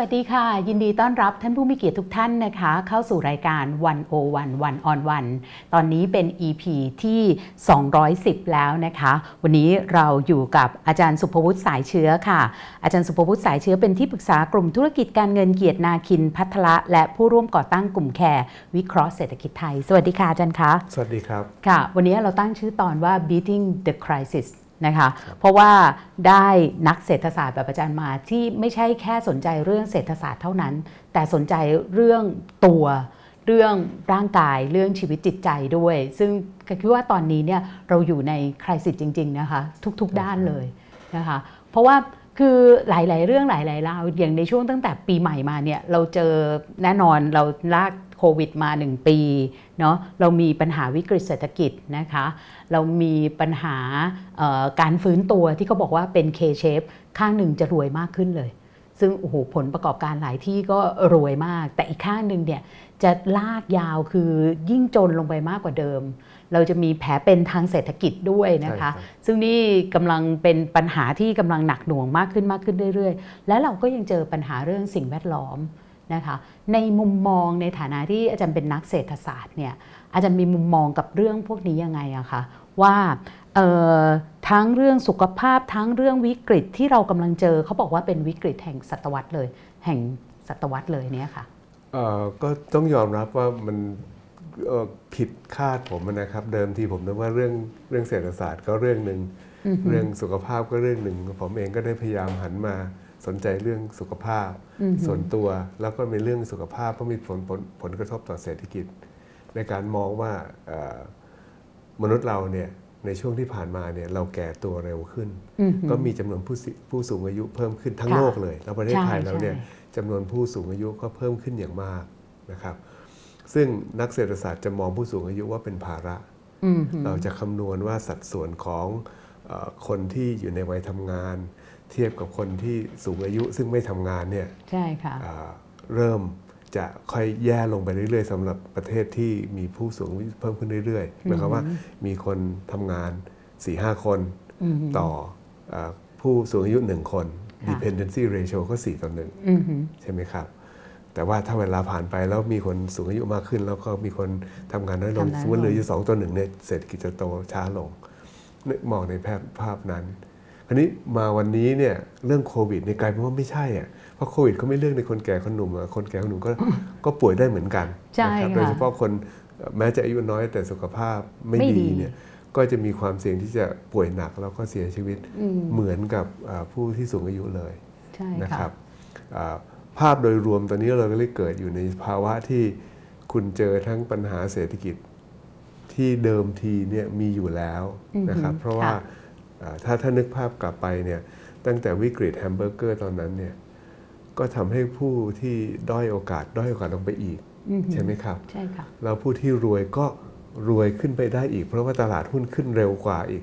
วัสดีค่ะยินดีต้อนรับท่านผู้มีเกียรติทุกท่านนะคะเข้าสู่รายการ 101 One on One ตอนนี้เป็น EP ที่210แล้วนะคะวันนี้เราอยู่กับอาจารย์สุภวุฒิสายเชื้อค่ะอาจารย์สุภวุฒิสายเชื้อเป็นที่ปรึกษากลุ่มธุรกิจการเงินเกียรตินาคินภัทระและผู้ร่วมก่อตั้งกลุ่มแคร์วิเคราะห์เศรษฐกิจไทยสวัสดีค่ะอาจารย์คะสวัสดีครับค่ะวันนี้เราตั้งชื่อตอนว่า Beating The Crisisนะคะเพราะว่าได้นักเศรษฐศาสตร์แบบอาจารย์มาที่ไม่ใช่แค่สนใจเรื่องเศรษฐศาสตร์เท่านั้นแต่สนใจเรื่องตัวเรื่องร่างกายเรื่องชีวิตจิตใจด้วยซึ่งคิดว่าตอนนี้เนี่ยเราอยู่ในไครซิสจริงๆนะคะทุกๆด้านเลยนะคะเพราะว่าคือหลายๆเรื่องหลายๆราวอย่างในช่วงตั้งแต่ปีใหม่มาเนี่ยเราเจอแน่นอนเราลากโควิดมา1ปีเนาะเรามีปัญหาวิกฤตเศรษฐกิจนะคะเรามีปัญหาการฟื้นตัวที่เขาบอกว่าเป็น K shape ข้างหนึ่งจะรวยมากขึ้นเลยซึ่งโอ้โหผลประกอบการหลายที่ก็รวยมากแต่อีกข้างหนึ่งเนี่ยจะลากยาวคือยิ่งจนลงไปมากกว่าเดิมเราจะมีแผลเป็นทางเศรษฐกิจด้วยนะคะซึ่งนี่กำลังเป็นปัญหาที่กำลังหนักหน่วงมากขึ้นเรื่อยๆและเราก็ยังเจอปัญหาเรื่องสิ่งแวดล้อมนะคะในมุมมองในฐานะที่อาจารย์เป็นนักเศรษฐศาสตร์เนี่ยอาจารย์มีมุมมองกับเรื่องพวกนี้ยังไงอะคะว่าทั้งเรื่องสุขภาพทั้งเรื่องวิกฤตที่เรากำลังเจอเขาบอกว่าเป็นวิกฤตแห่งศตวรรษเลยเนี่ยค่ะก็ต้องยอมรับว่ามันผิดคาดผมนะครับเดิมทีผมนึกว่าเรื่องเศรษฐศาสตร์ก็เรื่องนึงเรื่องสุขภาพก็เรื่องนึงผมเองก็ได้พยายามหันมาสนใจเรื่องสุขภาพส่วนตัวแล้วก็มีเรื่องสุขภาพเพราะมีผลกระทบต่อเศรษฐกิจในการมองว่ามนุษย์เราเนี่ยในช่วงที่ผ่านมาเนี่ยเราแก่ตัวเร็วขึ้นก็มีจำนวนผู้สูงอายุเพิ่มขึ้นทั้งโลกเลยแล้วประเทศไทยเราเนี่ยจำนวนผู้สูงอายุก็เพิ่มขึ้นอย่างมากนะครับซึ่งนักเศรษฐศาสตร์จะมองผู้สูงอายุว่าเป็นภาระเราจะคำนวณว่าสัดส่วนของคนที่อยู่ในวัยทำงานเทียบกับคนที่สูงอายุซึ่งไม่ทำงานเนี่ยใช่ค่ะเริ่มจะค่อยแย่ลงไปเรื่อยๆสำหรับประเทศที่มีผู้สูงอายุเพิ่มขึ้นเรื่อยๆหมายความว่ามีคนทำงาน 4-5 คนต่อผู้สูงอายุ1คน dependency ratio ก็4ต่อ1ใช่ไหมครับแต่ว่าถ้าเวลาผ่านไปแล้วมีคนสูงอายุมากขึ้นแล้วก็มีคนทำงานน้อยลงสมมติเหลืออยู่2ต่อ1เนี่ยเศรษฐกิจจะโตช้าลงมองในภาพนั้นอันนี้มาวันนี้เนี่ยเรื่องโควิดในกลายเป็นว่าไม่ใช่อ่ะเพราะโควิดเขาไม่เลือกในคนแก่คนหนุ่มอ่ะคนแก่คนหนุ่มก็ป่วยได้เหมือนกันนะครับโดยเฉพาะคนแม้จะอายุน้อยแต่สุขภาพไม่ดีเนี่ยก็จะมีความเสี่ยงที่จะป่วยหนักแล้วก็เสียชีวิตเหมือนกับผู้ที่สูงอายุเลยนะครับภาพโดยรวมตอนนี้เราก็เลยเกิดอยู่ในภาวะที่คุณเจอทั้งปัญหาเศรษฐกิจที่เดิมทีเนี่ยมีอยู่แล้วนะครับเพราะว่าถ้านึกภาพกลับไปเนี่ยตั้งแต่วิกฤตแฮมเบอร์เกอร์ตอนนั้นเนี่ยก็ทำให้ผู้ที่ด้อยโอกาสลงไปอีกใช่ไหมครับใช่ค่ะแล้วผู้ที่รวยก็รวยขึ้นไปได้อีกเพราะว่าตลาดหุ้นขึ้นเร็วกว่าอีก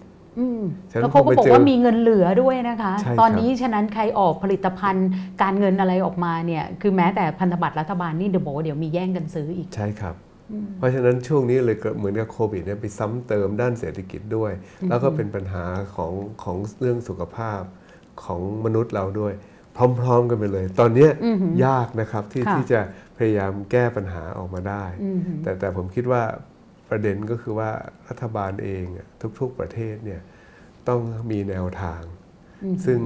แล้วเขาก็บอกว่ามีเงินเหลือด้วยนะคะตอนนี้ฉะนั้นใครออกผลิตภัณฑ์การเงินอะไรออกมาเนี่ยคือแม้แต่พันธบัตรรัฐบาลนี่บอกว่าเดี๋ยวมีแย่งกันซื้ออีกใช่ครับเพราะฉะนั้นช่วงนี้เลยเหมือนกับโควิดเนี่ยไปซ้ำเติมด้านเศรษฐกิจด้วยแล้วก็เป็นปัญหาของเรื่องสุขภาพของมนุษย์เราด้วยพร้อมๆกันไปเลยตอนนี้ยากนะครับที่จะพยายามแก้ปัญหาออกมาได้แต่ผมคิดว่าประเด็นก็คือว่ารัฐบาลเองทุกๆประเทศเนี่ยต้องมีแนวทางซึ่ง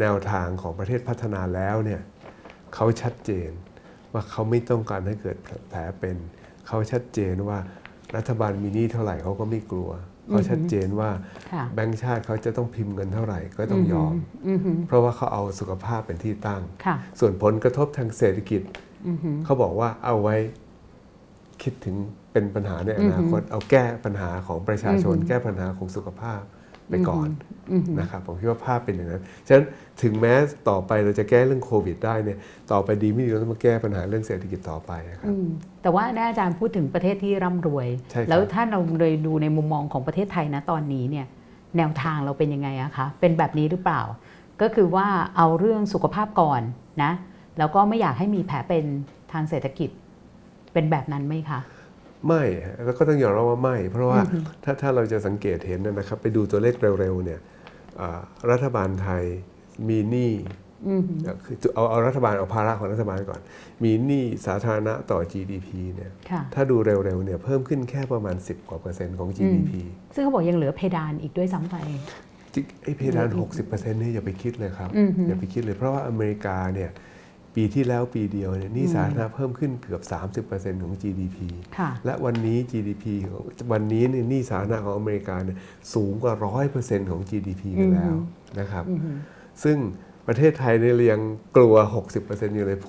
แนวทางของประเทศพัฒนาแล้วเนี่ยเขาชัดเจนว่าเขาไม่ต้องการให้เกิดแผลเป็นเขาชัดเจนว่ารัฐบาลมีหนี้เท่าไหร่เขาก็ไม่กลัวเขาชัดเจนว่าแบงก์ชาติเขาจะต้องพิมพ์เงินเท่าไหร่ก็ต้องยอมเพราะว่าเขาเอาสุขภาพเป็นที่ตั้งส่วนผลกระทบทางเศรษฐกิจเขาบอกว่าเอาไว้คิดถึงเป็นปัญหาในอนาคตเอาแก้ปัญหาของประชาชนแก้ปัญหาของสุขภาพไปก่อนนะครับผมคิดว่าภาพเป็นอย่างนั้นฉะนั้นถึงแม้ต่อไปเราจะแก้เรื่องโควิดได้เนี่ยต่อไปดีไม่ดีเราต้องมาแก้ปัญหาเรื่องเศรษฐกิจต่อไปครับแต่ว่าอาจารย์พูดถึงประเทศที่ร่ำรวยแล้วถ้าเราเลยดูในมุมมองของประเทศไทยนะตอนนี้เนี่ยแนวทางเราเป็นยังไงอะคะเป็นแบบนี้หรือเปล่าก็คือว่าเอาเรื่องสุขภาพก่อนนะแล้วก็ไม่อยากให้มีแผลเป็นทางเศรษฐกิจเป็นแบบนั้นไหมคะไม่แล้วก็ต้องยอมรับว่าไม่เพราะว่าถ้าเราจะสังเกตเห็นนะครับไปดูตัวเลขเร็วๆเนี่ยรัฐบาลไทยมีหนี้ คือเอารัฐบาลเอาภาระของรัฐบาลก่อนมีหนี้สาธารณะต่อ GDP เนี่ยถ้าดูเร็วๆเนี่ยเพิ่มขึ้นแค่ประมาณ10%ของ GDP ซึ่งเขาบอกยังเหลือเพดานอีกด้วยซ้ำไปไอ้เพดาน 60% เนี่ยอย่าไปคิดเลยครับอย่าไปคิดเลยเพราะว่าอเมริกาเนี่ยปีที่แล้วปีเดียวเนี่ยหนี้สาธารณะเพิ่มขึ้นเกือบ 30% ของ GDP และวันนี้ GDP วันนี้เนี่ยหนี้สาธารณะของอเมริกาเนี่ยสูงกว่า 100% ของ GDP ไปแล้วนะครับซึ่งประเทศไทยเนี่ยยังกลัว 60% อยู่เลยผ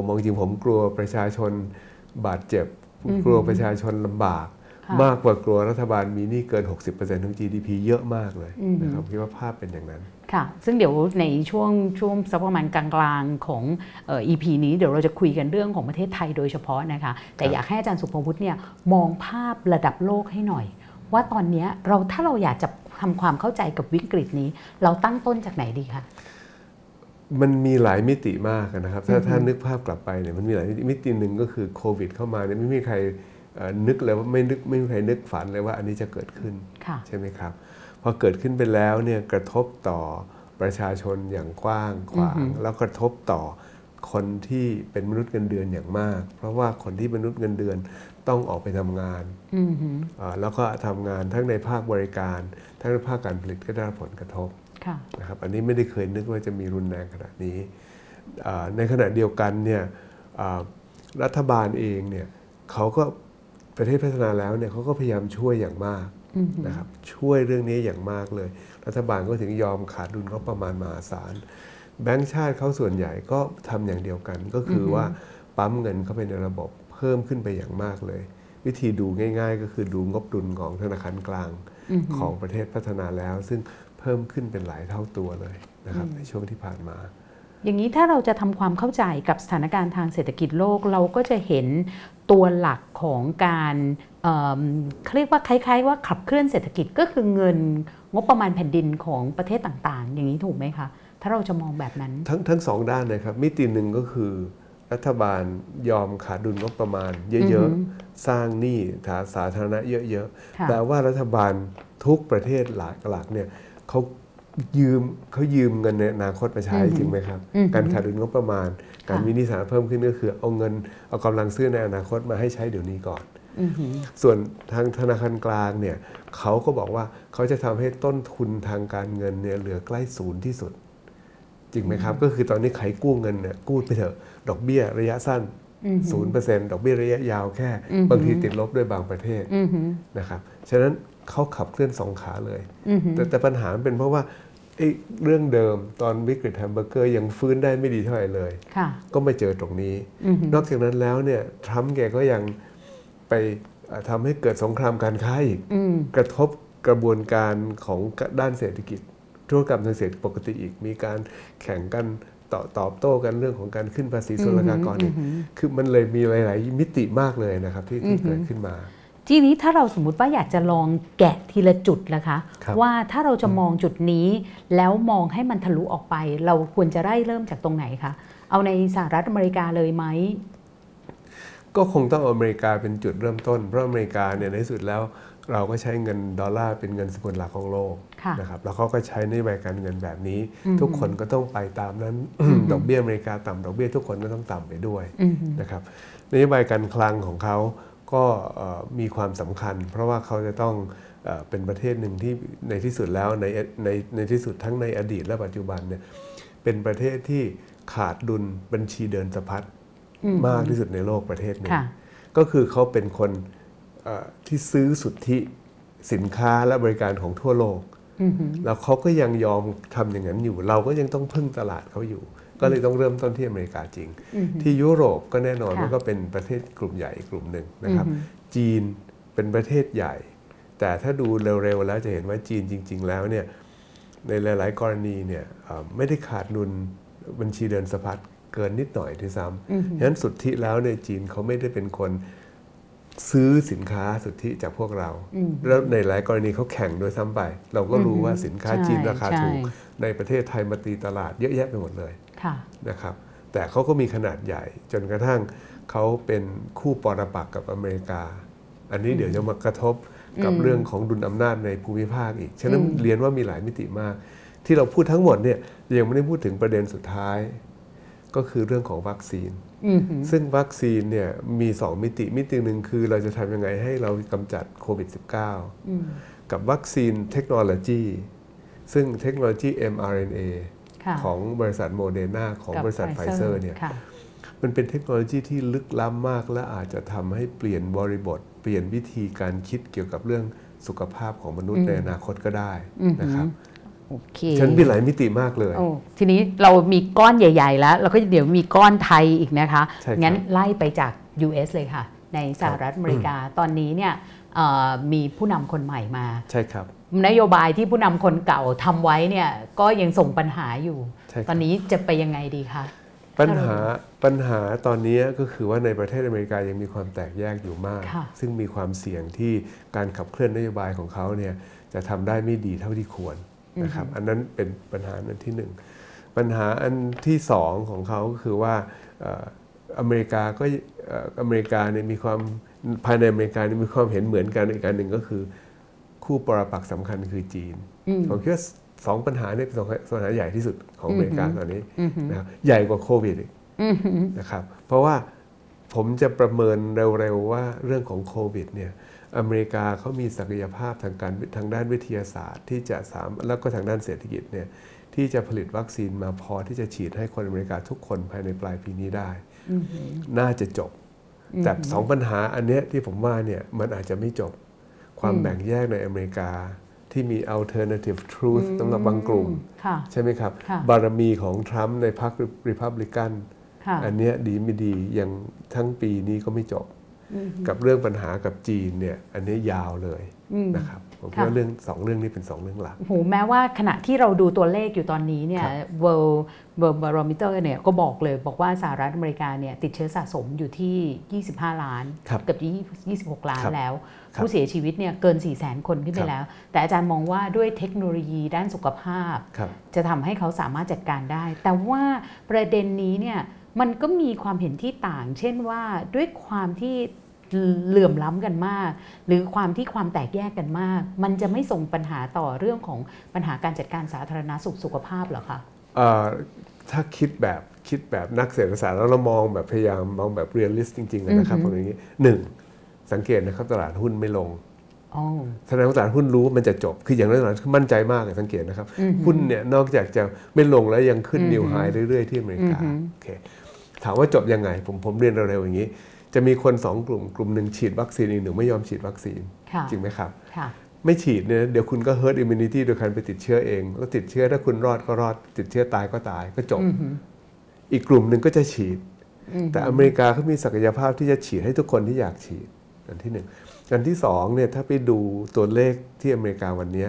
มมองจริงผมกลัวประชาชนบาดเจ็บกลัวประชาชนลำบากมากกว่ากลัวรัฐบาลมีหนี้เกิน 60% ของ GDP เยอะมากเลยนะครับคิดว่าภาพเป็นอย่างนั้นค่ะซึ่งเดี๋ยวในช่วงสักประมาณกลางๆของEP นี้เดี๋ยวเราจะคุยกันเรื่องของประเทศไทยโดยเฉพาะนะคะแต่อยากให้อาจารย์สุภวุฒิเนี่ยมองภาพระดับโลกให้หน่อยว่าตอนนี้ถ้าเราอยากจะทำความเข้าใจกับวิกฤตนี้เราตั้งต้นจากไหนดีคะมันมีหลายมิติมากนะครับถ้านึกภาพกลับไปเนี่ยมันมีหลายมิติหนึ่งก็คือโควิดเข้ามาเนี่ยไม่มีใครนึกเลยว่าไม่มีใครนึกฝันเลยว่าอันนี้จะเกิดขึ้นใช่ไหมครับพอเกิดขึ้นไปแล้วเนี่ยกระทบต่อประชาชนอย่างกว้างขวางแล้วกระทบต่อคนที่เป็นมนุษย์เงินเดือนอย่างมากเพราะว่าคนที่เป็นมนุษย์เงินเดือนต้องออกไปทำงานแล้วก็ทำงานทั้งในภาคบริการทั้งในภาคการผลิตก็ได้ผลกระทบนะครับอันนี้ไม่ได้เคยนึกว่าจะมีรุนแรงขนาดนี้ในขณะเดียวกันเนี่ยรัฐบาลเองเนี่ยเขาก็ประเทศพัฒนาแล้วเนี่ยเขาก็พยายามช่วยอย่างมากนะครับช่วยเรื่องนี้อย่างมากเลยรัฐบาลก็ถึงยอมขาดดุลงบประมาณมหาศาลแบงก์ชาติเขาส่วนใหญ่ก็ทำอย่างเดียวกันก็คือว่าปั๊มเงินเข้าไปในระบบเพิ่มขึ้นไปอย่างมากเลยวิธีดูง่ายๆก็คือดูงบดุลของธนาคารกลางของประเทศพัฒนาแล้วซึ่งเพิ่มขึ้นเป็นหลายเท่าตัวเลยนะครับในช่วงที่ผ่านมาอย่างนี้ถ้าเราจะทำความเข้าใจกับสถานการณ์ทางเศรษฐกิจโลกเราก็จะเห็นตัวหลักของการเรียกว่าคล้ายๆว่าขับเคลื่อนเศรษฐกิจก็คือเงินงบประมาณแผ่นดินของประเทศต่างๆอย่างนี้ถูกไหมคะถ้าเราจะมองแบบนั้นทั้งสองด้านเลยครับมิติหนึ่งก็คือรัฐบาลยอมขาดดุลงบประมาณเยอะๆสร้างหนี้สาธารณะเยอะๆแต่ว่ารัฐบาลทุกประเทศหลักๆเนี่ยเขายืมเงินในอนาคตมาใช้จริงไหมครับการขาดดุลงบประมาณการมีหนี้สาธารณะเพิ่มขึ้นก็คือเอากำลังซื้อในอนาคตมาให้ใช้เดี๋ยวนี้ก่อนส่วนทางธนาคารกลางเนี่ยเขาก็บอกว่าเขาจะทำให้ต้นทุนทางการเงินเนี่ยเหลือใกล้ศูนย์ที่สุดจริงไหมครับก็คือตอนนี้ใครกู้เงินเนี่ยกู้ไปเถอะดอกเบี้ยระยะสั้น 0% ดอกเบี้ยระยะยาวแค่บางทีติดลบด้วยบางประเทศนะครับฉะนั้นเขาขับเคลื่อนสองขาเลยแต่ปัญหาเป็นเพราะว่าเรื่องเดิมตอนวิกฤตแฮมเบอร์เกอร์ยังฟื้นได้ไม่ดีเท่าไหร่เลยก็มาเจอตรงนี้นอกจากนั้นแล้วเนี่ยทรัมป์แกก็ยังไปทำให้เกิดสงครามการค้าอีกกระทบกระบวนการของด้านเศรษฐกิจธุรกรรมทางเศรษฐกิจปกติอีกมีการแข่งกันตอบโต้กันเรื่องของการขึ้นภาษีศุลกากรอีกคือมันเลยมีหลายๆมิติมากเลยนะครับที่เกิดขึ้นมาทีนี้ถ้าเราสมมุติว่าอยากจะลองแกะทีละจุดล่ะคะว่าถ้าเราจะมองจุดนี้แล้วมองให้มันทะลุออกไปเราควรจะเริ่มจากตรงไหนคะเอาในสหรัฐอเมริกาเลยไหมก็คงต้องอเมริกาเป็นจุดเริ่มต้นเพราะอเมริกาเนี่ยในที่สุดแล้วเราก็ใช้เงินดอลลาร์เป็นเงินสกุลหลักของโลกนะครับแล้วเขาก็ใช้นโยบายการเงินแบบนี้ทุกคนก็ต้องไปตามนั้น ดอกเบี้ยอเมริกาต่ำดอกเบี้ยทุกคนก็ต้องต่ำไปด้วยนะครับนโยบายการคลังของเขาก็มีความสำคัญเพราะว่าเขาจะต้องเป็นประเทศหนึ่งที่ในที่สุดแล้วในที่สุดทั้งในอดีตและปัจจุบันเนี่ยเป็นประเทศที่ขาดดุลบัญชีเดินสะพัดมากที่สุดในโลกประเทศหนึ่งก็คือเขาเป็นคนที่ซื้อสุทธิสินค้าและบริการของทั่วโลกแล้วเขาก็ยังยอมทำอย่างนั้นอยู่เราก็ยังต้องพึ่งตลาดเขาอยู่ก็เลยต้องเริ่มต้นที่อเมริกาจริงที่ยุโรปก็แน่นอนมันก็เป็นประเทศกลุ่มใหญ่กลุ่มหนึ่งนะครับจีนเป็นประเทศใหญ่แต่ถ้าดูเร็วๆแล้วจะเห็นว่าจีนจริงๆแล้วเนี่ยในหลายๆกรณีเนี่ยไม่ได้ขาดดุลบัญชีเดินสะพัดเกินนิดหน่อยด้วยซ้ำฉะนั้นสุทธิแล้วเนี่ยจีนเขาไม่ได้เป็นคนซื้อสินค้าสุทธิจากพวกเราแล้วในหลายกรณีเขาแข่งด้วยซ้ำไปเราก็รู้ว่าสินค้าจีนราคาถูกในประเทศไทยมาตีตลาดเยอะแยะไปหมดเลยนะครับแต่เขาก็มีขนาดใหญ่จนกระทั่งเขาเป็นคู่ปรปักษ์กับอเมริกาอันนี้เดี๋ยวจะมากระทบกับเรื่องของดุลอำนาจในภูมิภาคอีกฉะนั้นเรียนว่ามีหลายมิติมาก ที่เราพูดทั้งหมดเนี่ยยังไม่ได้พูดถึงประเด็นสุดท้ายก็คือเรื่องของวัคซีนซึ่งวัคซีนเนี่ยมี2มิตินึงคือเราจะทำยังไงให้เรากำจัดโควิด-19 กับวัคซีนเทคโนโลยีซึ่งเทคโนโลยี mRNA ของบริษัทโมเดอร์นาของบริษัทไฟเซอร์เนี่ยมันเป็นเทคโนโลยีที่ลึกล้ำมากและอาจจะทำให้เปลี่ยนบริบทเปลี่ยนวิธีการคิดเกี่ยวกับเรื่องสุขภาพของมนุษย์ในอนาคตก็ได้นะครับฉันมีหลายมิติมากเลยทีนี้เรามีก้อนใหญ่ๆแล้วเราก็เดี๋ยวมีก้อนไทยอีกนะคะงั้นไล่ไปจาก US เลยค่ะในสหรัฐอเมริกาตอนนี้เนี่ยมีผู้นำคนใหม่มาใช่ครับนโยบายที่ผู้นำคนเก่าทำไว้เนี่ยก็ยังส่งปัญหาอยู่ตอนนี้จะไปยังไงดีคะปัญหาตอนนี้ก็คือว่าในประเทศอเมริกายังมีความแตกแยกอยู่มากซึ่งมีความเสี่ยงที่การขับเคลื่อนนโยบายของเขาเนี่ยจะทำได้ไม่ดีเท่าที่ควรนะครับอันนั้นเป็นปัญหาอันที่หนึ่งปัญหาอันที่สองของเขาก็คือว่าอเมริกาเนี่ยมีความภายในอเมริกาเนี่ยมีความเห็นเหมือนกันอีกอันหนึ่งก็คือคู่ปรปักษ์สำคัญคือจีนผมคิดว่าสองปัญหาเนี่ยเป็นปัญหาใหญ่ที่สุดของอเมริกาตอนนี้นะครับใหญ่กว่าโควิดนะครับเพราะว่าผมจะประเมินเร็วๆว่าเรื่องของโควิดเนี่ยอเมริกาเขามีศักยภาพทางด้านวิทยาศาสตร์ที่จะแล้วก็ทางด้านเศรษฐกิจเนี่ยที่จะผลิตวัคซีนมาพอที่จะฉีดให้คนอเมริกาทุกคนภายในปลายปีนี้ได้น่าจะจบแต่สองปัญหาอันเนี้ยที่ผมว่าเนี่ยมันอาจจะไม่จบความแบ่งแยกในอเมริกาที่มี alternative truth สำหรับบางกลุ่มใช่ไหมครับบารมีของทรัมป์ในพรรค Republican อันเนี้ยดีไม่ดียังทั้งปีนี้ก็ไม่จบกับเรื่องปัญหากับจีนเนี่ยอันนี้ยาวเลยนะครับผมว่าเรื่อง2เรื่องนี้เป็น2เรื่องหลักโหแม้ว่าขณะที่เราดูตัวเลขอยู่ตอนนี้เนี่ย World Barometer เนี่ยก็บอกว่าสหรัฐอเมริกาเนี่ยติดเชื้อสะสมอยู่ที่25ล้านเกือบ26ล้านแล้วผู้เสียชีวิตเนี่ยเกิน 400,000 คนขึ้นไปแล้วแต่อาจารย์มองว่าด้วยเทคโนโลยีด้านสุขภาพจะทำให้เขาสามารถจัดการได้แต่ว่าประเด็นนี้เนี่ยมันก็มีความเห็นที่ต่างเช่นว่าด้วยความที่เหลื่อมล้ำกันมากหรือความที่ความแตกแยกกันมากมันจะไม่ส่งปัญหาต่อเรื่องของปัญหาการจัดการสาธารณสุขสุขภาพเหรอคะถ้าคิดแบบนักเศรษฐศาสตร์แล้วเรามองแบบพยายามมองแบบเรียลลิสต์จริงๆนะครับผมอย่างนี้1สังเกตนะครับตลาดหุ้นไม่ลงแสดงว่าตลาดหุ้นรู้ว่ามันจะจบคืออย่างนั้นมั่นใจมากสังเกตนะครับหุ้นเนี่ยนอกจากจะไม่ลงแล้วยังขึ้นนิวไฮเรื่อยๆที่อเมริกาโอเคถามว่าจบยังไงผมเรียนเร็วๆอย่างนี้จะมีคน2กลุ่มนึงฉีดวัคซีนอีกหนึ่งไม่ยอมฉีดวัคซีนจริงไหมครับไม่ฉีดเนี่ยเดี๋ยวคุณก็ herd immunity โดยการไปติดเชื้อเองแล้วติดเชื้อถ้าคุณรอดก็รอดติดเชื้อตายก็ตายก็จบอีกกลุ่มนึงก็จะฉีดแต่อเมริกาเขามีศักยภาพที่จะฉีดให้ทุกคนที่อยากฉีดอันที่1อันที่2เนี่ยถ้าไปดูตัวเลขที่อเมริกาวันนี้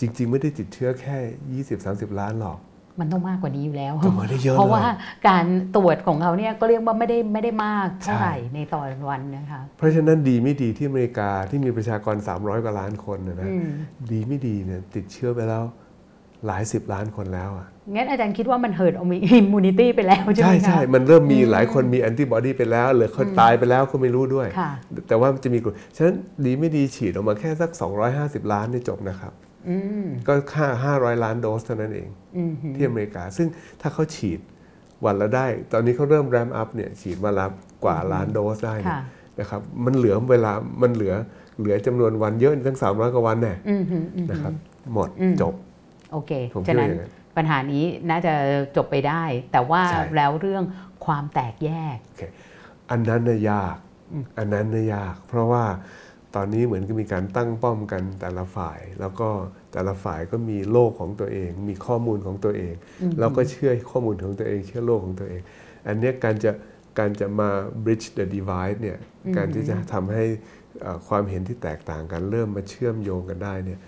จริงๆไม่ได้ติดเชื้อแค่ 20-30 ล้านหรอกมันต้องมากกว่านี้อยู่แล้วเพราะว่าการตรวจของเขาเนี่ยก็เรียกว่าไม่ได้มากเท่าไหร่ในตอนวันนะคะเพราะฉะนั้นดีไม่ดีที่อเมริกาที่มีประชากร300กว่าล้านคนนะดีไม่ดีเนี่ยติดเชื้อไปแล้วหลาย10ล้านคนแล้วอ่ะงั้นอาจารย์คิดว่ามันเฮิร์ดอิมมูนิตี้ไปแล้วใช่ไหมคะใช่มันเริ่มมีหลายคนมีแอนติบอดีไปแล้วหรือเขาตายไปแล้วก็ไม่รู้ด้วยแต่ว่าจะมีกลุ่มฉะนั้นดีไม่ดีฉีดออกมาแค่สัก250ล้านนี่จบนะครับก็ค่า500ล้านโดสเท่านั้นเองที่อเมริกาซึ่งถ้าเขาฉีดวันละได้ตอนนี้เขาเริ่มแรมอัพเนี่ยฉีดวันละกว่าล้านโดสได้นะครับมันเหลือเวลามันเหลือจำนวนวันเยอะตั้ง300กว่าวันแน่นะครับหมดจบโอเคฉะนั้นปัญหานี้น่าจะจบไปได้แต่ว่าแล้วเรื่องความแตกแยกอันนั้นน่ะยากอันนั้นน่ะยากเพราะว่าตอนนี้เหมือนก็มีการตั้งป้อมกันแต่ละฝ่ายแล้วก็แต่ละฝ่ายก็มีโลกของตัวเองมีข้อมูลของตัวเองแล้วก็เชื่อข้อมูลของตัวเองเชื่อโลกของตัวเองอันนี้การจะมา bridge the divide เนี่ยการที่จะทำให้ความเห็นที่แตกต่างกันเริ่มมาเชื่อมโยงกันได้เนี่ย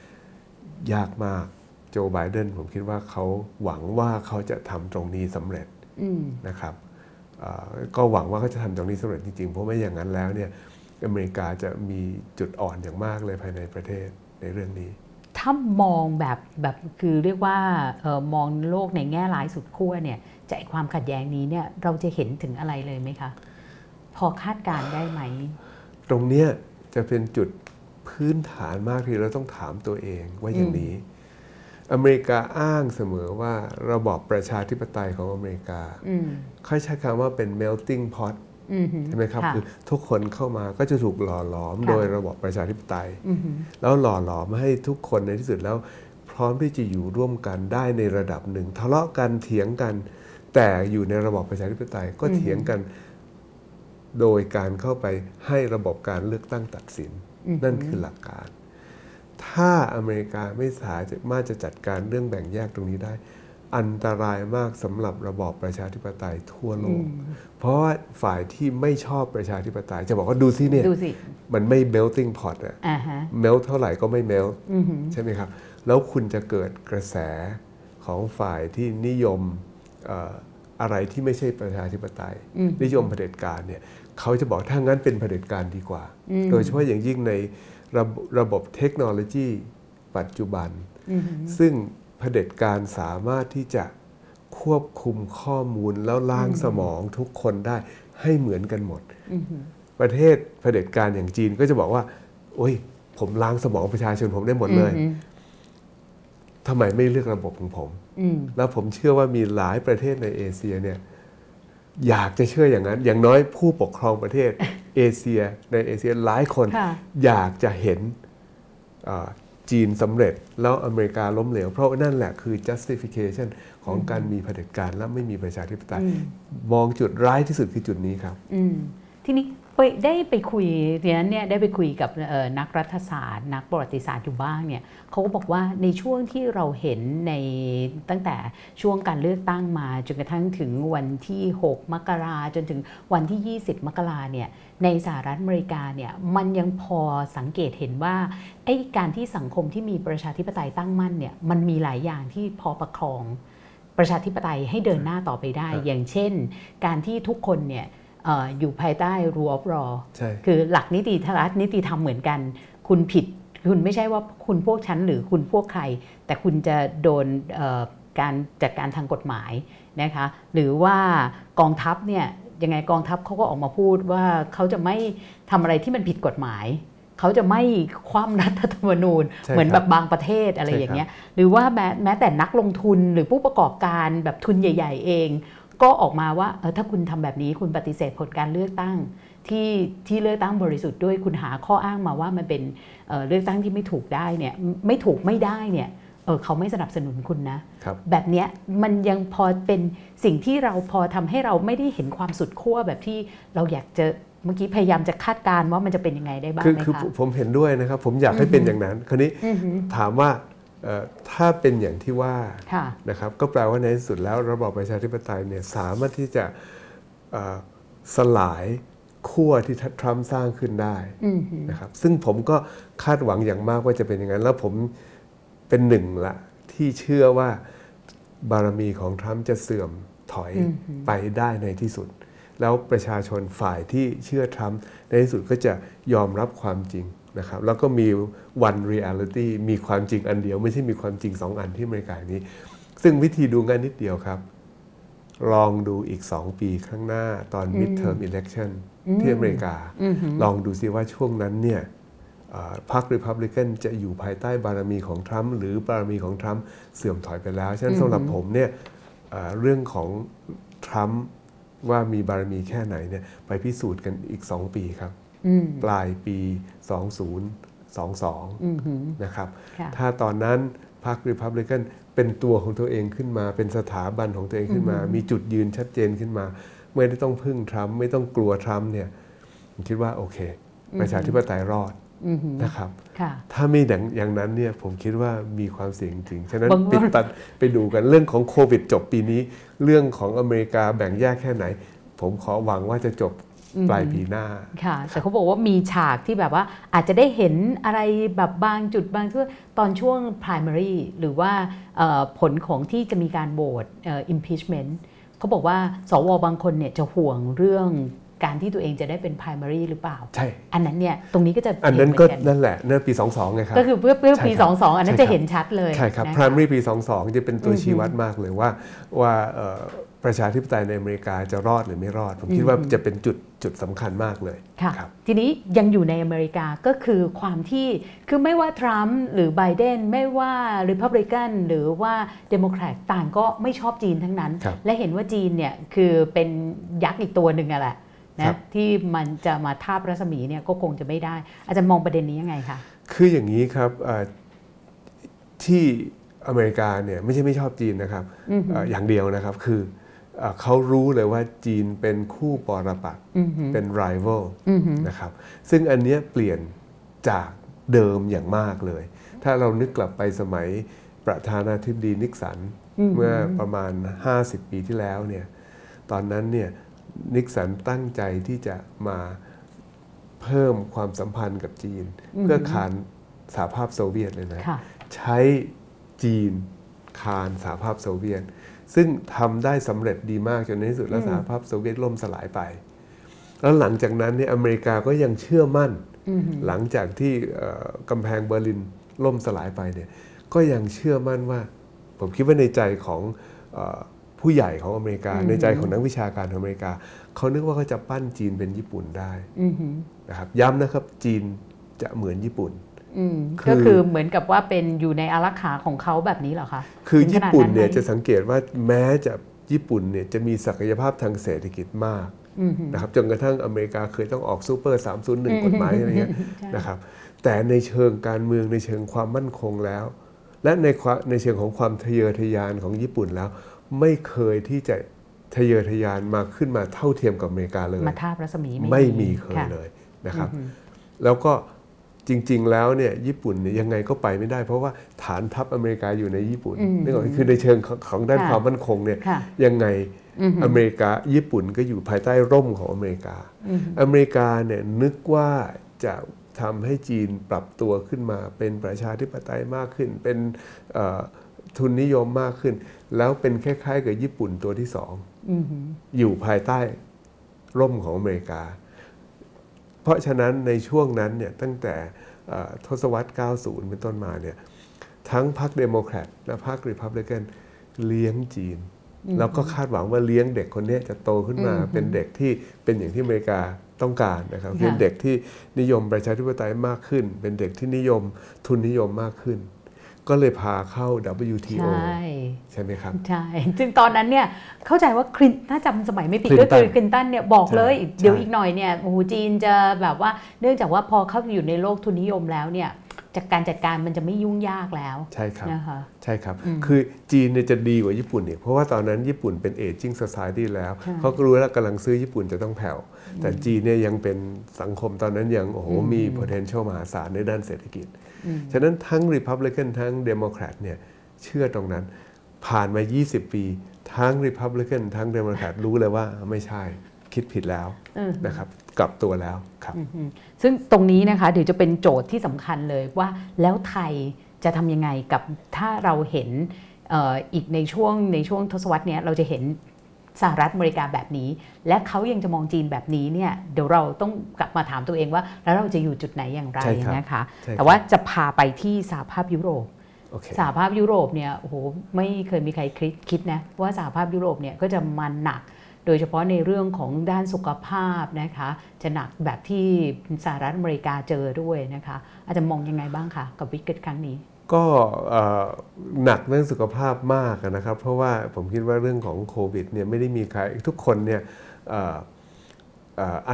ยากมากโจไบเดนผมคิดว่าเขาหวังว่าเขาจะทำตรงนี้สำเร็จนะครับก็หวังว่าเขาจะทำตรงนี้สำเร็จจริงๆเพราะไม่อย่างนั้นแล้วเนี่ยอเมริกาจะมีจุดอ่อนอย่างมากเลยภายในประเทศในเรื่องนี้ถ้ามองแบบคือเรียกว่ามองโลกในแง่ร้ายสุดขั้วเนี่ยจากความขัดแย้งนี้เนี่ยเราจะเห็นถึงอะไรเลยไหมคะพอคาดการได้ไหมตรงเนี้ยจะเป็นจุดพื้นฐานมากที่เราต้องถามตัวเองว่าอย่างนี้ อเมริกาอ้างเสมอว่าระบอบประชาธิปไตยของอเมริกาค่อยใช้คำว่าเป็น melting pot ใช่ไหมครับคือทุกคนเข้ามาก็จะถูกหล่อหลอมโดยระบอบประชาธิปไตยแล้วหล่อหลอมให้ทุกคนในที่สุดแล้วพร้อมที่จะอยู่ร่วมกันได้ในระดับหนึ่งทะเลาะกันเถียงกันแต่อยู่ในระบอบประชาธิปไตยก็เถียงกันโดยการเข้าไปให้ระบบการเลือกตั้งตัดสินนั่นคือหลักการถ้าอเมริกาไม่สามารถจะจัดการเรื่องแบ่งแยกตรงนี้ได้อันตรายมากสำหรับระบอบประชาธิปไตยทั่วโลกเพราะว่าฝ่ายที่ไม่ชอบประชาธิปไตยจะบอกว่าดูสิเนี่ยมันไม่ melting pot อะ melt เท่าไหร่ก็ไม่ melt ใช่ไหมครับแล้วคุณจะเกิดกระแสของฝ่ายที่นิยมอะไรที่ไม่ใช่ประชาธิปไตยนิยมเผด็จการเนี่ยเขาจะบอกถ้างั้นเป็นเผด็จการดีกว่าโดยเฉพาะอย่างยิ่งในระบบเทคโนโลยีปัจจุบันซึ่งเผด็จการสามารถที่จะควบคุมข้อมูลแล้วล้างสมองทุกคนได้ให้เหมือนกันหมดประเทศเผด็จการอย่างจีนก็จะบอกว่าโอ้ยผมล้างสมองประชาชนผมได้หมดเลยทำไมไม่เลือกระบบของผมแล้วผมเชื่อว่ามีหลายประเทศในเอเชียเนี่ยอยากจะเชื่ออย่างนั้นอย่างน้อยผู้ปกครองประเทศเอเชียในเอเชียหลายคนอยากจะเห็นจีนสำเร็จแล้วอเมริกาล้มเหลวเพราะนั่นแหละคือ justification ของการมีเผด็จการและไม่มีประชาธิปไตยมองจุดร้ายที่สุดคือจุดนี้ครับทีนี้ได้ไปคุยเนี่ยได้ไปคุยกับนักรัฐศาสตร์นักประวัติศาสตร์อยู่บ้างเนี่ยเขาก็บอกว่าในช่วงที่เราเห็นในตั้งแต่ช่วงการเลือกตั้งมาจนกระทั่งถึงวันที่6มกราจนถึงวันที่20มกราเนี่ยในสหรัฐอเมริกาเนี่ยมันยังพอสังเกตเห็นว่าไอ้การที่สังคมที่มีประชาธิปไตยตั้งมั่นเนี่ยมันมีหลายอย่างที่พอประคองประชาธิปไตยให้เดินหน้าต่อไปได้อย่างเช่นการที่ทุกคนเนี่ยอยู่ภายใต้ rule of law คือหลักนิติธรรมเหมือนกันคุณผิดคุณไม่ใช่ว่าคุณพวกฉันหรือคุณพวกใครแต่คุณจะโดนการจัดการทางกฎหมายนะคะหรือว่ากองทัพเนี่ยยังไงกองทัพเขาก็ออกมาพูดว่าเขาจะไม่ทำอะไรที่มันผิดกฎหมายเขาจะไม่คว่ำรัฐธรรมนูญเหมือนแบบบางประเทศอะไรอย่างเงี้ยหรือว่าแม้แต่นักลงทุนหรือผู้ประกอบการแบบทุนใหญ่ๆเองก็ออกมาว่าถ้าคุณทำแบบนี้คุณปฏิเสธผลการเลือกตั้งที่เลือกตั้งบริสุทธิ์ด้วยคุณหาข้ออ้างมาว่ามันเป็นเลือกตั้งที่ไม่ถูกได้เนี่ยไม่ถูกไม่ได้เนี่ยเขาไม่สนับสนุนคุณนะแบบเนี้ยมันยังพอเป็นสิ่งที่เราพอทำให้เราไม่ได้เห็นความสุดขั้วแบบที่เราอยากจะเมื่อกี้พยายามจะคาดการณ์ว่ามันจะเป็นยังไงได้บ้างนะคะคือผมเห็นด้วยนะครับผมอยากให้เป็นอย่างนั้นคราวนี้ถามว่าถ้าเป็นอย่างที่ว่านะครับก็แปลว่าในที่สุดแล้วระบอบประชาธิปไตยเนี่ยสามารถที่จะสลายขั้วที่ทรัมป์สร้างขึ้นได้นะครับซึ่งผมก็คาดหวังอย่างมากว่าจะเป็นอย่างนั้นแล้วผมเป็นหนึ่งละที่เชื่อว่าบารมีของทรัมป์จะเสื่อมถอยไปได้ในที่สุดแล้วประชาชนฝ่ายที่เชื่อทรัมป์ในที่สุดก็จะยอมรับความจริงนะครับแล้วก็มี one reality มีความจริงอันเดียวไม่ใช่มีความจริง2อันที่อเมริกานี้ซึ่งวิธีดูง่ายนิดเดียวครับลองดูอีก2ปีข้างหน้าตอน midterm election ที่อเมริกาลองดูซิว่าช่วงนั้นเนี่ยพรรค Republican จะอยู่ภายใต้บารมีของทรัมป์หรือบารมีของทรัมป์เสื่อมถอยไปแล้วฉะนั้นสำหรับผมเนี่ยเรื่องของทรัมป์ว่ามีบารมีแค่ไหนเนี่ยไปพิสูจน์กันอีก2ปีครับปลายปี2022นะครับถ้าตอนนั้นพรรค Republican เป็นตัวของตัวเองขึ้นมาเป็นสถาบันของตัวเองขึ้นมามีจุดยืนชัดเจนขึ้นมาไม่ได้ต้องพึ่งทรัมป์ไม่ต้องกลัวทรัมป์เนี่ยผมคิดว่าโอเคประชาธิปไตยรอดนะครับถ้าไม่อย่างนั้นเนี่ยผมคิดว่ามีความเสี่ยงจริงฉะนั้นติดตัดไปดูกันเรื่องของโควิดจบปีนี้เรื่องของอเมริกาแบ่งแยกแค่ไหนผมขอหวังว่าจะจบปลายปีหน้าค่ะแต่เขาบอกว่ามีฉากที่แบบว่าอาจจะได้เห็นอะไรแบบบางจุดบางช่วงตอนช่วง primary หรือว่าผลของที่จะมีการโหวต impeachment เขาบอกว่าสวบางคนเนี่ยจะห่วงเรื่องการที่ตัวเองจะได้เป็น primary หรือเปล่าใช่อันนั้นเนี่ยตรงนี้ก็จะอันนั้นก็นั่นแหละเนื่อปี22ไงครับก็คือเพื่อปี22อันนั้นจะเห็นชัดเลยใช่ครับ primary ปี22จะเป็นตัวชี้วัดมากเลยว่า ประชาธิปไตยในอเมริกาจะรอดหรือไม่รอดผมคิดว่าจะเป็นจุดสำคัญมากเลยค่ะทีนี้ยังอยู่ในอเมริกาก็คือความที่คือไม่ว่าทรัมป์หรือไบเดนไม่ว่า Republican หรือว่า Democrat ต่างก็ไม่ชอบจีนทั้งนั้นและเห็นว่าจีนเนี่ยคือเป็นยักษ์อีกตัวหนึ่งอะแหละนะที่มันจะมาทาบรัศมีเนี่ยก็คงจะไม่ได้อาจารย์มองประเด็นนี้ยังไงคะคืออย่างนี้ครับที่อเมริกาเนี่ยไม่ใช่ไม่ชอบจีนนะครับ อย่างเดียวนะครับคือเขารู้เลยว่าจีนเป็นคู่ปรปักษ์เป็น rival นะครับซึ่งอันเนี้ยเปลี่ยนจากเดิมอย่างมากเลยถ้าเรานึกกลับไปสมัยประธานาธิบดีนิกสันเมื่อประมาณ50ปีที่แล้วเนี่ยตอนนั้นเนี่ยนิกสันตั้งใจที่จะมาเพิ่มความสัมพันธ์กับจีนเพื่อขานสหภาพโซเวียตเลยนะใช้จีนขานสหภาพโซเวียตซึ่งทำได้สำเร็จดีมากจนในที่สุดแล้วสหภาพโซเวียตล่มสลายไปแล้วหลังจากนั้นเนี่ยอเมริกาก็ยังเชื่อมั่นหลังจากที่กำแพงเบอร์ลินล่มสลายไปเนี่ยก็ยังเชื่อมั่นว่าผมคิดว่าในใจของผู้ใหญ่ของอเมริกาในใจของนักวิชาการของอเมริกาเขานึกว่าเขาจะปั้นจีนเป็นญี่ปุ่นได้นะครับย้ำนะครับจีนจะเหมือนญี่ปุ่นก็คือเหมือนกับว่าเป็นอยู่ในอารักขาของเขาแบบนี้เหรอคะคือญี่ปุ่นเนี่ยจะสังเกตว่าแม้จะญี่ปุ่นเนี่ยจะมีศักยภาพทางเศรษฐกิจมากนะครับจนกระทั่งอเมริกาเคยต้องออกซูเปอร์301กฎหมายอะไรเงี้ยนะครับแต่ในเชิงการเมืองในเชิงความมั่นคงแล้วและในเชิงของความทะเยอทะยานของญี่ปุ่นแล้วไม่เคยที่จะทะเยอทะยานมาขึ้นมาเท่าเทียมกับอเมริกาเลยมาทาบรัศมีไม่มีเคยเลยนะครับแล้วก็จริงๆแล้วเนี่ยญี่ปุ่นเนี่ยยังไงก็ไปไม่ได้เพราะว่าฐานทัพอเมริกาอยู่ในญี่ปุ่นนี่ก็คือในเชิงของด้านความมั่นคงเนี่ยยังไงอเมริกาญี่ปุ่นก็อยู่ภายใต้ร่มของอเมริกาอเมริกาเนี่ยนึกว่าจะทำให้จีนปรับตัวขึ้นมาเป็นประชาธิปไตยมากขึ้นเป็นทุนนิยมมากขึ้นแล้วเป็นคล้ายๆกับญี่ปุ่นตัวที่สองอยู่ภายใต้ร่มของอเมริกาเพราะฉะนั้นในช่วงนั้นเนี่ยตั้งแต่ทศวรรษ 90 เป็นต้นมาเนี่ยทั้งพรรคเดโมแครตและพรรครีพับลิกันเลี้ยงจีนแล้วก็คาดหวังว่าเลี้ยงเด็กคนนี้จะโตขึ้นมาเป็นเด็กที่เป็นอย่างที่อเมริกาต้องการนะครับเป็นเด็กที่นิยมประชาธิปไตยมากขึ้นเป็นเด็กที่นิยมทุนนิยมมากขึ้นก็เลยพาเข้า WTO ใช่ไหมครับใช่จึงตอนนั้นเนี่ยเข้าใจว่าคลินถ้าจำสมัยไม่ผิดก็คือคลินตันเนี่ยบอกเลยเดี๋ยวอีกหน่อยเนี่ยโอ้โหจีนจะแบบว่าเนื่องจากว่าพอเข้าไปอยู่ในโลกทุนนิยมแล้วเนี่ยจากการจัดการมันจะไม่ยุ่งยากแล้วใช่ครับนะคะใช่ครับคือจีนเนี่ยจะดีกว่าญี่ปุ่นเนี่ยเพราะว่าตอนนั้นญี่ปุ่นเป็น aging society แล้วเขาก็รู้แล้วกำลังซื้อญี่ปุ่นจะต้องแผ่วแต่จีนเนี่ยยังเป็นสังคมตอนนั้นยังโอ้โหมี potential มหาศาลในด้านเศรษฐกิจฉะนั้นทั้ง Republican ทั้ง Democrat เนี่ยเชื่อตรงนั้นผ่านมา20ปีทั้ง Republican ทั้ง Democrat รู้เลยว่าไม่ใช่คิดผิดแล้วนะครับกลับตัวแล้วครับซึ่งตรงนี้นะคะเดี๋ยวจะเป็นโจทย์ที่สำคัญเลยว่าแล้วไทยจะทำยังไงกับถ้าเราเห็นอีกในช่วงทศวรรษนี้เราจะเห็นสหรัฐอเมริกาแบบนี้และเขายังจะมองจีนแบบนี้เนี่ยเดี๋ยวเราต้องกลับมาถามตัวเองว่าแล้วเราจะอยู่จุดไหนอย่างไรนะคะแต่ว่าจะพาไปที่สหภาพยุโรปสหภาพยุโรปเนี่ยโอ้โหไม่เคยมีใครคิดนะว่าสหภาพยุโรปเนี่ยก็จะมันหนักโดยเฉพาะในเรื่องของด้านสุขภาพนะคะจะหนักแบบที่สหรัฐอเมริกาเจอด้วยนะคะอาจจะมองยังไงบ้างคะกับวิกฤตครั้งนี้ก็หนักเรื่องสุขภาพมากนะครับเพราะว่าผมคิดว่าเรื่องของโควิดเนี่ยไม่ได้มีใครทุกคนเนี่ย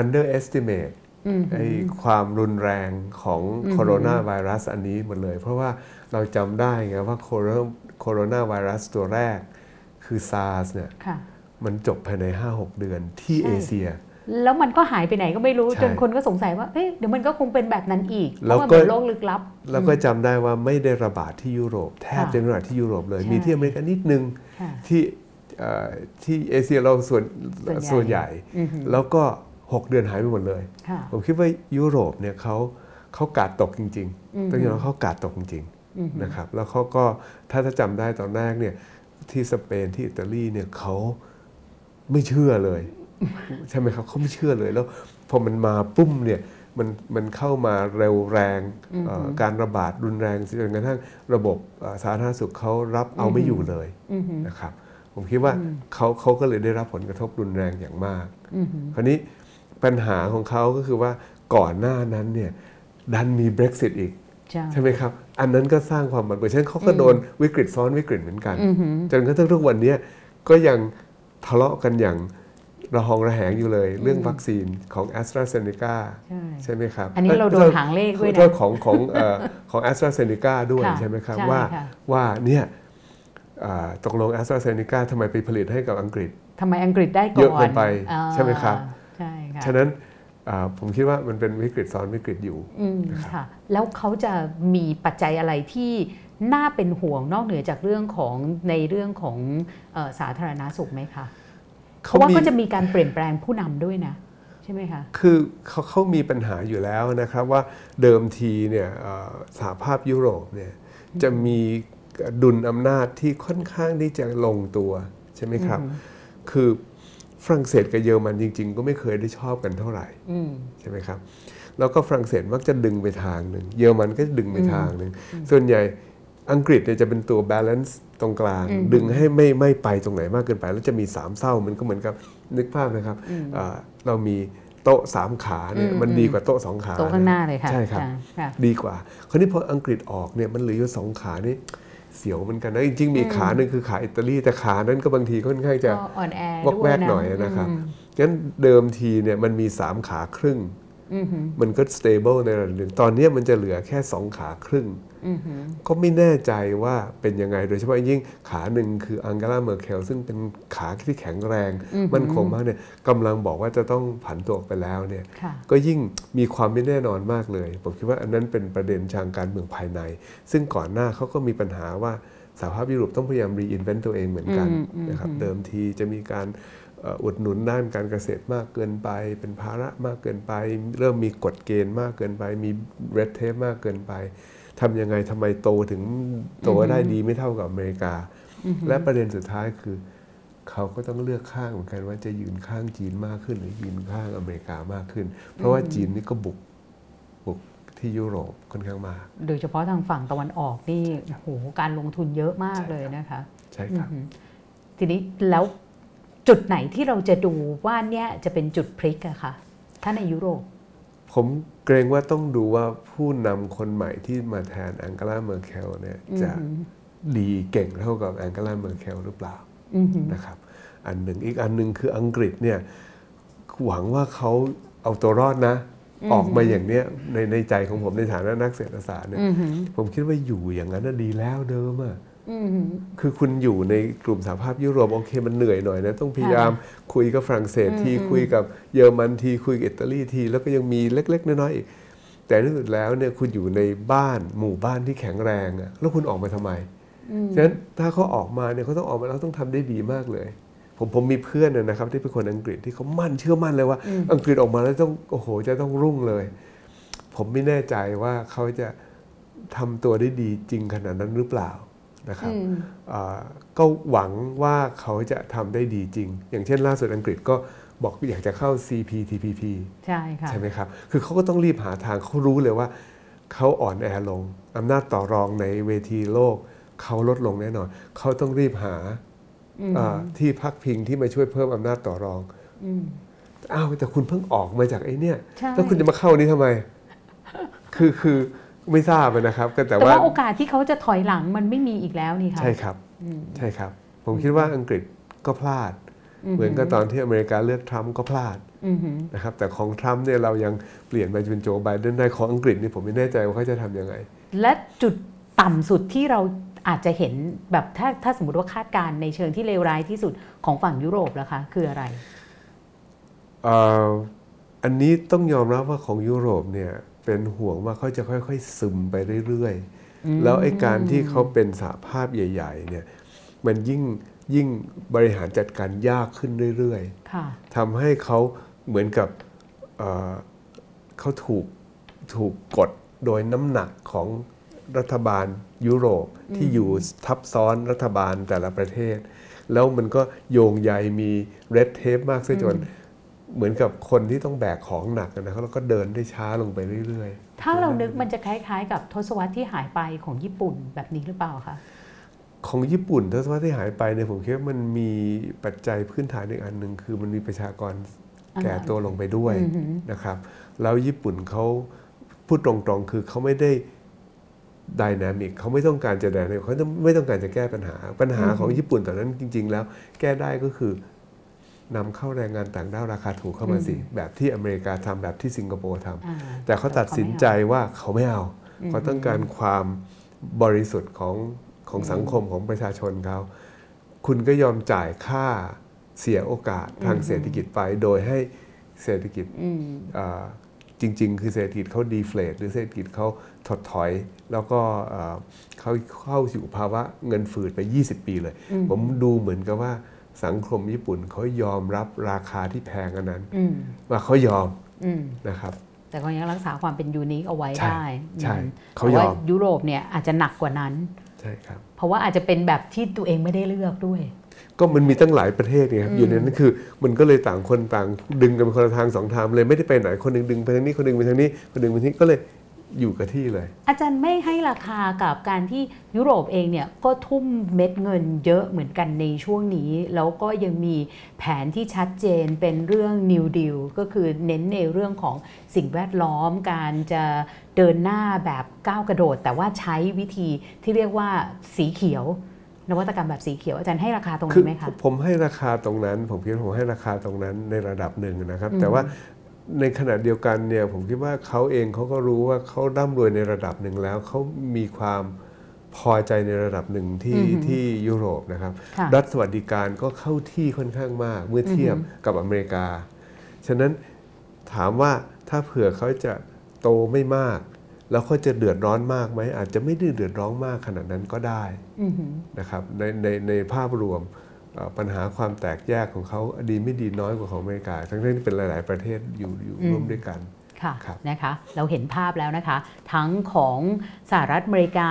underestimate ไอ้ความรุนแรงของโคโรนาไวรัสอันนี้หมดเลยเพราะว่าเราจำได้ไงว่าโคโรนาไวรัสตัวแรกคือ SARS เนี่ยมันจบภายใน 5-6 เดือนที่เอเชียแล้วมันก็หายไปไหนก็ไม่รู้จนคนก็สงสัยว่าเอ๊ะเดี๋ยวมันก็คงเป็นแบบนั้นอีกเพราะมันเป็นโรคลึกลับแล้วก็จำได้ว่าไม่ได้ระบาดที่ยุโรปแทบจะไม่ระบาดที่ยุโรปเลยมีที่อเมริกานิดนึงที่เอเชียเราส่วนใหญ่แล้วก็6เดือนหายไปหมดเลยผมคิดว่ายุโรปเนี่ยเขากาดตกจริงๆต้องยอมรับเขากาดตกจริงๆนะครับแล้วเขาก็ถ้าจำได้ตอนแรกเนี่ยที่สเปนที่อิตาลีเนี่ยเขาไม่เชื่อเลยใช่ไหมครับเขาไม่เชื่อเลยแล้วพอมันมาปุ้มเนี่ยมันเข้ามาเร็วแรงการระบาดรุนแรงจนกระทั่งระบบสาธารณสุขเขารับเอาไม่อยู่เลยนะครับ ผมคิดว่าเขาก็เลยได้รับผลกระทบรุนแรงอย่างมากคราวนี้ปัญหาของเขาก็คือว่าก่อนหน้านั้นเนี่ยดันมี Brexit อีกใช่ไหมครับอันนั้นก็สร้างความผันผวนฉะนั้นเขาก็โดนวิกฤตซ้อนวิกฤตเหมือนกันจนกระทั่งทุกวันนี้ก็ยังทะเลาะกันอย่างระหองระแหงอยู่เลยเรื่องวัคซีนของ AstraZeneca ใช่ไหมครับอันนี้เราโดนหางเลขด้วยนะของ AstraZeneca ด้วยใช่ไหมครับว่าเนี่ยตกลง AstraZeneca ทำไมไปผลิตให้กับอังกฤษทำไมอังกฤษได้ก่อนเยอะเกินไปใช่ไหมครับใช่ค่ะฉะนั้นผมคิดว่ามันเป็นวิกฤตซ้อนวิกฤตอยู่ค่ะแล้วเขาจะมีปัจจัยอะไรที่น่าเป็นห่วงนอกเหนือจากเรื่องของในเรื่องของสาธารณสุขไหมคะเพราะว่าก็จะมีการเปลี่ยนแปลงผู้นำด้วยนะใช่ไหมคะคือเขามีปัญหาอยู่แล้วนะครับว่าเดิมทีเนี่ยสหภาพยุโรปเนี่ยจะมีดุลอำนาจที่ค่อนข้างที่จะลงตัวใช่ไหมครับคือฝรั่งเศสกับเยอรมันจริงๆก็ไม่เคยได้ชอบกันเท่าไหร่ใช่ไหมครับแล้วก็ฝรั่งเศสมักจะดึงไปทางหนึ่งเยอรมันก็ดึงไปทางหนึ่งส่วนใหญ่อังกฤษเนี่ยจะเป็นตัวบาลานซ์ตรงกลางดึงให้ไม่ไปตรงไหนมากเกินไปแล้วจะมีสามเส้ามันก็เหมือนกับนึกภาพนะครับเรามีโต๊ะสามขาเนี่ยมันดีกว่าโต๊ะสองขาโต๊ะข้างหน้าเลยค่ะใช่ครับดีกว่าคราวนี้พออังกฤษออกเนี่ยมันเหลืออยู่สองขานี่เสียวเหมือนกันนะจริงๆมีขาหนึ่งคือขาอิตาลีแต่ขานั้นก็บางทีค่อนข้างจะอ่อนแอวอกแวกหน่อยนะครับงั้นเดิมทีเนี่ยมันมีสามขาครึ่งมันก็สเตเบิลในระดับหนึ่งตอนนี้มันจะเหลือแค่สองขาครึ่งก็ไม่แน่ใจว่าเป็นยังไงโดยเฉพาะยิ่งขาหนึ่งคืออังเกลาเมอร์เคิลซึ่งเป็นขาที่แข็งแรงมั่นคงมากเนี่ยกำลังบอกว่าจะต้องผันตัวออกไปแล้วเนี่ยก็ยิ่งมีความไม่แน่นอนมากเลยผมคิดว่าอันนั้นเป็นประเด็นทางการเมืองภายในซึ่งก่อนหน้าเขาก็มีปัญหาว่าสหภาพยุโรปต้องพยายามรีอินเวนต์ตัวเองเหมือนกันนะครับเดิมทีจะมีการอุดหนุนด้านการเกษตรมากเกินไปเป็นภาระมากเกินไปเริ่มมีกฎเกณฑ์มากเกินไปมีเรดเทปมากเกินไปทำยังไงทำไมโตถึงโตได้ดีไม่เท่ากับอเมริกาและประเด็นสุดท้ายคือเขาก็ต้องเลือกข้างเหมือนกันว่าจะยืนข้างจีนมากขึ้นหรือยืนข้างอเมริกามากขึ้นเพราะว่าจีนนี่ก็บุกที่ยุโรปค่อนข้างมากโดยเฉพาะทางฝั่งตะวันออกนี่โอ้โหการลงทุนเยอะมากเลยนะคะใช่ครับทีนี้แล้วจุดไหนที่เราจะดูว่าเนี่ยจะเป็นจุดพลิกอะคะถ้าในยุโรปผมเกรงว่าต้องดูว่าผู้นำคนใหม่ที่มาแทนแองเกลาเมอร์เคิลเนี่ยจะดีเก่งเท่ากับแองเกลาเมอร์เคิลหรือเปล่านะครับอันหนึ่งอีกอันหนึ่งคืออังกฤษเนี่ยหวังว่าเขาเอาตัวรอดนะออกมาอย่างเนี้ยในใจของผมในฐานะนักเศรษฐศาสตร์เนี่ยผมคิดว่าอยู่อย่างนั้นดีแล้วเดิมอะคือคุณอยู่ในกลุ่มสหภาพยุโรปโอเคมันเหนื่อยหน่อยนะต้องพยายามคุยกับฝรั่งเศสทีคุยกับเยอรมันทีคุยกับอิตาลีทีแล้วก็ยังมีเล็กๆน้อยๆอีกแต่ที่สุดแล้วเนี่ยคุณอยู่ในบ้านหมู่บ้านที่แข็งแรงอ่ะแล้วคุณออกมาทำไมฉะนั้นถ้าเขาออกมาเนี่ยเขาต้องออกมาแล้วต้องทำได้ดีมากเลยผมมีเพื่อนนะครับที่เป็นคนอังกฤษที่เขาเชื่อมั่นเลยว่าอังกฤษออกมาแล้วต้องโอ้โหจะต้องรุ่งเลยผมไม่แน่ใจว่าเขาจะทำตัวได้ดีจริงขนาดนั้นหรือเปล่านะครับก็หวังว่าเขาจะทำได้ดีจริงอย่างเช่นล่าสุดอังกฤษก็บอกอยากจะเข้า CPTPP ใช่ค่ะใช่ไหมครับคือเขาก็ต้องรีบหาทางเขารู้เลยว่าเขาอ่อนแอลงอำนาจต่อรองในเวทีโลกเขาลดลงแน่นอนเขาต้องรีบหาที่พักพิงที่มาช่วยเพิ่มอำนาจต่อรองอ้าวแต่คุณเพิ่งออกมาจากไอ้เนี่ยแล้วคุณจะมาเข้านี้ทำไมคือไม่ทราบนะครับแต่ว่าโอกาสที่เขาจะถอยหลังมันไม่มีอีกแล้วนี่ค่ะใช่ครับใช่ครับผมคิดว่าอังกฤษก็พลาดเหมือนกับตอนที่อเมริกาเลือกทรัมป์ก็พลาดนะครับแต่ของทรัมป์เนี่ยเรายังเปลี่ยนมาเป็นโจไบเดนได้ของอังกฤษนี่ผมไม่แน่ใจว่าเขาจะทำยังไงและจุดต่ำสุดที่เราอาจจะเห็นแบบถ้าสมมติว่าคาดการณ์ในเชิงที่เลวร้ายที่สุดของฝั่งยุโรปล่ะคะคืออะไรอันนี้ต้องยอมรับว่าของยุโรปเนี่ยเป็นห่วงว่าเขาจะค่อยๆซึมไปเรื่อยๆแล้วไอ้การที่เขาเป็นสหภาพใหญ่ๆเนี่ยมันยิ่งบริหารจัดการยากขึ้นเรื่อยๆทำให้เขาเหมือนกับเขาถูกกดโดยน้ำหนักของรัฐบาลยุโรปที่อยู่ทับซ้อนรัฐบาลแต่ละประเทศแล้วมันก็โยงใยมีเรดเทปมากซะจนเหมือนกับคนที่ต้องแบกของหนักนะครับแล้วก็เดินได้ช้าลงไปเรื่อยๆถ้าเรานึกมันจะคล้ายๆกับทศวรรษที่หายไปของญี่ปุ่นแบบนี้หรือเปล่าคะ ของญี่ปุ่นทศวรรษที่หายไปเนี่ยผมคิดว่ามันมีปัจจัยพื้นฐานอีกอันนึงคือมันมีประชากรแก่ตัวลงไปด้วยนะครับแล้วญี่ปุ่นเขาพูดตรงๆคือเขาไม่ได้ไดนามิกเขาไม่ต้องการจะไดนามิกเขาไม่ต้องการจะแก้ปัญหาของญี่ปุ่นตอนนั้นจริงๆแล้วแก้ได้ก็คือนำเข้าแรงงานต่างด้าวราคาถูกเข้ามาสิแบบที่อเมริกาทำแบบที่สิงคโปร์ทำแต่เขาตัดสินใจว่าเขาไม่เอาเขาต้องการความบริสุทธิ์ของสังคมของประชาชนเขาคุณก็ยอมจ่ายค่าเสียโอกาสทางเศรษฐกิจไปโดยให้เศรษฐกิจจริงๆคือเศรษฐกิจเขาดีเฟลตหรือเศรษฐกิจเขาถดถอยแล้วก็เขาเข้าสู่ภาวะเงินฝืดไป20ปีเลยผมดูเหมือนกับว่าสังคมญี่ปุ่นเขายอมรับราคาที่แพงอันนั้นว่าเขายอมนะครับแต่เขายังรักษาความเป็นยูนิคเอาไว้ได้ใช่เขายอมว่ายุโรปเนี่ยอาจจะหนักกว่านั้นใช่ครับเพราะว่าอาจจะเป็นแบบที่ตัวเองไม่ได้เลือกด้วยก็มันมีตั้งหลายประเทศไงครับอยู่ในนั้นคือมันก็เลยต่างคนต่างดึงกันคนละทางสองทางเลยไม่ได้ไปไหนคนนึงดึงไปทางนี้คนนึงไปทางนี้คนนึงไปทางนี้ก็เลยอยู่กับที่เลยอาจารย์ไม่ให้ราคากับการที่ยุโรปเองเนี่ยก็ทุ่มเม็ดเงินเยอะเหมือนกันในช่วงนี้แล้วก็ยังมีแผนที่ชัดเจนเป็นเรื่อง New Deal ก็คือเน้นในเรื่องของสิ่งแวดล้อมการจะเดินหน้าแบบก้าวกระโดดแต่ว่าใช้วิธีที่เรียกว่าสีเขียวนวัตกรรมแบบสีเขียวอาจารย์ให้ราคาตรงนี้ไหมคะผมให้ราคาตรงนั้นผมคิดผมให้ราคาตรงนั้นในระดับหนึ่งนะครับแต่ว่าในขณะเดียวกันเนี่ยผมคิดว่าเขาเองเขาก็รู้ว่าเขาร่ำรวยในระดับหนึ่งแล้วเขามีความพอใจในระดับหนึ่งที่ยุโรปนะครับรัฐสวัสดิการก็เข้าที่ค่อนข้างมากเมื่อเทียบกับอเมริกาฉะนั้นถามว่าถ้าเผื่อเขาจะโตไม่มากแล้วเขาจะเดือดร้อนมากไหมอาจจะไม่ได้เดือดร้อนมากขนาดนั้นก็ได้นะครับในภาพรวมปัญหาความแตกแยกของเขาดีไม่ดีน้อยกว่าของอเมริกาทั้งที่เป็นหลายๆประเทศอยู่ร่วมด้วยกันค่ะนะคะเราเห็นภาพแล้วนะคะทั้งของสหรัฐอเมริกา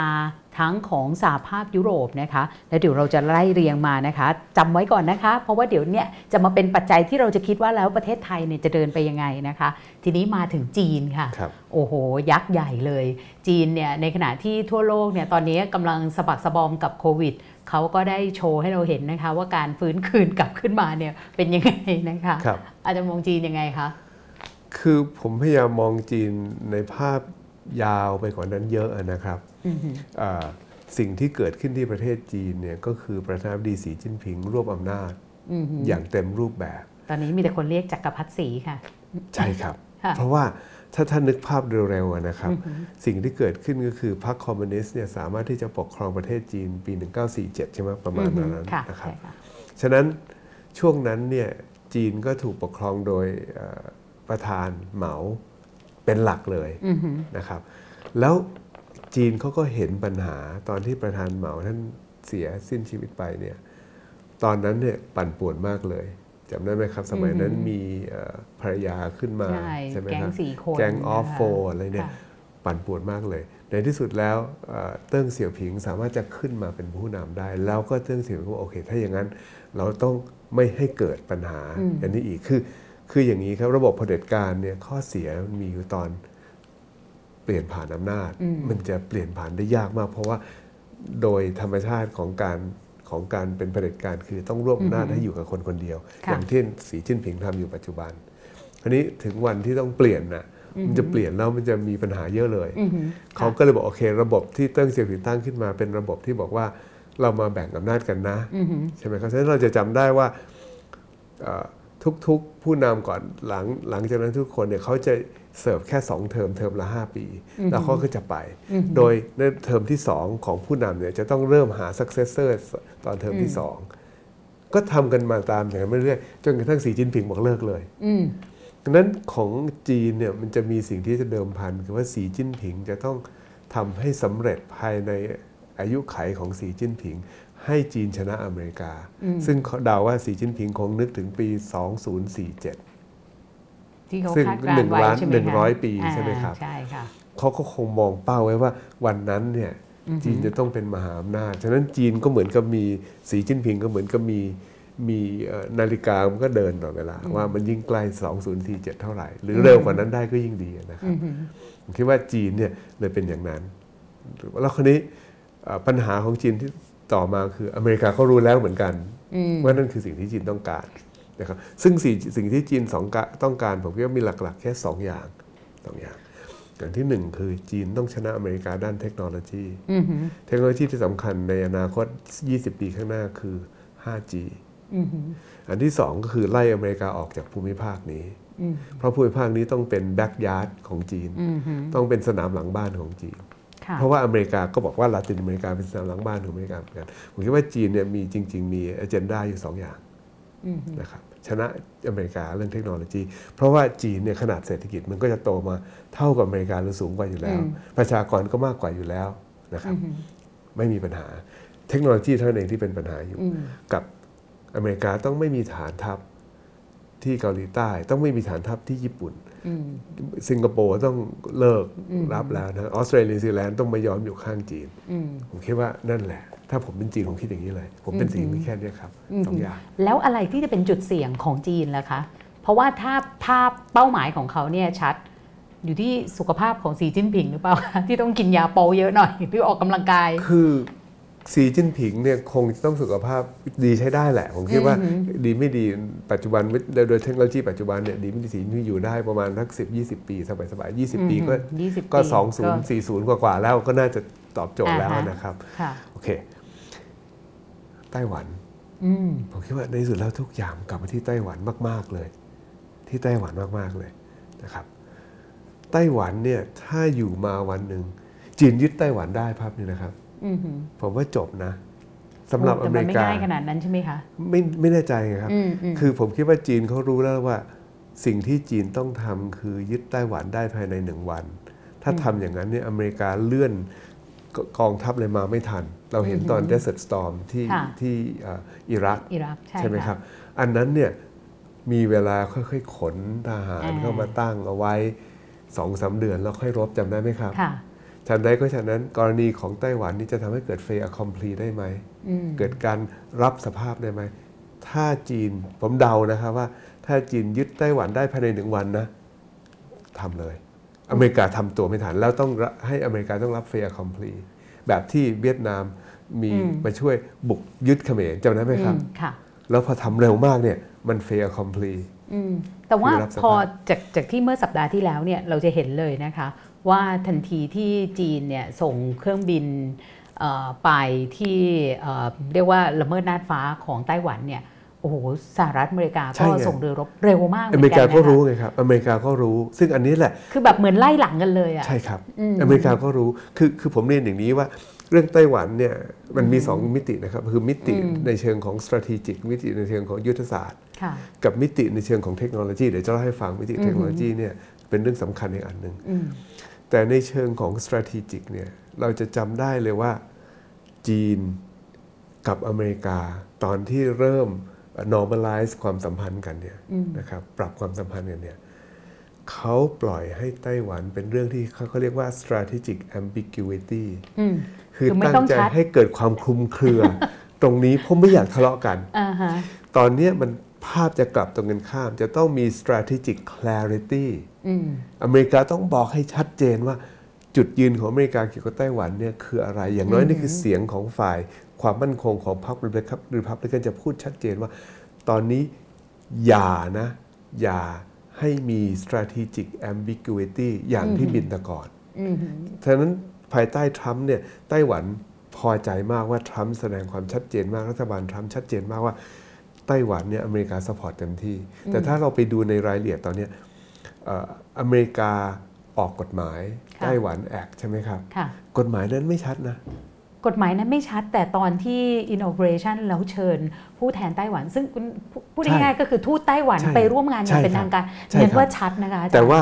ทั้งของสหภาพยุโรปนะคะแล้วเดี๋ยวเราจะไล่เรียงมานะคะจำไว้ก่อนนะคะเพราะว่าเดี๋ยวเนี้ยจะมาเป็นปัจจัยที่เราจะคิดว่าแล้วประเทศไทยเนี่ยจะเดินไปยังไงนะคะทีนี้มาถึงจีนค่ะโอ้โหยักษ์ใหญ่เลยจีนเนี่ยในขณะที่ทั่วโลกเนี่ยตอนนี้กำลังสะบักสะบอมกับโควิดเขาก็ได้โชว์ให้เราเห็นนะคะว่าการฟื้นคืนกลับขึ้นมาเนี่ยเป็นยังไงนะคะอาจารย์มองจีนยังไงคะคือผมพยายามมองจีนในภาพยาวไปกว่านั้นเยอะนะครับสิ่งที่เกิดขึ้นที่ประเทศจีนเนี่ยก็คือประธานาธิบดีสีจิ้นผิงรวบอำนาจอย่างเต็มรูปแบบตอนนี้มีแต่คนเรียกจักรพรรดิสีค่ะใช่ครับเพราะว่าถ้าท่านนึกภาพเร็วๆนะครับสิ่งที่เกิดขึ้นก็คือพรรคคอมมิวนิสต์เนี่ยสามารถที่จะปกครองประเทศจีนปี1947ใช่ไหมประมาณนั้นนะครับฉะนั้นช่วงนั้นเนี่ยจีนก็ถูกปกครองโดยประธานเหมาเป็นหลักเลยนะครับแล้วจีนเขาก็เห็นปัญหาตอนที่ประธานเหมาท่านเสียสิ้นชีวิตไปเนี่ยตอนนั้นเนี่ยปั่นป่วนมากเลยจำได้ไหมครับสมัยนั้นมีภรรยาขึ้นมาใช่ไหมครับแก๊งออฟโฟอะไรเนี่ยปั่นป่วนมากเลยในที่สุดแล้วเติ้งเสี่ยวผิงสามารถจะขึ้นมาเป็นผู้นำได้แล้วก็เติ้งเสี่ยวผิงก็โอเคถ้าอย่างนั้นเราต้องไม่ให้เกิดปัญหาอันนี้อีกคืออย่างนี้ครับระบบเผด็จการเนี่ยข้อเสียมีอยู่ตอนเปลี่ยนผ่านอำนาจมันจะเปลี่ยนผ่านได้ยากมากเพราะว่าโดยธรรมชาติของการเป็นเผด็จการคือต้องรวบอำนาจให้อยู่กับคนคนเดียวอย่างที่สีจิ้นผิงทำอยู่ปัจจุบันคราวนี้ถึงวันที่ต้องเปลี่ยนน่ะมันจะเปลี่ยนแล้วมันจะมีปัญหาเยอะเลยเขาก็เลยบอกโอเคระบบที่เติ้งเสี่ยวผิงตั้งขึ้นมาเป็นระบบที่บอกว่าเรามาแบ่งอำนาจกันนะใช่ไหมครับฉะนั้นเราจะจำได้ว่าทุกๆผู้นำก่อนหลังจากนั้นทุกคนเนี่ยเขาจะเสิร์ฟแค่2เทอมเทอมละ5ปีแล้วเขาก็จะไปโดยในเทอมที่2ของผู้นำเนี่ยจะต้องเริ่มหาซักเซสเซอร์ตอนเทอมที่2ก็ทำกันมาตามอย่างนั้นเรื่อยๆจนกระทั่งสีจิ้นผิงบอกเลิกเลยดังนั้นของจีนเนี่ยมันจะมีสิ่งที่จะเดิมพันคือว่าสีจิ้นผิงจะต้องทำให้สำเร็จภายในอายุไขของสีจิ้นผิงให้จีนชนะอเมริกาซึ่งเดาว่าสีจิ้นผิงคงนึกถึงปี2047ที่เขาคาดการไว้ใช่มั้ยคะ100ปีใช่มั้ยครับใช่ค่ะเขาก็คงมองเป้าไว้ว่าวันนั้นเนี่ยจีนจะต้องเป็นมหาอำนาจฉะนั้นจีนก็เหมือนกับมีสีจิ้นผิงก็เหมือนกับมีนาฬิกามันก็เดินตลอดเวลาว่ามันยิ่งใกล้2047เท่าไหร่หรือเร็วกว่านั้นได้ก็ยิ่งดีนะครับผมคิดว่าจีนเนี่ยเลยเป็นอย่างนั้นแล้วคราวนี้ปัญหาของจีนที่ ต่อมาคืออเมริกาเขารู้แล้วเหมือนกันว่านั่นคือสิ่งที่จีนต้องการนะครับซึ่งสิ่งที่จีนต้องการผมคิดว่ามีหลักๆแค่2อย่างอย่างที่1คือจีนต้องชนะอเมริกาด้านเทคโนโลยีที่สำคัญในอนาคต20 ปีข้างหน้าคือ 5G อันที่2ก็คือไล่อเมริกาออกจากภูมิภาคนี้เพราะภูมิภาคนี้ต้องเป็นแบ็กยาร์ดของจีนต้องเป็นสนามหลังบ้านของจีนเพราะว่าอเมริกาก็บอกว่าลาตินอเมริกาเป็นสนามหลังบ้านของอเมริกาเหมือนกันผมคิดว่าจีนเนี่ยมีจริงๆมีอเจนดาอยู่2อย่างนะครับชนะอเมริกาเรื่องเทคโนโลยีเพราะว่าจีนเนี่ยขนาดเศรษฐกิจมันก็จะโตมาเท่ากับอเมริกาหรือสูงกว่าอยู่แล้วประชากรก็มากกว่าอยู่แล้วนะครับไม่มีปัญหาเทคโนโลยีเท่านั้นเองที่เป็นปัญหาอยู่กับอเมริกาต้องไม่มีฐานทัพที่เกาหลีใต้ต้องไม่มีฐานทัพที่ญี่ปุ่นสิงคโปร์ต้องเลิกรับแล้วนะออสเตรเลียนิวซีแลนด์ต้องไม่ยอมอยู่ข้างจีนผมคิดว่านั่นแหละถ้าผมเป็นจีนผมคิดอย่างนี้เลยผมเป็นสิ่งที่แค่นี้ครับสองอย่างแล้วอะไรที่จะเป็นจุดเสี่ยงของจีนล่ะคะเพราะว่าถ้าภาพเป้าหมายของเขาเนี่ยชัดอยู่ที่สุขภาพของสีจิ้นผิงหรือเปล่าที่ต้องกินยาโปเยอะหน่อยหรือออกกำลังกายคือสีจิ้นผิงเนี่ยคงต้องสุขภาพดีใช้ได้แหละผมคิดว่าดีไม่ดีปัจจุบันโดยเทคโนโลยีปัจจุบันเนี่ยดีไม่ดีสีที่อยู่ได้ประมาณสัก10-20 ปีสบายๆ20 ปีก็2040กว่าแล้วก็น่าจะตอบโจทย์แล้วนะครับโอเคไต้หวันผมคิดว่าในสุดแล้วทุกอย่างกลับมาที่ไต้หวันมากๆเลยที่ไต้หวันมากๆเลยนะครับไต้หวันเนี่ยถ้าอยู่มาวันนึงจีนยึดไต้หวันได้ภาพนี้นะครับผมว่าจบนะสำหรับอเมริกาแต่มันไม่ง่ายขนาดนั้นใช่ไหมคะไม่แน่ใจครับคือผมคิดว่าจีนเขารู้แล้วว่าสิ่งที่จีนต้องทำคือยึดไต้หวันได้ภายใน1 วันถ้าทำอย่างนั้นเนี่ยอเมริกาเลื่อนกองทัพเลยมาไม่ทันเราเห็นตอน Desert Storm ที่อิรักใช่ไหมครับอันนั้นเนี่ยมีเวลาค่อยๆขนทหารเข้ามาตั้งเอาไว้ 2-3 เดือนแล้วค่อยรบจำได้ไหมครับฉันใดก็ฉะนั้นกรณีของไต้หวันนี่จะทำให้เกิด fail complete ได้ไหมเกิดการรับสภาพได้ไหมถ้าจีนผมเดานะครับว่าถ้าจีนยึดไต้หวันได้ภายใน1 วันนะทำเลยอเมริกาทำตัวไม่ทันแล้วต้องให้อเมริกาต้องรับ fail complete แบบที่เวียดนามมีมาช่วยบุกยึดเขมรจำได้ไหมครับแล้วพอทำเร็วมากเนี่ยมัน fail complete แต่ว่าพอจากที่เมื่อสัปดาห์ที่แล้วเนี่ยเราจะเห็นเลยนะคะว่าทันทีที่จีนเนี่ยส่งเครื่องบินไปที่เรียกว่าละเมิดน่านฟ้าของไต้หวันเนี่ยโอ้โหสหรัฐอเมริกาก็ส่งเรือรบเร็วมากเหมือนกันอเมริกาก็รู้ไงครับอเมริกาก็รู้ซึ่งอันนี้แหละคือแบบเหมือนไล่หลังกันเลยอ่ะใช่ครับอเมริกาก็รู้คือผมเรียนอย่างนี้ว่าเรื่องไต้หวันเนี่ยมันมี2มิตินะครับคือมิติในเชิงของ strategic มิติในเชิงของยุทธศาสตร์กับมิติในเชิงของเทคโนโลยีเดี๋ยวจะเล่าให้ฟังมิติเทคโนโลยีเนี่ยเป็นเรื่องสำคัญอีกอันนึงแต่ในเชิงของ strategic เนี่ยเราจะจำได้เลยว่าจีนกับอเมริกาตอนที่เริ่ม normalize ความสัมพันธ์กันเนี่ยนะครับปรับความสัมพันธ์กันเนี่ยเขาปล่อยให้ไต้หวันเป็นเรื่องที่เขาเรียกว่า strategic ambiguity คือตั้งใจให้เกิดความคลุมเครือ ตรงนี้ผมไม่อยากทะเลาะกัน ตอนนี้มันภาพจะกลับตรงกันข้ามจะต้องมี strategic clarity อเมริกาต้องบอกให้ชัดเจนว่าจุดยืนของอเมริกาเกี่ยวกับไต้หวันเนี่ยคืออะไรอย่างน้อยนี่คือเสียงของฝ่ายความมั่นคงของพรรครีพับลิกันจะพูดชัดเจนว่าตอนนี้อย่าให้มี strategic ambiguity อย่างที่บินตะก่อนฉะนั้นภายใต้ทรัมป์เนี่ยไต้หวันพอใจมากว่าทรัมป์แสดงความชัดเจนมากรัฐบาลทรัมป์ชัดเจนมากว่าไต้หวันเนี่ยอเมริกาซัพพอร์ตเต็มที่แต่ถ้าเราไปดูในรายละเอียดตอนนี้อเมริกาออกกฎหมายไต้หวันแอคใช่ไหมครับกฎหมายนั้นไม่ชัดนะกฎหมายนั้นไม่ชัดแต่ตอนที่ inauguration แล้วเชิญผู้แทนไต้หวันซึ่งพูดง่ายๆก็คือทูตไต้หวันไปร่วมงานอย่างเป็นทางการเห็นว่าชัดนะคะแต่ว่า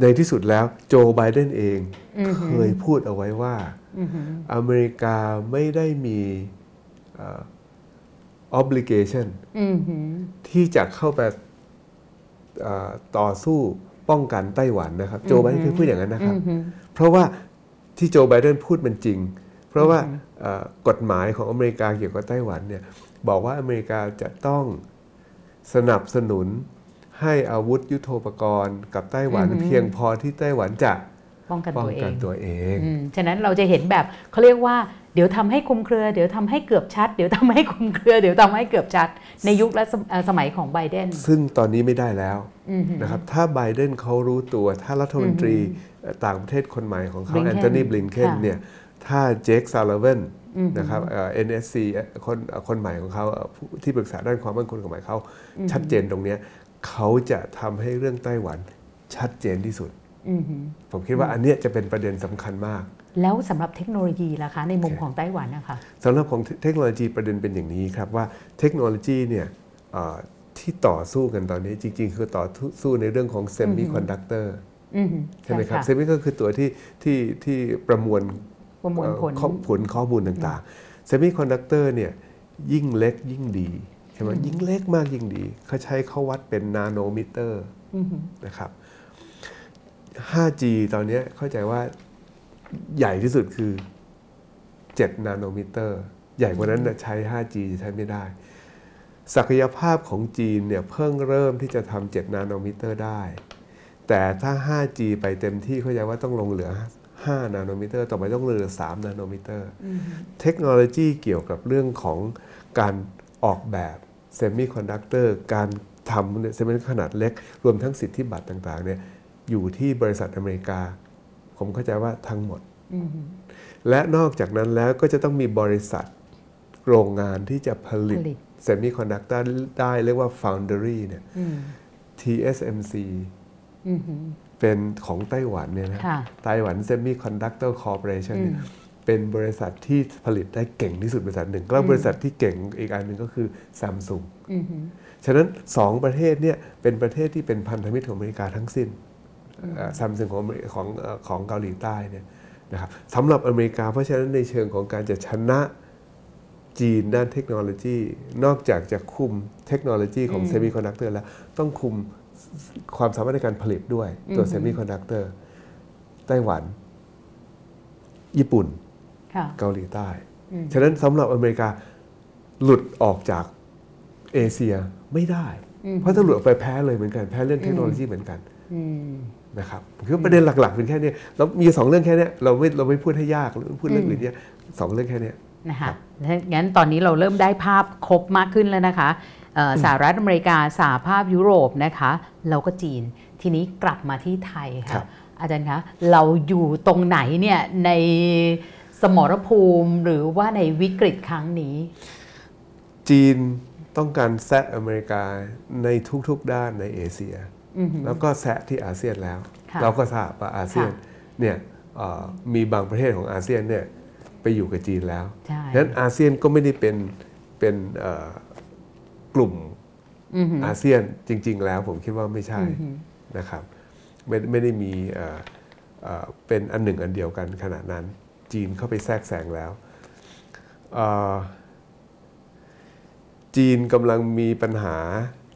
ในที่สุดแล้วโจไบเดนเองเคยพูดเอาไว้ว่าอเมริกาไม่ได้มีobligation ที่จะเข้าไปต่อสู้ป้องกันไต้หวันนะครับโจไบเดนเคยพูดอย่างนั้นนะครับเพราะว่าที่โจไบเดนพูดมันจริงเพราะว่ากฎหมายของอเมริกาเกี่ยวกับไต้หวันเนี่ยบอกว่าอเมริกาจะต้องสนับสนุนให้อาวุธยุทโธปกรณ์กับไต้หวันเพียงพอที่ไต้หวันจะป้องกันตัวเองฉะนั้นเราจะเห็นแบบเขาเรียกว่า เดี๋ยวทำให้คุมเครือเดี๋ยวทำให้เกือบชัดเดี๋ยวทำให้คุมเครือเดี๋ยวทำให้เกือบชัดในยุคและสมัยของไบเดนซึ่งตอนนี้ไม่ได้แล้วนะครับถ้าไบเดนเขารู้ตัวถ้ารัฐมนตรีต่างประเทศคนใหม่ของเขาแอนโทนีบลินเคนเนี่ยถ้าเจคซาลิแวนนะครับNSC คนใหม่ของเขาที่ปรึกษาด้านความมั่นคงของใหม่เขาชัดเจนตรงนี้เขาจะทำให้เรื่องไต้หวันชัดเจนที่สุดผมคิดว่าอันนี้จะเป็นประเด็นสำคัญมากแล้วสำหรับเทคโนโลยีล่ะคะในมุมของไต้หวันนะคะสำหรับของเทคโนโลยีประเด็นเป็นอย่างนี้ครับว่าเทคโนโลยีเนี่ยที่ต่อสู้กันตอนนี้จริงๆคือต่อสู้ในเรื่องของเซมิคอนดักเตอร์ใช่ไหมครับเซมิก็คือตัวที่ประมวลผลข้อมูลต่างๆเซมิคอนดักเตอร์เนี่ยยิ่งเล็กยิ่งดีใช่ไหมยิ่งเล็กมากยิ่งดีเขาใช้เขาวัดเป็นนาโนมิเตอร์นะครับ 5G ตอนนี้เข้าใจว่าใหญ่ที่สุดคือ7นาโนมิเตอร์ใหญ่กว่านั้นใช้ 5G จะใช้ไม่ได้ศักยภาพของจีนเนี่ยเพิ่งเริ่มที่จะทำ7นาโนมิเตอร์ได้แต่ถ้า 5G ไปเต็มที่เข้าใจว่าต้องลงเหลือ5นาโนมิเตอร์ต่อไปต้องเหลือ3นาโนมิเตอร์เทคโนโลยีเกี่ยวกับเรื่องของการออกแบบเซมิคอนดักเตอร์การทำเซมิขนาดเล็กรวมทั้งสิทธิบัตรต่างๆเนี่ยอยู่ที่บริษัทอเมริกาผมเข้าใจว่าทั้งหมดและนอกจากนั้นแล้วก็จะต้องมีบริษัทโรงงานที่จะผลิตเซมิคอนดักเตอร์ได้เรียกว่า foundry เนี่ย TSMC เป็นของไต้หวันเนี่ยนะไต้หวัน Semiconductor Corporation เป็นบริษัทที่ผลิตได้เก่งที่สุดบริษัทหนึ่งแล้วบริษัทที่เก่งอีกอันหนึ่งก็คือ Samsung ฉะนั้น2ประเทศเนี่ยเป็นประเทศที่เป็นพันธมิตรของอเมริกาทั้งสิ้นSamsung ของเกาหลีใต้เนี่ยนะครับสำหรับอเมริกาเพราะฉะนั้นในเชิงของการจะชนะจีนด้านเทคโนโลยีนอกจากจะคุมเทคโนโลยีของเซมิคอนดักเตอร์แล้วต้องคุมความสามารถในการผลิตด้วยตัวเซมิคอนดักเตอร์ไต้หวันญี่ปุ่นเกาหลีใต้ฉะนั้นสำหรับอเมริกาหลุดออกจากเอเชียไม่ได้เพราะถ้าหลุดออกไปแพ้เลยเหมือนกันแพ้เรื่องเทคโนโลยีเหมือนกันนะครับคือประเด็นหลักๆเป็นแค่นี้แล้วมี2เรื่องแค่นี้เราไม่พูดให้ยากพูดเรื่องอื่นเนี่ย2เรื่องแค่นี้นะคะงั้นตอนนี้เราเริ่มได้ภาพครบมากขึ้นแล้วนะคะสหรัฐอเมริกาสหภาพยุโรปนะคะแล้วก็จีนทีนี้กลับมาที่ไทยค่ะอาจารย์คะเราอยู่ตรงไหนเนี่ยในสมรภูมิหรือว่าในวิกฤตครั้งนี้จีนต้องการแซะอเมริกาในทุกๆด้านในเอเชียแล้วก็แซะที่อาเซียนแล้วเราก็ทราบว่าอาเซียนเนี่ยมีบางประเทศของอาเซียนเนี่ยไปอยู่กับจีนแล้วฉะนั้นอาเซียนก็ไม่ได้เป็นกลุ่มอาเซียนจริงๆแล้วผมคิดว่าไม่ใช่นะครับไม่ได้มีเป็นอันหนึ่งอันเดียวกันขนาดนั้นจีนเข้าไปแทรกแซงแล้วจีนกำลังมีปัญหา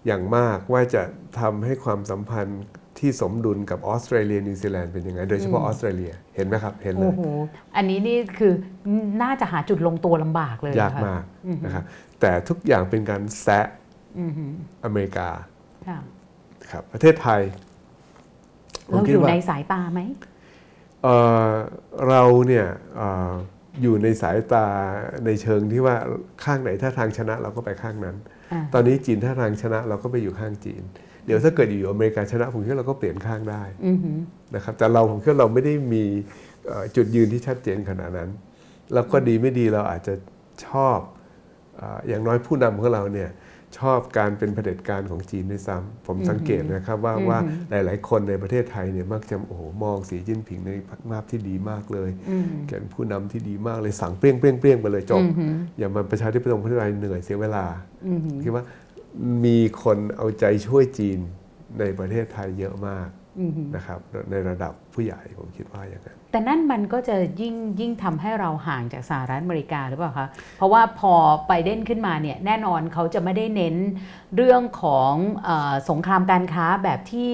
อย่างมากว่าจะทำให้ความสัมพันธ์ที่สมดุลกับออสเตรเลียนิวซีแลนด์เป็นยังไงโดยเฉพาะออสเตรเลียเห็นไหมครับเห็นเลยอันนี้นี่คือน่าจะหาจุดลงตัวลำบากเลยยากมากนะครับแต่ทุกอย่างเป็นการแซะอเมริกาครับประเทศไทยเราอยู่ในสายตาไหมเราเนี่ยอยู่ในสายตาในเชิงที่ว่าข้างไหนถ้าทางชนะเราก็ไปข้างนั้นตอนนี้จีนถ้าทางชนะเราก็ไปอยู่ข้างจีนเดี๋ยวถ้าเกิดอยู่อเมริกาชนะผมคิดว่าเราก็เปลี่ยนข้างได้นะครับแต่เราผมคิดว่าเราไม่ได้มีจุดยืนที่ชัดเจนขนาดนั้นแล้วก็ดีไม่ดีเราอาจจะชอบอย่างน้อยผู้นำของเราเนี่ยชอบการเป็นเผด็จการของจีนด้วยซ้ำผมสังเกตนะครับว่าหลายๆคนในประเทศไทยเนี่ยมักจะโอ้โหมองสีจิ้นผิงในภาพที่ดีมากเลยแกเป็นผู้นำที่ดีมากเลยสั่งเปรี้ยงเปรี้ยงเปรี้ยงไปเลยจบอย่ามาประชาธิปไตยประเทศไทยเหนื่อยเสียเวลาคิดว่ามีคนเอาใจช่วยจีนในประเทศไทยเยอะมากนะครับในระดับผู้ใหญ่ผมคิดว่าอย่างนั้นแต่นั่นมันก็จะยิ่งทำให้เราห่างจากสหรัฐอเมริกาหรือเปล่าคะเพราะว่าพอไบเดนขึ้นมาเนี่ยแน่นอนเขาจะไม่ได้เน้นเรื่องของสงครามการค้าแบบที่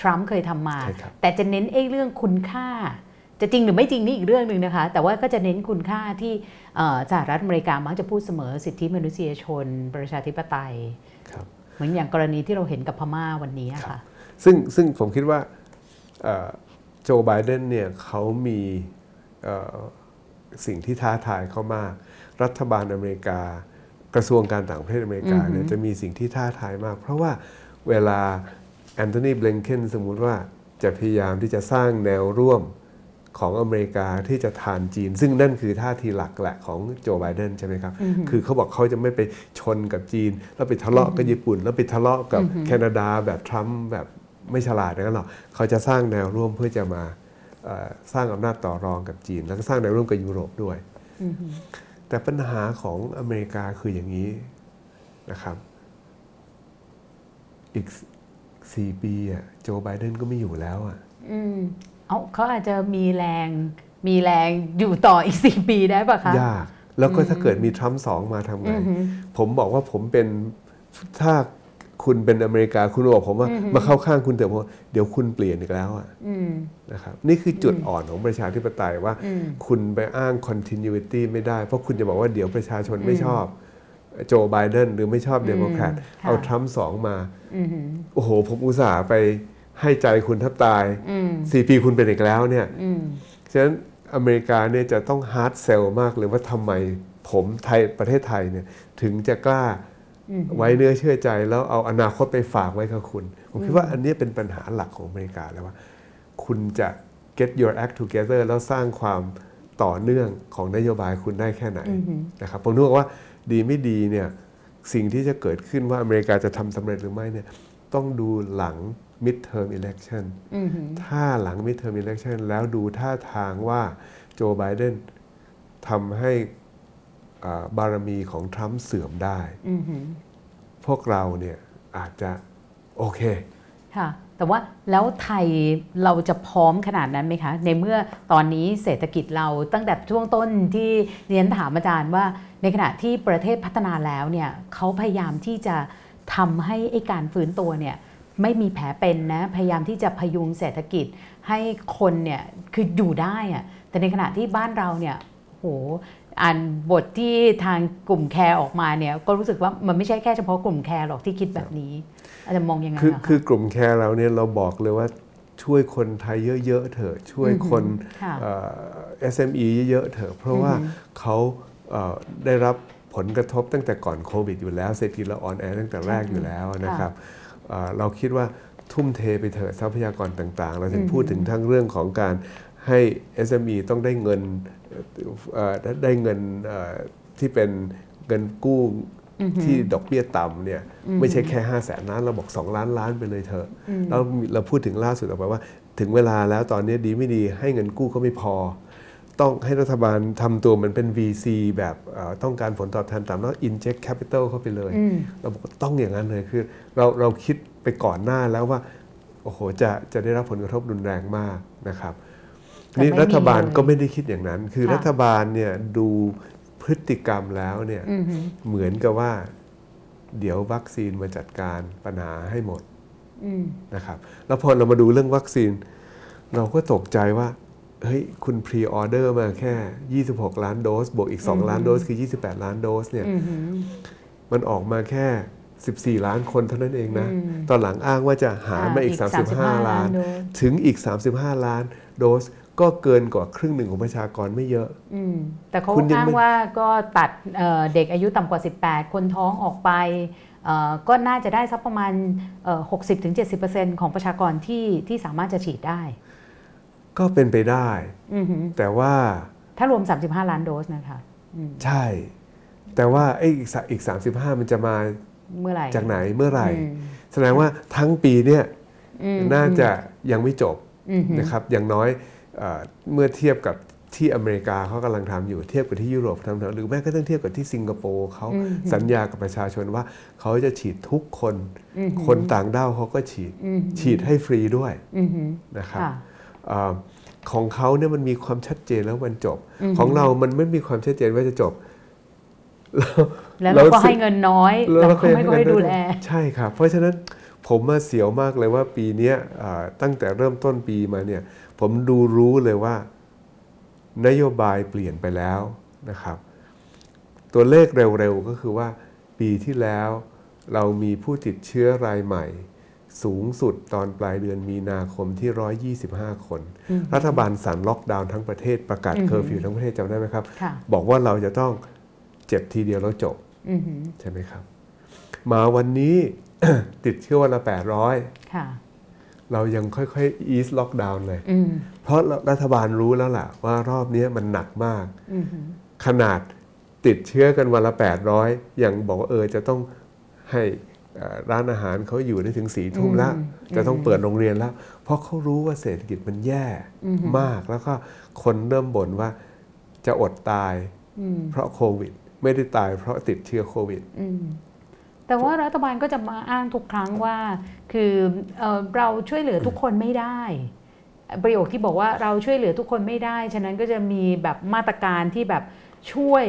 ทรัมป์เคยทำมาแต่จะเน้นเรื่องคุณค่าจะจริงหรือไม่จริงนี่อีกเรื่องนึงนะคะแต่ว่าก็จะเน้นคุณค่าที่สหรัฐอเมริกามักจะพูดเสมอสิทธิมนุษยชนประชาธิปไตยเหมือนอย่างกรณีที่เราเห็นกับพม่าวันนี้ค่ะซึ่งผมคิดว่าโจไบเดนเนี่ยเขามี สิ่งที่ท้าทายเขามากรัฐบาลอเมริกากระทรวงการต่างประเทศอเมริกาเนี่ยจะมีสิ่งที่ท้าทายมากเพราะว่าเวลาแอนโทนีบลิงเคนสมมุติว่าจะพยายามที่จะสร้างแนวร่วมของอเมริกาที่จะทานจีนซึ่งนั่นคือท่าทีหลักแหละของโจไบเดนใช่ไหมครับคือเขาบอกเขาจะไม่ไปชนกับจีนแล้วไปทะเลาะกับญี่ปุ่นแล้วไปทะเลาะกับแคนาดาแบบทรัมป์แบบไม่ฉลาดนั่นหรอกเขาจะสร้างแนวร่วมเพื่อจะมาสร้างอำนาจต่อรองกับจีนแล้วก็สร้างแนวร่วมกับยุโรปด้วยแต่ปัญหาของอเมริกาคืออย่างนี้นะครับอีก4ปีอ่ะโจไบเดนก็ไม่อยู่แล้วอ่ะเขาอาจจะมีแรงอยู่ต่ออีก4ปีได้ป่ะคะยากแล้วก็ถ้าเกิดมีทรัมป์2มาทำไงผมบอกว่าผมเป็นถ้าคุณเป็นอเมริกาคุณบอกผมว่ามาเข้าข้างคุณเถอะเพราะเดี๋ยวคุณเปลี่ยนอีกแล้วอ่ะนะครับนี่คือจุดอ่อนของประชาธิปไตยว่าคุณไปอ้าง continuity ไม่ได้เพราะคุณจะบอกว่าเดี๋ยวประชาชนไม่ชอบโจไบเดนหรือไม่ชอบเดโมแครตเอาทรัมป์2มาโอ้โหผมอุตส่าห์ไปให้ใจคุณแทบตาย4ปีคุณเป็นอีกแล้วเนี่ยฉะนั้นอเมริกาเนี่ยจะต้องฮาร์ดเซลมากเลยว่าทำไมผมไทยประเทศไทยเนี่ยถึงจะกล้าไว้เนื้อเชื่อใจแล้วเอาอนาคตไปฝากไว้กับคุณผมคิดว่าอันนี้เป็นปัญหาหลักของอเมริกาแล้วว่าคุณจะ get your act together แล้วสร้างความต่อเนื่องของนโยบายคุณได้แค่ไหนนะครับผมนึกว่าดีไม่ดีเนี่ยสิ่งที่จะเกิดขึ้นว่าอเมริกาจะทำสำเร็จหรือไม่เนี่ยต้องดูหลัง midterm election ถ้าหลัง midterm election แล้วดูท่าทางว่าโจไบเดนทำให้บารมีของทรัมป์เสื่อมได้พวกเราเนี่ยอาจจะโอเคค่ะแต่ว่าแล้วไทยเราจะพร้อมขนาดนั้นไหมคะในเมื่อตอนนี้เศรษฐกิจเราตั้งแต่ช่วงต้นที่เรียนถามอาจารย์ว่าในขณะที่ประเทศพัฒนาแล้วเนี่ยเขาพยายามที่จะทำให้ไอ้การฟื้นตัวเนี่ยไม่มีแผลเป็นนะพยายามที่จะพยุงเศรษฐกิจให้คนเนี่ยคืออยู่ได้อะแต่ในขณะที่บ้านเราเนี่ยโหอ่านบทที่ทางกลุ่มแคร์ออกมาเนี่ยก็รู้สึกว่ามันไม่ใช่แค่เฉพาะกลุ่มแคร์หรอกที่คิดแบบนี้อาจจะมองยังไงคือกลุ่มแคร์เราเนี่ยเราบอกเลยว่าช่วยคนไทยเยอะๆเถอะช่วยคน SME เยอะๆเถอะเพราะว่าเขาได้รับผลกระทบตั้งแต่ก่อนโควิดอยู่แล้วเศรษฐกิจเราอ่อนแอตั้งแต่แรกอยู่แล้วนะครับเราคิดว่าทุ่มเทไปเถอะทรัพยากรต่างๆเราถึงพูดถึงทั้งเรื่องของการให้ SME ต้องได้เงินที่เป็นเงินกู้ที่ดอกเบี้ยต่ำเนี่ยไม่ใช่แค่500,000 ล้านเราบอก2 ล้านล้านไปเลยเถอะแล้วเราพูดถึงล่าสุดออกไปว่าถึงเวลาแล้วตอนนี้ดีไม่ดีให้เงินกู้ก็ไม่พอต้องให้รัฐบาลทำตัวเหมือนเป็น VC แบบต้องการผลตอบแทนต่ำแล้ว inject capital เข้าไปเลยเราบอกต้องอย่างนั้นเลยคือเราคิดไปก่อนหน้าแล้วว่าโอ้โหจะได้รับผลกระทบรุนแรงมากนะครับนี่รัฐบาลก็ไม่ได้คิดอย่างนั้นคือรัฐบาลเนี่ยดูพฤติกรรมแล้วเนี่ยเหมือนกับว่าเดี๋ยววัคซีนมาจัดการปัญหาให้หมดนะครับแล้วพอเรามาดูเรื่องวัคซีนเราก็ตกใจว่าเฮ้ยคุณพรีออเดอร์มาแค่26ล้านโดสบวกอีก2ล้านโดสคือ28ล้านโดสเนี่ยมันออกมาแค่14ล้านคนเท่านั้นเองนะตอนหลังอ้างว่าจะหามาอีก35ล้านถึงอีก35ล้านโดสก็เกินกว่าครึ่งหนึ่งของประชากรไม่เยอะแต่เขาอ้างว่าก็ตัดเด็กอายุต่ำกว่า18คนท้องออกไปก็น่าจะได้สักประมาณ 60-70% ของประชากรที่สามารถจะฉีดได้ก็เป็นไปได้แต่ว่าถ้ารวม35ล้านโดสนะคะใช่แต่ว่าไอ้อีก35มันจะมาเมื่อไหร่จากไหนเมื่อไหร่แสดงว่าทั้งปีเนี่ยน่าจะยังไม่จบนะครับอย่างน้อยเมื่อเทียบกับที่อเมริกาเขากำลังทำอยู่เทียบกับที่ยุโรปทำหรือแม้กระทั่งเทียบกับที่สิงคโปร์เขาสัญญากับประชาชนว่าเขาจะฉีดทุกคนคนต่างด้าวเขาก็ฉีดให้ฟรีด้วยนะครับของเขาเนี่ยมันมีความชัดเจนแล้ววันจบของเรามันไม่มีความชัดเจนว่าจะจบแล้วเราก็ให้เงินน้อยแล้วก็ไม่ค่อยดูแลใช่ครับเพราะฉะนั้นผมมาเสียวมากเลยว่าปีนี้ตั้งแต่เริ่มต้นปีมาเนี่ยผมดูรู้เลยว่านโยบายเปลี่ยนไปแล้วนะครับตัวเลขเร็วๆก็คือว่าปีที่แล้วเรามีผู้ติดเชื้อรายใหม่ สูงสุดตอนปลายเดือนมีนาคมที่125 คนรัฐบาลสั่งล็อกดาวน์ทั้งประเทศประกาศเคอร์ฟิวทั้งประเทศจำได้ไหมครับบอกว่าเราจะต้องเจ็บทีเดียวแล้วจบใช่ไหมครับมาวันนี้ ติดเชื้อวันละ800ค่ะเรายังค่อยๆ ease lockdown เลยเพราะรัฐบาลรู้แล้วล่ะว่ารอบนี้มันหนักมากขนาดติดเชื้อกันวันละ800ยังบอกว่าจะต้องให้ร้านอาหารเขาอยู่ได้ถึง 4 ทุ่มแล้วจะต้องเปิดโรงเรียนแล้วเพราะเขารู้ว่าเศรษฐกิจมันแย่มากแล้วก็คนเริ่มบ่นว่าจะอดตายเพราะโควิดไม่ได้ตายเพราะติดเชื้อโควิดแต่ว่ารัฐบาลก็จะมาอ้างทุกครั้งว่าคือเราช่วยเหลือทุกคนไม่ได้ประโยคที่บอกว่าเราช่วยเหลือทุกคนไม่ได้ฉะนั้นก็จะมีแบบมาตรการที่แบบช่วย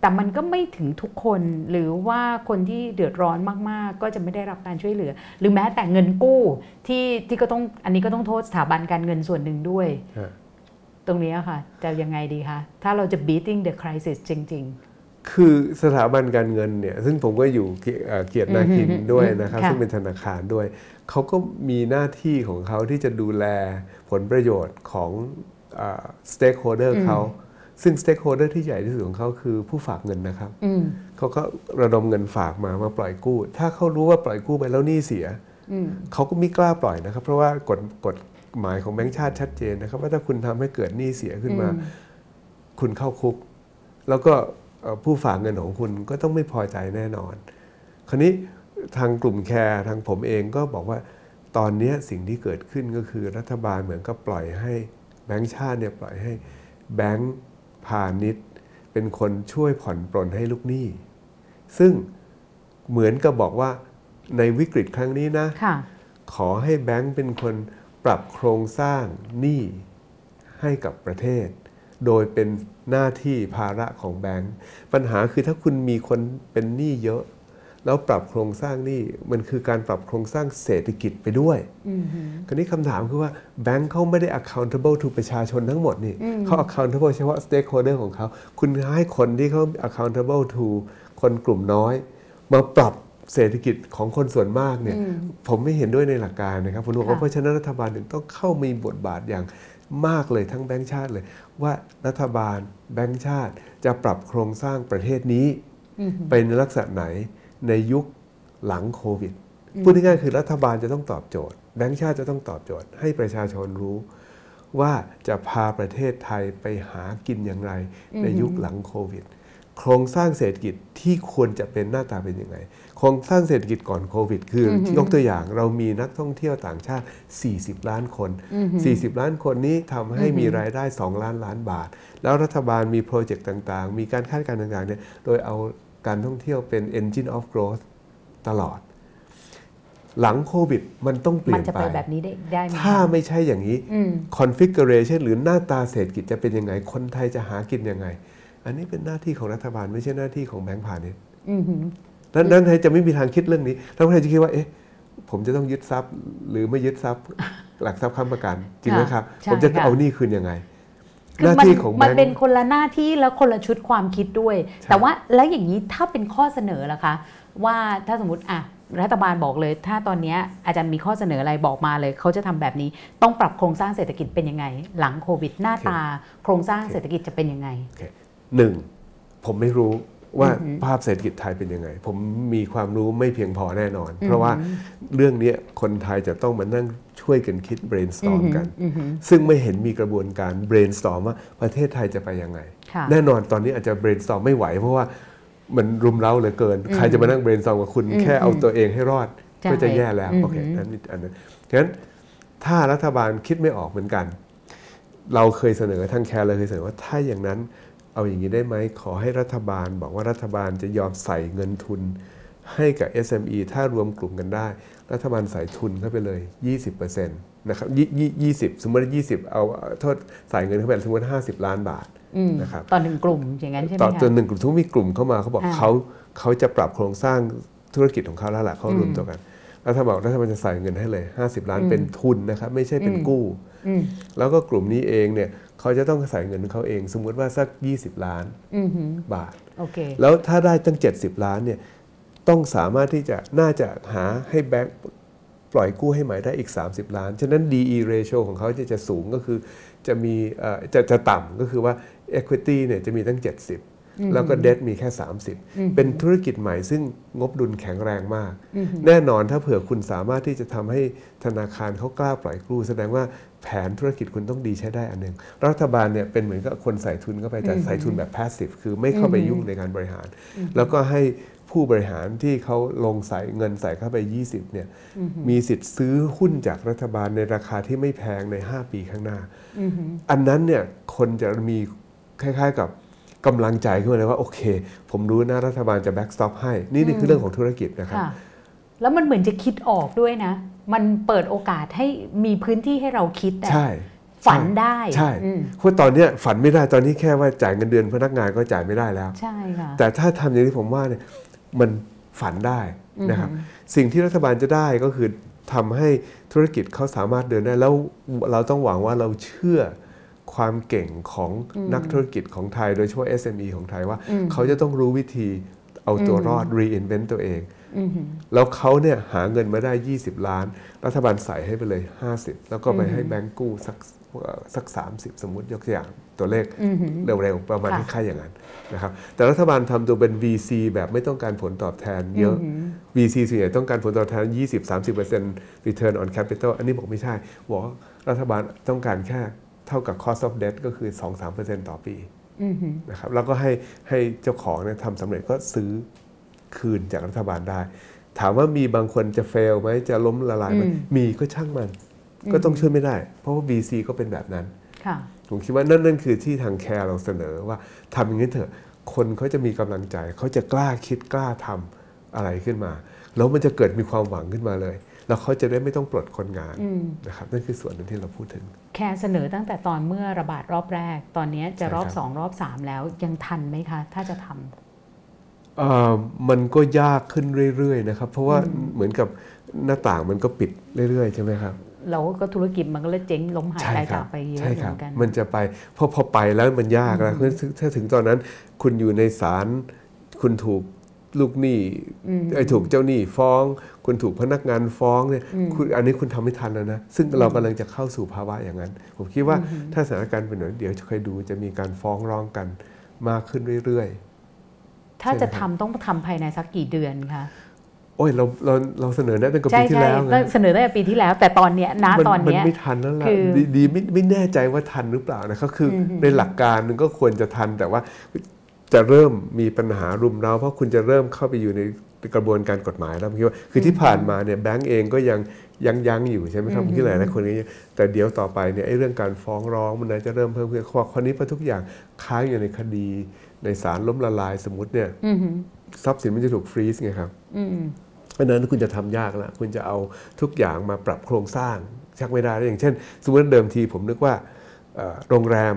แต่มันก็ไม่ถึงทุกคนหรือว่าคนที่เดือดร้อนมากๆก็จะไม่ได้รับการช่วยเหลือหรือแม้แต่เงินกู้ที่ก็ต้องอันนี้ก็ต้องโทษสถาบันการเงินส่วนหนึ่งด้วยตรงนี้ค่ะจะยังไงดีคะถ้าเราจะ beating the crisis จริงๆคือสถาบันการเงินเนี่ยซึ่งผมก็อยู่เกียรตินาคินด้วยนะครับซึ่งเป็นธนาคารด้วยเขาก็มีหน้าที่ของเขาที่จะดูแลผลประโยชน์ของสเต็กโฮลเดอร์เขาซึ่งสเต็กโฮลเดอร์ที่ใหญ่ที่สุดของเขาคือผู้ฝากเงินนะครับเขาก็ระดมเงินฝากมาปล่อยกู้ถ้าเขารู้ว่าปล่อยกู้ไปแล้วหนี้เสียเขาก็ไม่กล้าปล่อยนะครับเพราะว่ากฎหมายของแบงก์ชาติชัดเจนนะครับว่าถ้าคุณทำให้เกิดหนี้เสียขึ้นมาคุณเข้าคุกแล้วก็ผู้ฝากเงินของคุณก็ต้องไม่พอใจแน่นอนคราวนี้ทางกลุ่มแคร์ทางผมเองก็บอกว่าตอนนี้สิ่งที่เกิดขึ้นก็คือรัฐบาลเหมือนกับปล่อยให้แบงก์ชาติเนี่ยปล่อยให้แบงก์พาณิชย์เป็นคนช่วยผ่อนปรนให้ลูกหนี้ซึ่งเหมือนกับบอกว่าในวิกฤตครั้งนี้นะขอให้แบงก์เป็นคนปรับโครงสร้างหนี้ให้กับประเทศโดยเป็นหน้าที่ภาระของแบงก์ปัญหาคือถ้าคุณมีคนเป็นหนี้เยอะแล้วปรับโครงสร้างหนี้มันคือการปรับโครงสร้างเศรษฐกิจไปด้วยคราวนี้คำถามคือว่าแบงก์เขาไม่ได้ accountable to ประชาชนทั้งหมดนี่เขา accountable เฉพาะ stakeholder ของเขาคุณให้คนที่เขา accountable to คนกลุ่มน้อยมาปรับเศรษฐกิจของคนส่วนมากเนี่ยผมไม่เห็นด้วยในหลักการนะครับผมบอกว่าเพราะฉะนั้นรัฐบาลถึงต้องเข้ามีบทบาทอย่างมากเลยทั้งแบงก์ชาติเลยว่ารัฐบาลแบงก์ชาติจะปรับโครงสร้างประเทศนี้เป็นลักษณะไหนในยุคหลังโควิดพูดง่ายๆคือรัฐบาลจะต้องตอบโจทย์แบงก์ชาติจะต้องตอบโจทย์ให้ประชาชนรู้ว่าจะพาประเทศไทยไปหากินอย่างไรในยุคหลังโควิดโครงสร้างเศรษฐกิจที่ควรจะเป็นหน้าตาเป็นยังไงโครงสร้างเศรษฐกิจก่อนโควิดคือยกตัวอย่างเรามีนักท่องเที่ยวต่างชาติ40ล้านคน40ล้านคนนี้ทำให้มีรายได้2ล้านล้านบาทแล้วรัฐบาลมีโปรเจกต์ต่างๆมีการคาดการณ์ต่างๆเนี่ยโดยเอาการท่องเที่ยวเป็น engine of growth ตลอดหลังโควิดมันต้องเปลี่ยนไปมันจะไปแบบนี้ได้ไหมถ้าไม่ใช่อย่างนี้ configuration หรือหน้าตาเศรษฐกิจจะเป็นยังไงคนไทยจะหากินยังไงอันนี้เป็นหน้าที่ของรัฐบาลไม่ใช่หน้าที่ของแบงก์พาณิชย์นั้นไทยจะไม่มีทางคิดเรื่องนี้แล้วไทยจะคิดว่าเอ๊ะผมจะต้องยึดทรัพย์หรือไม่ยึดทรัพย์หลักทรัพย์ค้ำประกันจริงไหมครับผมจะเอาหนี้คืนยังไงหน้าที่ของแบงก์มันเป็นคนละหน้าที่แล้วคนละชุดความคิดด้วยแต่ว่าแล้วอย่างนี้ถ้าเป็นข้อเสนอล่ะคะว่าถ้าสมมติอ่ะรัฐบาลบอกเลยถ้าตอนนี้อาจารย์มีข้อเสนออะไรบอกมาเลยเขาจะทำแบบนี้ต้องปรับโครงสร้างเศรษฐกิจเป็นยังไงหลังโควิดหน้าตาโครงสร้างเศรษฐกิจจะเป็นยังไงหนึ่งผมไม่รู้ว่าภาพเศรษฐกิจไทยเป็นยังไงผมมีความรู้ไม่เพียงพอแน่นอนเพราะว่าเรื่องนี้คนไทยจะต้องมานั่งช่วยกันคิด brainstorm กันซึ่งไม่เห็นมีกระบวนการ brainstorm ว่าประเทศไทยจะไปยังไงแน่นอนตอนนี้อาจจะ brainstorm ไม่ไหวเพราะว่ามันรุมเร้าเหลือเกินใครจะมานั่ง brainstorm กับคุณแค่เอาตัวเองให้รอดก็จะแย่แล้วโอเคนั่นอันนั้นฉะนั้นถ้ารัฐบาลคิดไม่ออกเหมือนกันเราเคยเสนอทางแคร์เราเคยเสนอว่าถ้าอย่างนั้นเอาอย่างนี้ได้ไหมขอให้รัฐบาลบอกว่ารัฐบาลจะยอมใส่เงินทุนให้กับ SME ถ้ารวมกลุ่มกันได้รัฐบาลใส่ทุนเข้าไปเลย 20% นะครับ20สมมติ20เอาโทษใส่เงินเข้าไปสมมติ50ล้านบาทนะครับต่อ1กลุ่มอย่างนั้นใช่ไหมคะต่อ1กลุ่มทุกมีกลุ่มเข้ามาเขาบอกเขาจะปรับโครงสร้างธุรกิจของเขาแล้วล่ะเขารวมตัวกันรัฐบาลจะใส่เงินให้เลย50ล้านเป็นทุนนะครับไม่ใช่เป็นกู้แล้วก็กลุ่มนี้เองเนี่ยเขาจะต้องใส่เงินเขาเองสมมุติว่าสัก20ล้านบาทแล้วถ้าได้ตั้ง70ล้านเนี่ยต้องสามารถที่จะน่าจะหาให้แบงก์ ปล่อยกู้ให้ใหม่ได้อีก30ล้านฉะนั้น DE ratio ของเขาจะสูงก็คือจะมีจะต่ำก็คือว่า equity เนี่ยจะมีตั้ง70แล้วก็ debt มีแค่30เป็นธุรกิจใหม่ซึ่งงบดุลแข็งแรงมากแน่นอนถ้าเผื่อคุณสามารถที่จะทำให้ธนาคารเขากล้าปล่อยกู้แสดงว่าแผนธุรกิจคุณต้องดีใช้ได้อันนึงรัฐบาลเนี่ยเป็นเหมือนกับคนใส่ทุนเข้าไปแต่ใส่ทุนแบบ passive คือไม่เข้าไปยุ่งในการบริหารแล้วก็ให้ผู้บริหารที่เขาลงใส่เงินใส่เข้าไป20เนี่ยมีสิทธิ์ซื้อหุ้นจากรัฐบาลในราคาที่ไม่แพงใน5ปีข้างหน้าอันนั้นเนี่ยคนจะมีคล้ายๆกับกำลังใจขึ้นมาเลยว่าโอเคผมรู้นะรัฐบาลจะแบ็กสต็อปให้นี่คือเรื่องของธุรกิจนะครับแล้วมันเหมือนจะคิดออกด้วยนะมันเปิดโอกาสให้มีพื้นที่ให้เราคิดได้ฝันได้ใช่เพราะตอนนี้ฝันไม่ได้ตอนนี้แค่ว่าจ่ายเงินเดือนพนักงานก็จ่ายไม่ได้แล้วใช่ค่ะแต่ถ้าทำอย่างที่ผมว่าเนี่ยมันฝันได้นะครับสิ่งที่รัฐบาลจะได้ก็คือทำให้ธุรกิจเขาสามารถเดินได้แล้วเราต้องหวังว่าเราเชื่อความเก่งของนักธุรกิจของไทยโดยเฉพาะ SME ของไทยว่าเขาจะต้องรู้วิธีเอาตัวรอด reinvent ตัวเองแล้วเขาเนี่ยหาเงินมาได้20ล้านรัฐบาลใส่ให้ไปเลย50แล้วก็ไปให้แบงก์กู้สัก30สมมุติยกตัวอย่างตัวเลขเร็วๆประมาณคล้ายๆอย่างนั้นนะครับแต่รัฐบาลทำตัวเป็น VC แบบไม่ต้องการผลตอบแทนเยอะ VC ส่วนใหญ่ต้องการผลตอบแทน 20-30% return on capital อันนี้บอกไม่ใช่บอกรัฐบาลต้องการแค่เท่ากับ cost of debt ก็คือ 2-3% ต่อปีนะครับแล้วก็ให้เจ้าของเนี่ยทำสำเร็จก็ซื้อคืนจากรัฐบาลได้ถามว่ามีบางคนจะเฟลไหมจะล้มละลายไหมมีก็ช่างมันก็ต้องช่วยไม่ได้เพราะว่า VC ก็เป็นแบบนั้นผมคิดว่านั่นคือที่ทางแคร์เราเสนอว่าทำอย่างนี้เถอะคนเขาจะมีกำลังใจเขาจะกล้าคิดกล้าทำอะไรขึ้นมาแล้วมันจะเกิดมีความหวังขึ้นมาเลยแล้วเขาจะได้ไม่ต้องปลดคนงานนะครับนั่นคือส่วนหนึ่งที่เราพูดถึงแค่เสนอตั้งแต่ตอนเมื่อระบาดรอบแรกตอนนี้จะรอบ2รอบ3แล้วยังทันไหมคะถ้าจะทำมันก็ยากขึ้นเรื่อยๆนะครับเพราะว่าเหมือนกับหน้าต่างมันก็ปิดเรื่อยๆใช่ไหมครับเราก็ธุรกิจมันก็เลยเจ๊งล้มหายตายจากไปเยอะเหมือนกันมันจะไปพอไปแล้วมันยากแล้วถ้าถึงตอนนั้นคุณอยู่ในศาลคุณถูกลูกหนี้ไอ้ถูกเจ้าหนี้ฟ้องคุณถูกพนักงานฟ้องเนี่ยอันนี้คุณทำไม่ทันแล้วนะซึ่งเรากำลังจะเข้าสู่ภาวะอย่างนั้นผมคิดว่าถ้าสถานการณ์เป็นแบบนี้เดี๋ยวจะค่อยดูจะมีการฟ้องร้องกันมากขึ้นเรื่อยๆถ้าจะทำต้องทำภายในสักกี่เดือนคะโอ้ยเราเสนอได้ตั้งแต่ปีที่แล้วใช่เสนอได้ปีที่แล้วแต่ตอนเนี้ยนะตอนเนี้ยมันไม่ทันแล้วล่ะดีไม่แน่ใจว่าทันหรือเปล่านะก็คือในหลักการนึงก็ควรจะทันแต่ว่าจะเริ่มมีปัญหารุมเร้าเพราะคุณจะเริ่มเข้าไปอยู่ในกระบวนการกฎหมายแล้วผมคิดว่าคือที่ผ่านมาเนี่ยแบงก์เองก็ยังยั้งอยู่ใช่ไหมครับผมคิดหลายคนนี้แต่เดี๋ยวต่อไปเนี่ยไอ้เรื่องการฟ้องร้องมันน่าจะเริ่มเพิ่มขึ้นคนนี้เพราะทุกอย่างค้างอยู่ในคดีในศาลล้มละลายสมมติเนี่ยทรัพย์สินมันจะถูกฟรีซไงครับเพราะฉะนั้นคุณจะทำยากละคุณจะเอาทุกอย่างมาปรับโครงสร้างชักไม่ได้อย่างเช่นสมมติเดิมทีผมนึกว่าโรงแรม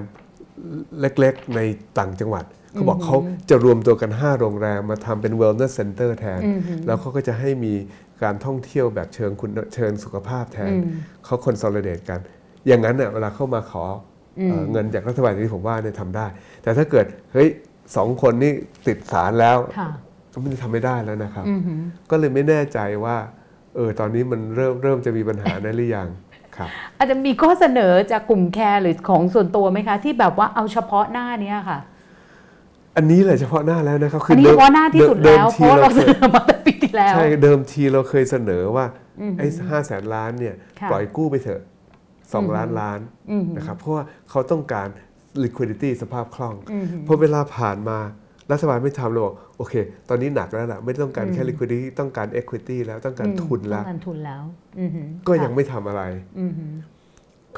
เล็กๆในต่างจังหวัดเขาบอกเขาจะรวมตัวกัน5โรงแรมมาทำเป็น Wellness Center แทนแล้วเขาก็จะให้มีการท่องเที่ยวแบบเชิงคุณเชิงสุขภาพแทนเขา consolidate กันอย่างนั้นเนี่ยเวลาเข้ามาขอเงินจากรัฐบาลที่ผมว่าเนี่ยทำได้แต่ถ้าเกิดเฮ้ย2คนนี่ติดศาลแล้วมันจะทำไม่ได้แล้วนะครับก็เลยไม่แน่ใจว่าตอนนี้มันเริ่มจะมีปัญหาได้หรือยังอาจจะมีข้อเสนอจากกลุ่มแคร์หรือของส่วนตัวไหมคะที่แบบว่าเอาเฉพาะหน้านี้ค่ะอันนี้แหละเฉพาะหน้าแล้วนะครับคือเฉพาะหน้าที่สุดแล้วเพราะเราเสนอมาตั้งปีที่แล้วใช่เดิมทีเราเคยเสนอว่าไอ้500,000 ล้านเนี่ยปล่อยกู้ไปเถอะ2 ล้านล้านนะครับเพราะว่าเขาต้องการ liquidity สภาพคล่องพอเวลาผ่านมารัฐบาลไม่ทำเลยบอกโอเคตอนนี้หนักแล้วล่ะไม่ต้องการแค่ liquidity ต้องการ equity แล้วต้องการทุนแล้วก็ยังไม่ทำอะไร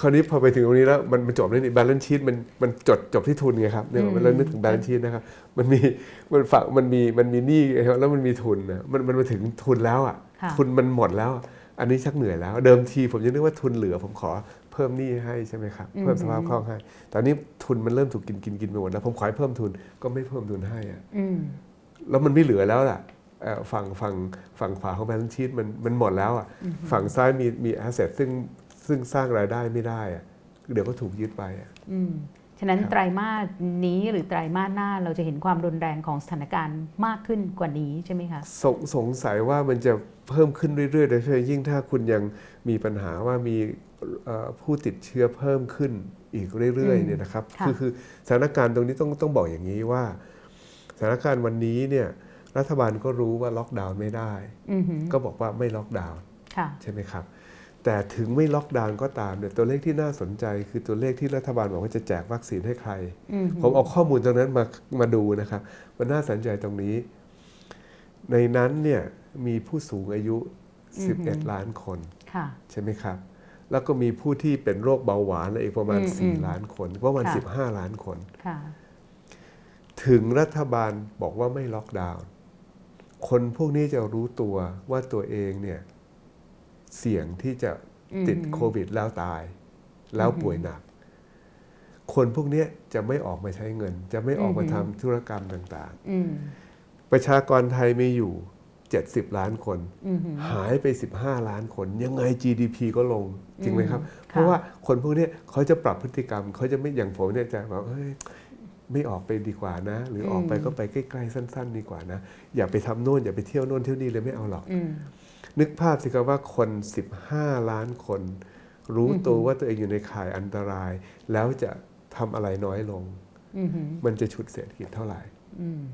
คราวนี้พอไปถึงตรงนี้แล้วมันจบแล้วนี่ balance sheet มันจบที่ทุนไงครับเนี่ยมันเริ่มนึกถึง balance sheet นะครับมันมีหนี้แล้วมันมีทุนนะมันมาถึงทุนแล้วอ่ะทุนมันหมดแล้วอันนี้ชักเหนื่อยแล้วเดิมทีผมยังนึกว่าทุนเหลือผมขอเพิ่มหนี้ให้ใช่ไหมครับเพิ่มสภาพคล่องให้ตอนนี้ทุนมันเริ่มถูกกินไปหมดแล้วผมขอให้เพิ่มทุนก็ไม่เพิ่มทุนให้อ่ะแล้วมันไม่เหลือแล้วล่ะฝั่งขวาของ balance sheet มันหมดแล้วอ่ะฝั่งซ้ายมี asset ซึ่งสร้างรายได้ไม่ได้เดี๋ยวก็ถูกยึดไป ฉะนั้นไตรมาสนี้หรือไตรมาสหน้าเราจะเห็นความรุนแรงของสถานการณ์มากขึ้นกว่านี้ใช่ไหมคะสงสัยว่ามันจะเพิ่มขึ้นเรื่อยๆโดยเฉพาะยิ่งถ้าคุณยังมีปัญหาว่ามีผู้ติดเชื้อเพิ่มขึ้นอีกเรื่อยๆเนี่ยนะครับคือสถานการณ์ตรงนี้ต้องบอกอย่างนี้ว่าสถานการณ์วันนี้เนี่ยรัฐบาลก็รู้ว่าล็อกดาวน์ไม่ได้ก็บอกว่าไม่ล็อกดาวน์ใช่ไหมครับแต่ถึงไม่ล็อกดาวน์ก็ตามเนี่ยตัวเลขที่น่าสนใจคือตัวเลขที่รัฐบาลบอกว่าจะแจกวัคซีนให้ใครผมเอาข้อมูลตรงนั้นมาดูนะครับมันน่าสนใจตรงนี้ในนั้นเนี่ยมีผู้สูงอายุ11ล้านคนใช่ไหมครับแล้วก็มีผู้ที่เป็นโรคเบาหวานอีกประมาณ4ล้านคนประมาณ15ล้านคนถึงรัฐบาลบอกว่าไม่ล็อกดาวน์คนพวกนี้จะรู้ตัวว่าตัวเองเนี่ยเสี่ยงที่จะติดโควิดแล้วตายแล้วป่วยหนักคนพวกนี้จะไม่ออกมาใช้เงินจะไม่ออกมาทำธุรกรรมต่างๆประชากรไทยมีอยู่70ล้านคนหายไป15ล้านคนยังไง GDP ก็ลงจริงไหมครับเพราะว่าคนพวกนี้เขาจะปรับพฤติกรรมเขาจะไม่อย่างผมเนี่ยจะแบบเฮ้ยไม่ออกไปดีกว่านะหรือออกไปก็ไปใกล้ๆสั้นๆดีกว่านะอย่าไปทำโน่นอย่าไปเที่ยวโน่นเที่ยวนี่เลยไม่เอาหรอกนึกภาพสิครับว่าคน15ล้านคนรู้ตัวว่าตัวเองอยู่ในข่ายอันตรายแล้วจะทำอะไรน้อยลงมันจะฉุดเศรษฐกิจเท่าไหร่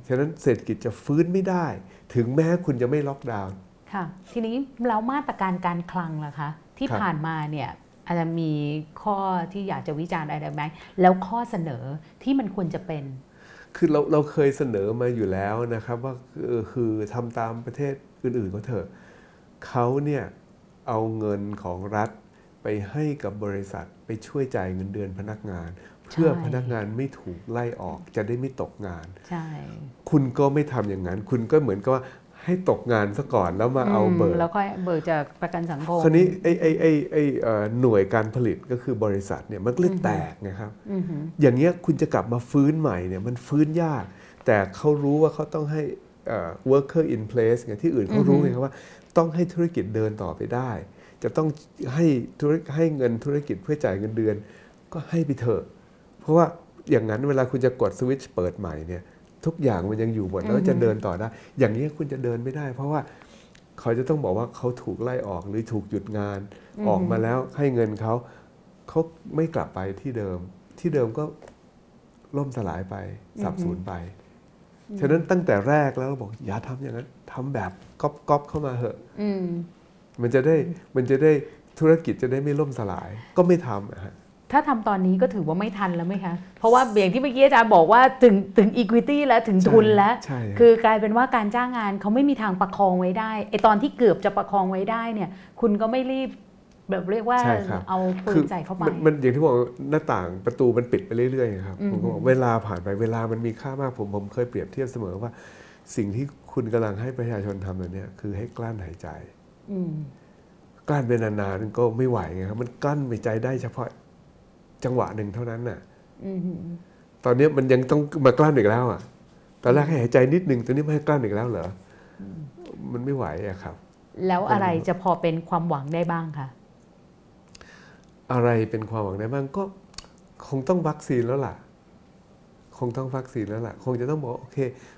ฉะนั้นเศรษฐกิจจะฟื้นไม่ได้ถึงแม้คุณจะไม่ล็อกดาวน์ค่ะทีนี้แล้วมาตรการการคลังล่ะคะที่ผ่านมาเนี่ยอาจจะมีข้อที่อยากจะวิจารณ์อะไรไหมแล้วข้อเสนอที่มันควรจะเป็นคือเราเคยเสนอมาอยู่แล้วนะครับว่าคือทำตามประเทศอื่นๆเขาเถอะเขาเนี่ยเอาเงินของรัฐไปให้กับบริษัทไปช่วยจ่ายเงินเดือนพนักงานเพื่อพนักงานไม่ถูกไล่ออกจะได้ไม่ตกงานใช่คุณก็ไม่ทำอย่างนั้นคุณก็เหมือนกับว่าให้ตกงานซะก่อนแล้วมาเอาเบิกแล้วค่อยเบิกจากประกันสังคมคราวนี้ไอ้หน่วยการผลิตก็คือบริษัทเนี่ยมันก็เลยแตกนะครับอย่างเงี้ยคุณจะกลับมาฟื้นใหม่เนี่ยมันฟื้นยากแต่เขารู้ว่าเขาต้องให้worker in place ไงที่อื่นเขารู้ไงว่าต้องให้ธุรกิจเดินต่อไปได้จะต้องให้เงินธุรกิจเพื่อจ่ายเงินเดือนก็ให้ไปเถอะเพราะว่าอย่างนั้นเวลาคุณจะกดสวิตช์เปิดใหม่เนี่ยทุกอย่างมันยังอยู่หมดแล้วจะเดินต่อได้อย่างนี้คุณจะเดินไม่ได้เพราะว่าเขาจะต้องบอกว่าเขาถูกไล่ออกหรือถูกหยุดงานออกมาแล้วให้เงินเขาไม่กลับไปที่เดิมก็ล่มสลายไปสับสูญไปฉะนั้นตั้งแต่แรกแล้วเราบอกอย่าทำอย่างนั้นทำแบบก๊อปเข้ามาเหอะมันจะได้ธุรกิจจะได้ไม่ล่มสลายก็ไม่ทำฮะถ้าทำตอนนี้ก็ถือว่าไม่ทันแล้วไหมคะเพราะว่าอย่างที่เมื่อกี้อาจารย์บอกว่าถึง equity แล้วถึงทุนแล้วคือกลายเป็นว่าการจ้างงานเขาไม่มีทางประคองไว้ได้ไอตอนที่เกือบจะประคองไว้ได้เนี่ยคุณก็ไม่รีบแบบเรียกว่าเอาปืนใส่เข้าไปมันอย่างที่บอกหน้าต่างประตูมันปิดไปเรื่อยๆครับผมก็บอกเวลาผ่านไปเวลามันมีค่ามากผมเคยเปรียบเทียบเสมอว่าสิ่งที่คุณกำลังให้ประชาชนทำเนี่ยคือให้กลั้นหายใจกลั้นไปนานๆก็ไม่ไหวไงครับมันกลั้นหายใจได้เฉพาะจังหวะหนึ่งเท่านั้นน่ะตอนนี้มันยังต้องมากลั้นอีกแล้วอ่ะตอนแรกให้หายใจนิดนึงตอนนี้ไม่ให้กลั้นอีกแล้วเหรอมันไม่ไหวอ่ะครับแล้วอะไรจะพอเป็นความหวังได้บ้างคะอะไรเป็นความหวังได้บ้างก็คงต้องวัคซีนแล้วล่ะคงจะต้องบอกโอเค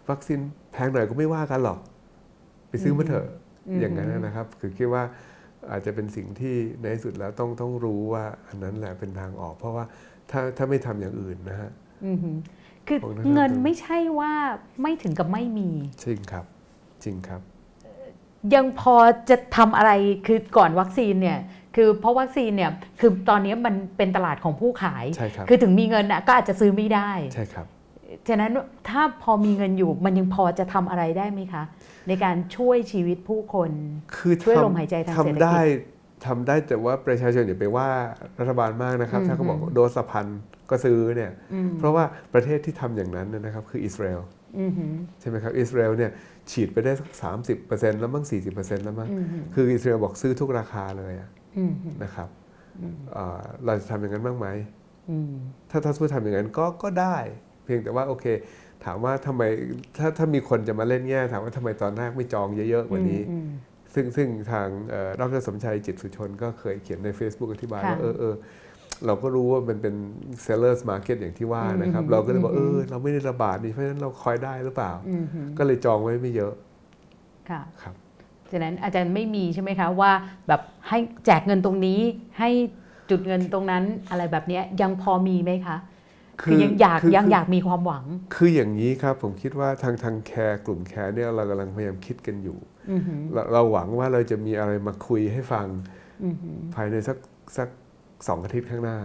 วัคซีนแพงหน่อยก็ไม่ว่ากันหรอกไปซื้อมาเถอะอย่างนั้นนะครับคือคิดว่าอาจจะเป็นสิ่งที่ในที่สุดแล้วต้องรู้ว่าอันนั้นแหละเป็นทางออกเพราะว่าถ้าไม่ทำอย่างอื่นนะฮะคือเงินไม่ใช่ว่าไม่ถึงกับไม่มีจริงครับยังพอจะทำอะไรคือก่อนวัคซีนเนี่ยคือเพราะวัคซีนเนี่ยคือตอนนี้มันเป็นตลาดของผู้ขายคือถึงมีเงินนะก็อาจจะซื้อไม่ได้ใช่ครับฉะนั้นถ้าพอมีเงินอยู่มันยังพอจะทำอะไรได้ไหมคะในการช่วยชีวิตผู้คนคือช่วยลมหายใจทางเศรษฐกิจทำได้แต่ว่าประชาชนอย่าไปว่ารัฐบาลมากนะครับถ้าเขาบอกโดสพันก็ซื้อเนี่ยเพราะว่าประเทศที่ทำอย่างนั้นนะครับคืออิสราเอลใช่ไหมครับอิสราเอลเนี่ยฉีดไปได้สัก 30% แล้วมั้ง 40% แล้วมั้งคืออิสราเอลบอกซื้อทุกราคาเลยนะครับเราจะทำอย่างนั้นบ้างไหมถ้าสู้ทำอย่างนั้นก็ได้เพียงแต่ว่าโอเคถามว่าทำไมถ้ามีคนจะมาเล่นแง่ถามว่าทำไมตอนแรกไม่จองเยอะๆกว่านี้ซึ่งทางดร.สมชัยจิตสุชนก็เคยเขียนใน Facebook อธิบายว่า เราก็รู้ว่ามันเป็น sellers market อย่างที่ว่านะครับเราก็เลยบอกเราไม่ได้ระบาดนี่เพราะฉะนั้นเราคอยได้หรือเปล่าก็เลยจองไว้ไม่เยอะค่ะครับฉะนั้นอาจารย์ไม่มีใช่ไหมคะว่าแบบให้แจกเงินตรงนี้ให้จุดเงินตรงนั้นอะไรแบบนี้ยังพอมีไหมคะคือยังอยากมีความหวังคืออย่างนี้ครับผมคิดว่าทางแคร์กลุ่มแคร์เนี่ยเรากำลังพยายามคิดกันอยู่เราหวังว่าเราจะมีอะไรมาคุยให้ฟังภายในสัก2 อาทิตย์ข้างหน้า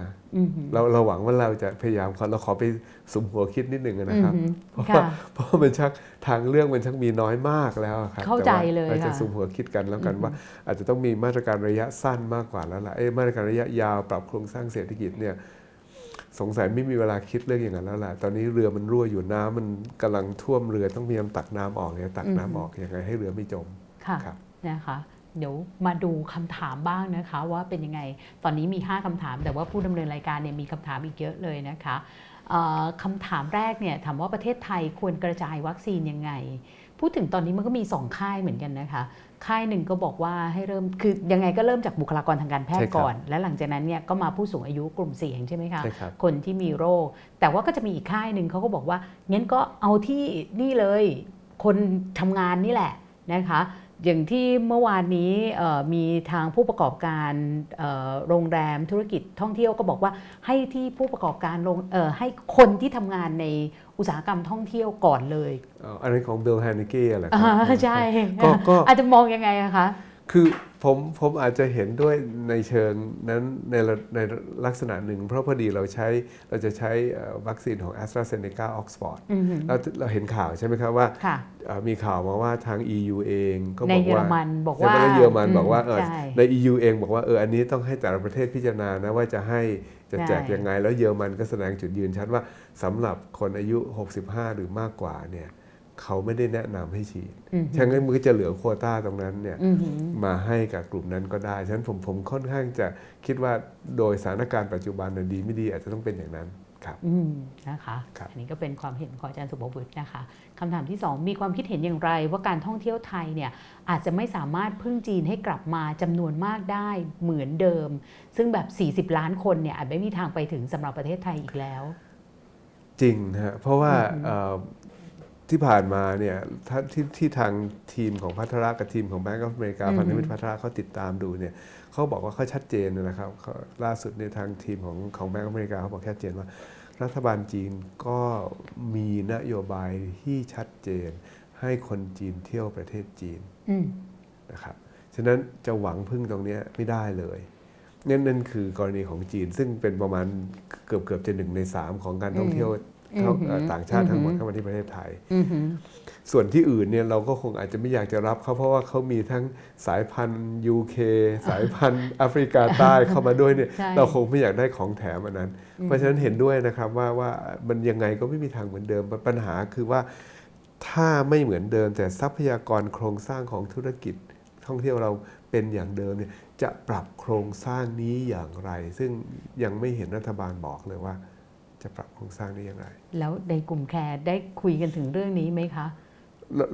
เราหวังว่าเราจะพยายามเราขอไปสุมหัวคิดนิดนึงนะครับเพราะมันชักทางเรื่องมันชักมีน้อยมากแล้วครับเข้าใจเลยค่ะเราจะสุมหัวคิดกันแล้วกันว่าอาจจะต้องมีมาตรการระยะสั้นมากกว่าแล้วล่ะมาตรการระยะยาวปรับโครงสร้างเศรษฐกิจเนี่ยสงสัยไม่มีเวลาคิดเรื่องอย่างนั้นแล้วล่ะตอนนี้เรือมันรั่วอยู่น้ำมันกำลังท่วมเรือต้องพยายามตักน้ำออกเนี่ยตักน้ำออกยังไงให้เรือไม่จมค่ะนะคะเดี๋ยวมาดูคำถามบ้างนะคะว่าเป็นยังไงตอนนี้มี5คำถามแต่ว่าผู้ดำเนินรายการเนี่ยมีคำถามอีกเยอะเลยนะคะคำถามแรกเนี่ยถามว่าประเทศไทยควรกระจายวัคซีนยังไงพูดถึงตอนนี้มันก็มี2ค่ายเหมือนกันนะคะค่ายหนึ่งก็บอกว่าให้เริ่มคือยังไงก็เริ่มจากบุคลากรทางการแพทย์ก่อนและหลังจากนั้นเนี่ยก็มาผู้สูงอายุกลุ่มเสี่ยงใช่ไหมคะคนที่มีโรคแต่ว่าก็จะมีอีกค่ายหนึ่งเขาก็บอกว่างั้นก็เอาที่นี่เลยคนทำงานนี่แหละนะคะอย่างที่เมื่อวานนี้มีทางผู้ประกอบการโรงแรมธุรกิจท่องเที่ยวก็บอกว่าให้ที่ผู้ประกอบการให้คนที่ทำงานในอุตสาหกรรมท่องเที่ยวก่อนเลยอันนี้ของเบลแฮนิเก้อะไรครับใช่ก็อาจจะมองยังไงคะคือผมอาจจะเห็นด้วยในเชิงนั้นในลักษณะหนึ่งเพราะพอดีเราจะใช้วัคซีนของ AstraZeneca Oxford เราเห็นข่าวใช่ไหมครับว่ามีข่าวมาว่าทาง EU เองก็บอกว่าในเยอรมันบอกว่าใน EU เองบอกว่าอันนี้ต้องให้แต่ละประเทศพิจารณานะว่าจะให้จะแจกยังไงแล้วเยอรมันก็แสดงจุดยืนชัดว่าสำหรับคนอายุ65หรือมากกว่าเนี่ยเขาไม่ได้แนะนำให้ฉีดฉะนั้นมันก็จะเหลือโควต้าตรงนั้นเนี่ยมาให้กับกลุ่มนั้นก็ได้ฉะนั้นผมค่อนข้างจะคิดว่าโดยสถานการณ์ปัจจุบันดีไม่ดีอาจจะต้องเป็นอย่างนั้นครับนะคะอันนี้ก็เป็นความเห็นของอาจารย์สุภวุฒินะคะคำถามที่2มีความคิดเห็นอย่างไรว่าการท่องเที่ยวไทยเนี่ยอาจจะไม่สามารถพึ่งจีนให้กลับมาจำนวนมากได้เหมือนเดิมซึ่งแบบ40ล้านคนเนี่ยอาจไม่มีทางไปถึงสำหรับประเทศไทยอีกแล้วจริงฮะเพราะว่าที่ผ่านมาเนี่ยที่ทางทีมของพัฒระกับทีมของ Bank of America พันธมิตรพัฒระเขาติดตามดูเนี่ยเขาบอกว่าเขาชัดเจนนะครับล่าสุดในทางทีมของ Bank of America เขาบอกชัดเจนว่ารัฐบาลจีนก็มีนโยบายที่ชัดเจนให้คนจีนเที่ยวประเทศจีนนะครับฉะนั้นจะหวังพึ่งตรงนี้ไม่ได้เลยนั่นคือกรณีของจีนซึ่งเป็นประมาณเกือบจะ1ใน3ของการท่องเที่ยวต่างชาติทั้งหมดเข้ามาที่ประเทศไทยส่วนที่อื่นเนี่ยเราก็คงอาจจะไม่อยากจะรับเขาเพราะว่าเขามีทั้งสายพันธุ์ UK สายพันธุ์แอฟริกาใต้เข้ามาด้วยเนี่ยเราคงไม่อยากได้ของแถมอันนั้นเพราะฉะนั้นเห็นด้วยนะครับว่ามันยังไงก็ไม่มีทางเหมือนเดิมปัญหาคือว่าถ้าไม่เหมือนเดิมแต่ทรัพยากรโครงสร้างของธุรกิจท่องเที่ยวเราเป็นอย่างเดิมเนี่ยจะปรับโครงสร้างนี้อย่างไรซึ่งยังไม่เห็นรัฐบาลบอกเลยว่าจะปรับโครงสร้างได้อย่างไรแล้วในกลุ่มแคร์ได้คุยกันถึงเรื่องนี้ไหมคะ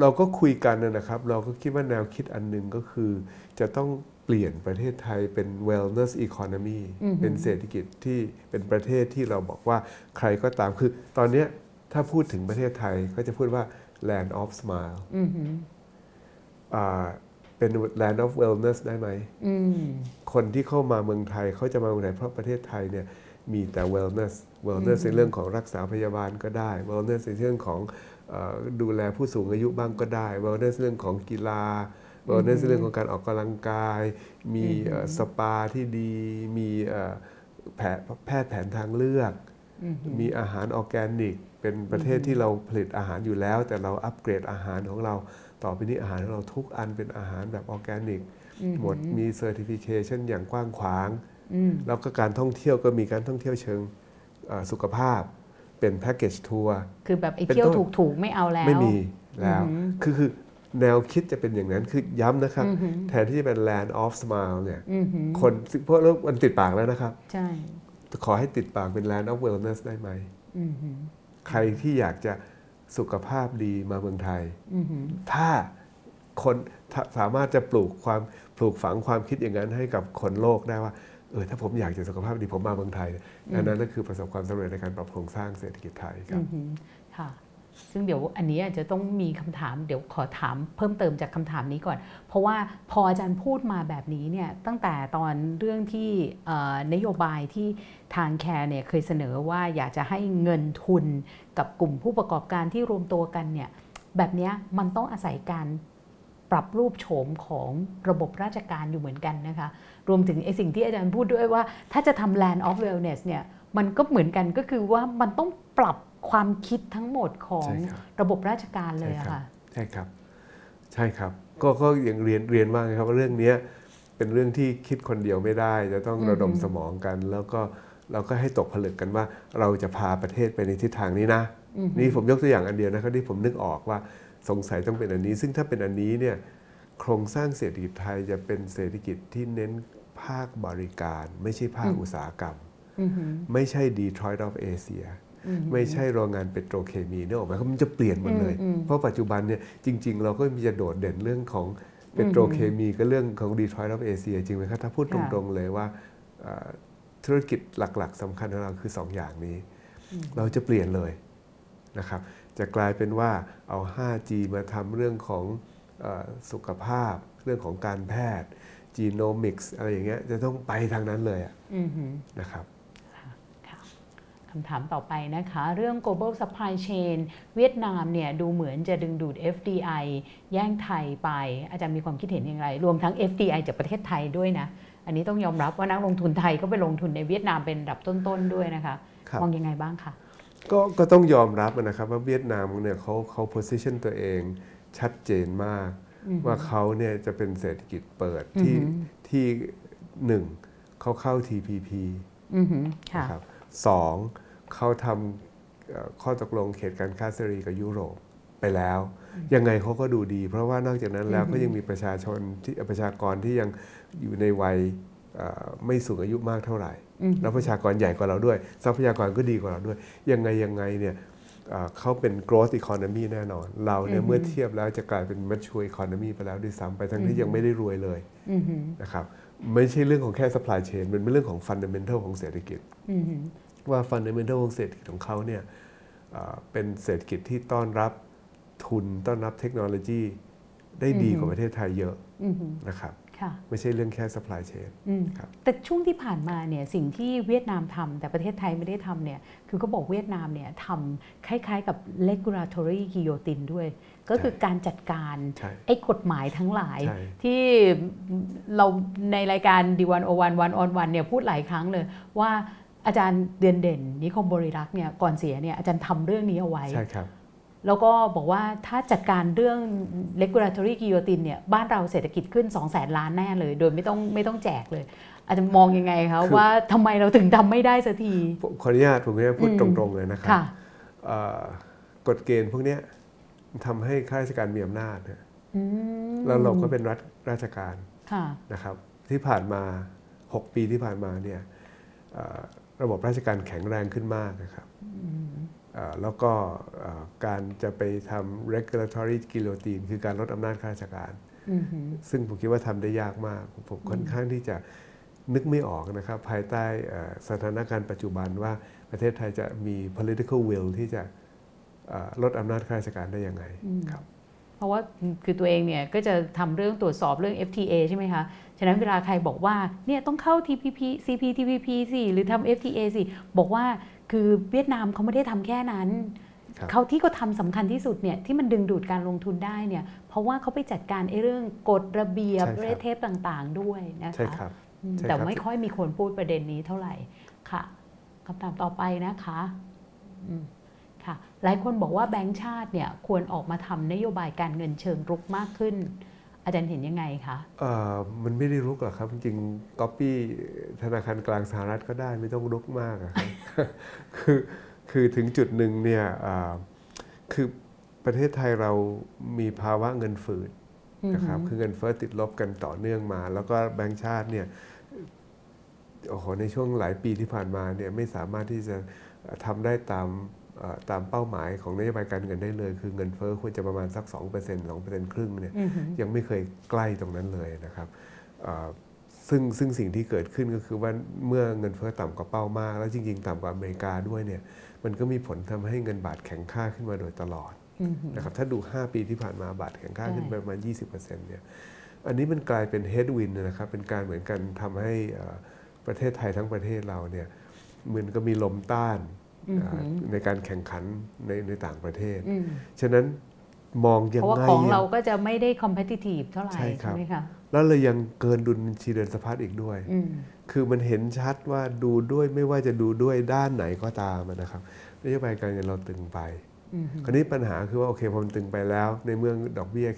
เราก็คุยกันนะครับเราก็คิดว่าแนวคิดอันนึงก็คือจะต้องเปลี่ยนประเทศไทยเป็น Wellness Economy เป็นเศรษฐกิจที่เป็นประเทศที่เราบอกว่าใครก็ตามคือตอนนี้ถ้าพูดถึงประเทศไทยก็จะพูดว่า Land of Smile เป็น Land of Wellness ได้ไหมคนที่เข้ามาเมืองไทยเขาจะมาเมืองไหนเพราะประเทศไทยเนี่ยมีแต่ wellness ในเรื่องของรักษาพยาบาลก็ได้ wellness ในเรื่องของดูแลผู้สูงอายุบ้างก็ได้ wellness เรื่องของกีฬา wellness เรื่องของการออกกำลังกายมีสปาที่ดีมีแพทย์แผนทางเลือกมีอาหารออร์แกนิกเป็นประเทศที่เราผลิตอาหารอยู่แล้วแต่เราอัปเกรดอาหารของเราต่อไปนี้อาหารของเราทุกอันเป็นอาหารแบบออร์แกนิกหมดมี certification อย่างกว้างขวางแล้วก็การท่องเที่ยวก็มีการท่องเที่ยวเชิงสุขภาพเป็นแพ็กเกจทัวร์คือแบบไอ้เที่ยวถูกๆไม่เอาแล้วไม่มีแล้วคือแนวคิดจะเป็นอย่างนั้นคือย้ำนะครับแทนที่จะเป็น Land of Smile เนี่ยคนเพราะมันติดปากแล้วนะครับใช่ขอให้ติดปากเป็น Land of Wellness ได้ไหมใครที่อยากจะสุขภาพดีมาเมืองไทยถ้าคนสามารถจะปลูกฝังความคิดอย่างนั้นให้กับคนโลกได้ว่า ถ้าผมอยากจะสุขภาพดีผมมาเมืองไทยอันนั้นก็คือประสบความสำเร็จในการปรับโครงสร้างเศรษฐกิจไทยครับค่ะซึ่งเดี๋ยวอันนี้อาจจะต้องมีคำถามเดี๋ยวขอถามเพิ่มเติมจากคำถามนี้ก่อนเพราะว่าพออาจารย์พูดมาแบบนี้เนี่ยตั้งแต่ตอนเรื่องที่นโยบายที่ทางแคร์เนี่ยเคยเสนอว่าอยากจะให้เงินทุนกับกลุ่มผู้ประกอบการที่รวมตัวกันเนี่ยแบบนี้มันต้องอาศัยการปรับรูปโฉมของระบบราชการอยู่เหมือนกันนะคะรวมถึงไอ้สิ่งที่อาจารย์พูดด้วยว่าถ้าจะทำ Land of Wellness เนี่ยมันก็เหมือนกันก็คือว่ามันต้องปรับความคิดทั้งหมดของระบบราชการเลยค่ะใช่ครับใช่ครับก็อย่างเรียนว่าครับว่าเรื่องนี้เป็นเรื่องที่คิดคนเดียวไม่ได้จะต้องระดมสมองกันแล้วก็เราก็ให้ตกผลึกกันว่าเราจะพาประเทศไปในทิศทางนี้นะนี่ผมยกตัวอย่างอันเดียวนะครับที่ผมนึกออกว่าสงสัยต้องเป็นอันนี้ซึ่งถ้าเป็นอันนี้เนี่ยโครงสร้างเศรษฐกิจไทยจะเป็นเศรษฐกิจที่เน้นภาคบริการไม่ใช่ภาคอุตสาหกรรมไม่ใช่ Detroit of Asiaไม่ใช่โรงงานเปโตรเคมีเนี่ยออกมามันจะเปลี่ยนหมดเลยเพราะปัจจุบันเนี่ยจริงๆเราก็มีจะโดดเด่นเรื่องของเปโตรเคมีก็เรื่องของ Detroit of Asia จริงไหมครับถ้าพูดตรงๆเลยว่าธุรกิจหลักๆสำคัญของเราคือ2 อย่างนี้เราจะเปลี่ยนเลยนะครับจะกลายเป็นว่าเอา 5G มาทำเรื่องของสุขภาพเรื่องของการแพทย์ Genomics อะไรอย่างเงี้ยจะต้องไปทางนั้นเลยนะครับคำถามต่อไปนะคะเรื่อง global supply chain เวียดนามเนี่ยดูเหมือนจะดึงดูด FDI แย่งไทยไปอาจารย์มีความคิดเห็นอย่างไรรวมทั้ง FDI จากประเทศไทยด้วยนะอันนี้ต้องยอมรับว่านักลงทุนไทยก็ไปลงทุนในเวียดนามเป็นอันดับต้นๆด้วยนะคะมองยังไงบ้างคะก็ต้องยอมรับนะครับว่าเวียดนามเนี่ยเขา position ตัวเองชัดเจนมากว่าเขาเนี่ยจะเป็นเศรษฐกิจเปิดที่หนึ่งเขาเข้า TPP นะครับสองเขาทำข้อตกลงเขตการค้าเสรีกับยุโรปไปแล้วยังไงเขาก็ดูดีเพราะว่านอกจากนั้นแล้วก็ยังมีประชากรที่ยังอยู่ในวัยไม่สูงอายุมากเท่าไหร่แล้วประชากรใหญ่กว่าเราด้วยทรัพยากรก็ดีกว่าเราด้วยยังไงเนี่ยเขาเป็น growth economy แน่นอนเราเนี่ยเมื่อเทียบแล้วจะกลายเป็น mature economy ไปแล้วด้วยซ้ำไปทั้งที่ยังไม่ได้รวยเลยนะครับไม่ใช่เรื่องของแค่ supply chain มันเป็นเรื่องของ fundamental ของเศรษฐกิจว่า fundamental ของเศรษฐกิจของเขาเนี่ยเป็นเศรษฐกิจที่ต้อนรับทุนต้อนรับเทคโนโลยีได้ดีกว่าประเทศไทยเยอะนะครับไม่ใช่เรื่องแค่ supply chain ครับแต่ช่วงที่ผ่านมาเนี่ยสิ่งที่เวียดนามทำแต่ประเทศไทยไม่ได้ทำเนี่ยคือก็บอกเวียดนามเนี่ยทำคล้ายๆกับ regulatory guillotine ด้วยก็คือการจัดการไอ้กฎหมายทั้งหลายที่เราในรายการ D101 1 on 1เนี่ยพูดหลายครั้งเลยว่าอาจารย์เดือนเด่นนิคมบริรักษ์เนี่ยก่อนเสียเนี่ยอาจารย์ทำเรื่องนี้เอาไว้แล้วก็บอกว่าถ้าจัดการเรื่อง regulatory guillotine เนี่ยบ้านเราเศรษฐกิจขึ้น 200,000 ล้านแน่เลยโดยไม่ต้องแจกเลยอาจารย์มองยังไงคะว่าทำไมเราถึงทำไม่ได้สักทีขออนุญาตผมจะพูดตรงๆเลยนะครับกฎเกณฑ์พวกนี้ทำให้ข้าราชการมีอำนาจแล้วเราก็เป็นรัฐราชการนะครับที่ผ่านมา6ปีที่ผ่านมาเนี่ยระบบราชการแข็งแรงขึ้นมากนะครับแล้วก็การจะไปทำ regulatory guillotine คือการลดอำนาจข้าราชการซึ่งผมคิดว่าทำได้ยากมากผมค่อนข้างที่จะนึกไม่ออกนะครับภายใต้สถานการณ์ปัจจุบันว่าประเทศไทยจะมี political will ที่จะลดอำนาจข้าราชการได้ยังไงครับเพราะว่าคือตัวเองเนี่ยก็จะทำเรื่องตรวจสอบเรื่อง FTA ใช่ไหมคะฉะนั้นเวลาใครบอกว่าเนี่ยต้องเข้า TPP CPTPP สิหรือทำ FTA สิบอกว่าคือเวียดนามเขาไม่ได้ทำแค่นั้นเขาที่เขาทำสำคัญที่สุดเนี่ยที่มันดึงดูดการลงทุนได้เนี่ยเพราะว่าเขาไปจัดการไอ้เรื่องกฎระเบียบเรเทปต่างๆด้วยนะคะแต่ไม่ค่อยมีคนพูดประเด็นนี้เท่าไหร่ค่ะคำถามต่อไปนะคะหลายคนบอกว่าแบงก์ชาติเนี่ยควรออกมาทำนโยบายการเงินเชิงรุกมากขึ้นอาจารย์เห็นยังไงคะมันไม่ได้รุกหรอกครับจริงๆ copy ธนาคารกลางสหรัฐก็ได้ไม่ต้องรุกมากครับ คือถึงจุดหนึ่งเนี่ยคือประเทศไทยเรามีภาวะเงินเฟ้อนะครับคือเงินเฟ้อติดลบกันต่อเนื่องมาแล้วก็แบงก์ชาติเนี่ยโอ้โหในช่วงหลายปีที่ผ่านมาเนี่ยไม่สามารถที่จะทำได้ตามเป้าหมายของนโยบายการเงินได้เลยคือเงินเฟ้อควรจะประมาณสัก 2% 2% ครึ่งเนี่ยยังไม่เคยใกล้ตรงนั้นเลยนะครับ ซึ่งสิ่งที่เกิดขึ้นก็คือว่าเมื่อเงินเฟ้อต่ำกว่าเป้ามากแล้วจริงๆต่ำกว่าอเมริกาด้วยเนี่ยมันก็มีผลทำให้เงินบาทแข็งค่าขึ้นมาโดยตลอดนะครับถ้าดู5ปีที่ผ่านมาบาทแข็งค่าขึ้นประมาณ 20% เนี่ยอันนี้มันกลายเป็น headwind นะครับเป็นการเหมือนกันทำให้ประเทศไทยทั้งประเทศเราเนี่ยมันก็มีลมต้านในการแข่งขันในต่างประเทศฉะนั้นมองยังไงเพราะว่าของเราก็จะไม่ได้ competitive เท่าไหร่ใช่ไหมคะแล้วเลยยังเกินดุลบัญชีเดินสะพัดอีกด้วยคือมันเห็นชัดว่าดูด้วยไม่ว่าจะดูด้วยด้านไหนก็ตามนะครับนโยบายการเงินเราตึงไปคราวนี้ปัญหาคือว่าโอเคพอมันตึงไปแล้วในเมืองดอกเบี้ย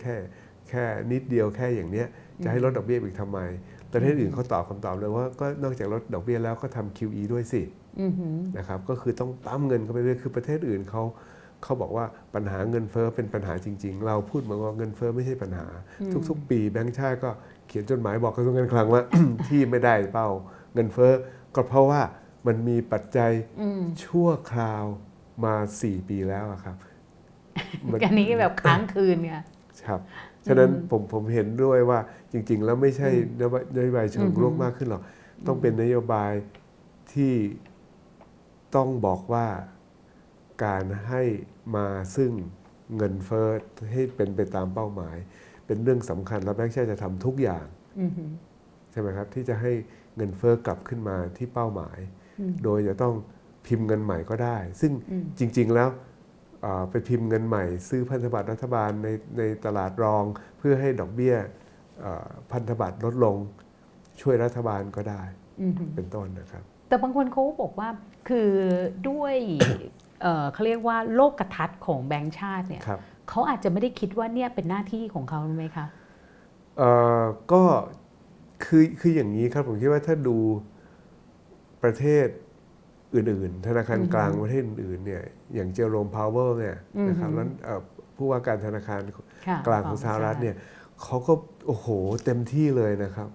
แค่นิดเดียวแค่อย่างเนี้ยจะให้ลดดอกเบี้ยอีกทำไมประเทศอื่นเขาตอบคำตอบเลยว่าก็นอกจากลดดอกเบี้ยแล้วก็ทำ QE ด้วยสินะครับก็คือต้องปั๊มเงินเข้าไปด้วยคือประเทศอื่นเขาบอกว่าปัญหาเงินเฟ้อเป็นปัญหาจริงๆเราพูดเหมือนว่าเงินเฟ้อไม่ใช่ปัญหาทุกๆปีแบงก์ชาติก็เขียนจดหมายบอกกระทรวงการคลังว่า ที่ไม่ได้เป้าเงินเฟ้อก็เพราะว่ามันมีปัจจัยชั่วคราวมา4ปีแล้วครับ อันนี้แบบค้างคืนไงครับฉะนั้นผมเห็นด้วยว่าจริงๆแล้วไม่ใช่นโยบายเชิงรุกมากขึ้นหรอกต้องเป็นนโยบายที่ต้องบอกว่าการให้มาซึ่งเงินเฟ้อให้เป็นไปตามเป้าหมายเป็นเรื่องสำคัญแล้วแบงก์ชาติจะทำทุกอย่างใช่ไหมครับที่จะให้เงินเฟ้อกลับขึ้นมาที่เป้าหมายโดยจะต้องพิมพ์เงินใหม่ก็ได้ซึ่งจริงๆแล้วไปพิมพ์เงินใหม่ซื้อพันธบัตรรัฐบาลในตลาดรองเพื่อให้ดอกเบี้ยพันธบัตรลดลงช่วยรัฐบาลก็ได้เป็นต้นนะครับแต่บางคนเขาบอกว่าคือด้วย เขาเรียกว่าโลกทัศน์ของแบงก์ชาติเนี่ยเขาอาจจะไม่ได้คิดว่าเนี่ยเป็นหน้าที่ของเขาไหมคะก็คืออย่างนี้ครับผมคิดว่าถ้าดูประเทศอื่นๆธนาคารกลางประเทศอื่นๆเนี่ยอย่างเจอโรมพาวเวอร์เนี่ยนะครับแล้วผู้ว่าการธนาคารกลางของสหรัฐเนี่ยเขาก็โอ้โหเต็มที่เลยนะครับ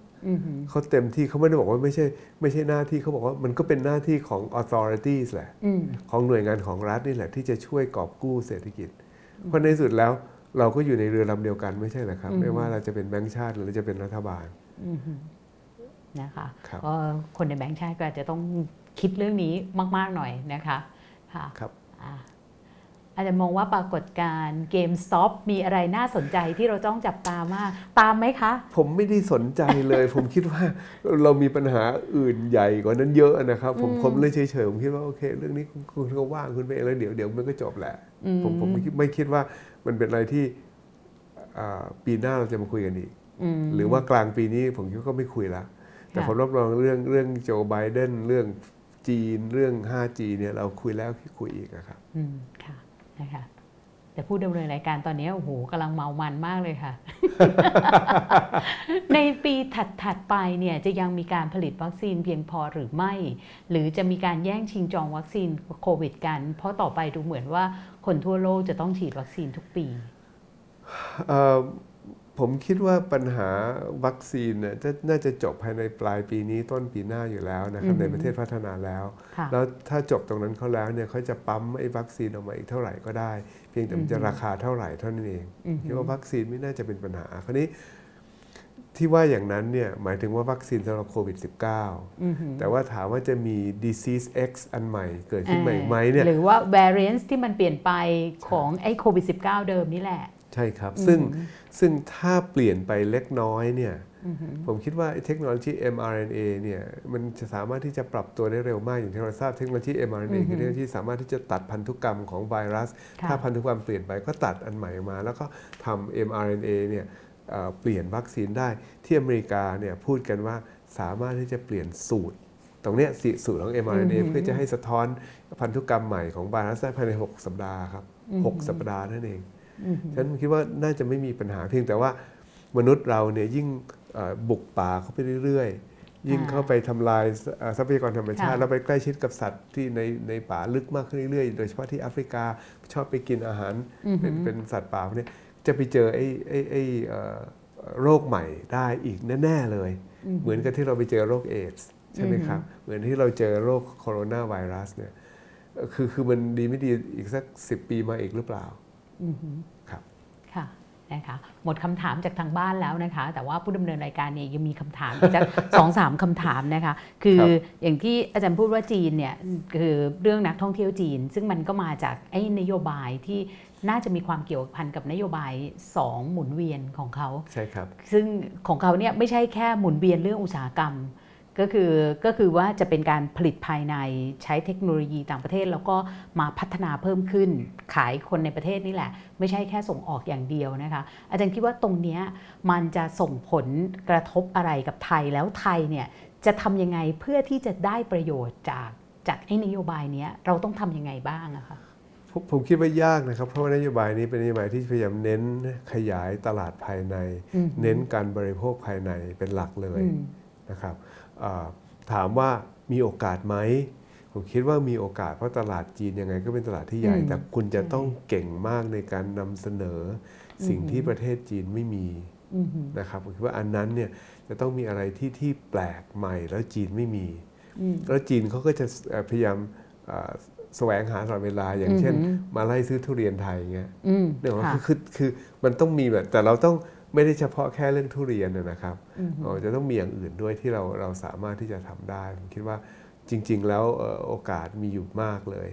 เขาเต็มที่เขาไม่ได้บอกว่าไม่ใช่หน้าที่เขาบอกว่ามันก็เป็นหน้าที่ของ authorities แหละของหน่วยงานของรัฐนี่แหละที่จะช่วยกอบกู้เศรษฐกิจเพราะในสุดแล้วเราก็อยู่ในเรือลำเดียวกันไม่ใช่เหรอครับไม่ว่าเราจะเป็นแบงก์ชาติหรือจะเป็นรัฐบาลนะคะก็คนในแบงก์ชาติก็อาจจะต้องคิดเรื่องนี้มากๆหน่อยนะคะค่ะครับอาจจะมองว่าปรากฏการณ์ GameStop มีอะไรน่าสนใจที่เราต้องจับตามากตามไหมคะผมไม่ได้สนใจเลย ผมคิดว่าเรามีปัญหาอื่นใหญ่กว่านั้นเยอะนะครับผมเลยเฉยๆผมคิดว่าโอเคเรื่องนี้คุณก็ว่างคุณไปแล้วเดี๋ยวมันก็จบแหละผมไม่คิดว่ามันเป็นอะไรที่ปีหน้าเราจะมาคุยกันอีกหรือว่ากลางปีนี้ผมคิดว่าก็ไม่คุยละแต่ผมรับรองเรื่องโจไบเดนเรื่องจีนเรื่อง 5G เนี่ยเราคุยแล้วคุยอีกครับค่ะนะคะแต่ผู้ดำเนินรายการตอนนี้โอ้โหกำลังเมามันมากเลยค่ะ ในปีถัดๆไปเนี่ยจะยังมีการผลิตวัคซีนเพียงพอหรือไม่หรือจะมีการแย่งชิงจองวัคซีนโควิดกันเพราะต่อไปดูเหมือนว่าคนทั่วโลกจะต้องฉีดวัคซีนทุกปีผมคิดว่าปัญหาวัคซีนน่าจะจบภายในปลายปีนี้ต้นปีหน้าอยู่แล้วนะครับในประเทศพัฒนาแล้วถ้าจบตรงนั้นเขาแล้วเนี่ยเขาจะปั๊มไอ้วัคซีนออกมาอีกเท่าไหร่ก็ได้เพียงแต่มันจะราคาเท่าไหร่เท่านั้นเองคิดว่าวัคซีนไม่น่าจะเป็นปัญหาคราวนี้ที่ว่าอย่างนั้นเนี่ยหมายถึงว่าวัคซีนสำหรับโควิด -19 แต่ว่าถามว่าจะมี disease X อันใหม่เกิดขึ้นใหม่ไหมเนี่ยหรือว่า variant ที่มันเปลี่ยนไปของไอ้โควิด -19 เดิมนี่แหละใช่ครับซึ่งถ้าเปลี่ยนไปเล็กน้อยเนี่ยผมคิดว่าเทคโนโลยี mRNA เนี่ยมันจะสามารถที่จะปรับตัวได้เร็วมากอย่างที่เราทราบเทคโนโลยี mRNA คือเทคโนโลยีที่สามารถที่จะตัดพันธุกรรมของไวรัสถ้าพันธุกรรมเปลี่ยนไปก็ตัดอันใหม่ออกมาแล้วก็ทำ mRNA เนี่ยเปลี่ยนวัคซีนได้ที่อเมริกาเนี่ยพูดกันว่าสามารถที่จะเปลี่ยนสูตรตรงเนี้ยสูตรของ mRNA เพื่อจะให้สะท้อนพันธุกรรมใหม่ของไวรัสได้ภายใน6สัปดาห์ครับ6สัปดาห์นั่นเองฉันคิดว่าน่าจะไม่มีปัญหาเพียงแต่ว่ามนุษย์เราเนี่ยยิ่งบุกป่าเข้าไปเรื่อยๆยิ่งเข้าไปทำลายทรัพยากรธรรมชาติแล้วไปใกล้ชิดกับสัตว์ที่ในป่าลึกมากขึ้นเรื่อยๆโดยเฉพาะที่แอฟริกาชอบไปกินอาหารเป็นสัตว์ป่าพวกนี้จะไปเจอไอ้โรคใหม่ได้อีกแน่ๆเลยเหมือนกับที่เราไปเจอโรคเอดส์ใช่ไหมครับเหมือนที่เราเจอโรคโคโรนาไวรัสเนี่ยคือมันดีไม่ดีอีกสัก10 ปีมาอีกหรือเปล่าครับค่ะ นะคะหมดคำถามจากทางบ้านแล้วนะคะแต่ว่าผู้ดำเนินรายการเนี่ยยังมีคำถามจาก 2-3 คำถามนะคะคืออย่างที่อาจารย์พูดว่าจีนเนี่ยคือเรื่องนักท่องเที่ยวจีนซึ่งมันก็มาจากไอ้นโยบายที่น่าจะมีความเกี่ยวพันกับนโยบาย2หมุนเวียนของเขาใช่ครับซึ่งของเขาเนี่ยไม่ใช่แค่หมุนเวียนเรื่องอุตสาหกรรมก็คือว่าจะเป็นการผลิตภายในใช้เทคโนโลยีต่างประเทศแล้วก็มาพัฒนาเพิ่มขึ้นขายคนในประเทศนี่แหละไม่ใช่แค่ส่งออกอย่างเดียวนะคะอาจารย์คิดว่าตรงนี้มันจะส่งผลกระทบอะไรกับไทยแล้วไทยเนี่ยจะทำยังไงเพื่อที่จะได้ประโยชน์จากไอ้นโยบายนี้เราต้องทำยังไงบ้างอะคะผมคิดว่ายากนะครับเพราะว่านโยบายนี้เป็นนโยบายที่พยายามเน้นขยายตลาดภายในเน้นการบริโภคภายในเป็นหลักเลยนะครับถามว่ามีโอกาสไหมผมคิดว่ามีโอกาสเพราะตลาดจีนยังไงก็เป็นตลาดที่ใหญ่แต่คุณจะต้องเก่งมากในการนำเสนอสิ่งที่ประเทศจีนไม่มีนะครับผมคิดว่าอันนั้นเนี่ยจะต้องมีอะไรที่แปลกใหม่แล้วจีนไม่มีแล้วจีนเขาก็จะพยายามแสวงหาตลอดเวลาอย่างเช่นมาไล่ซื้อทุเรียนไทยเงี้ยเนี่ยคือมันต้องมีแบบแต่เราต้องไม่ได้เฉพาะแค่เรื่องทุเรียนนะครับจะต้องมีอย่างอื่นด้วยที่เราสามารถที่จะทำได้ผมคิดว่าจริงๆแล้วโอกาสมีอยู่มากเลย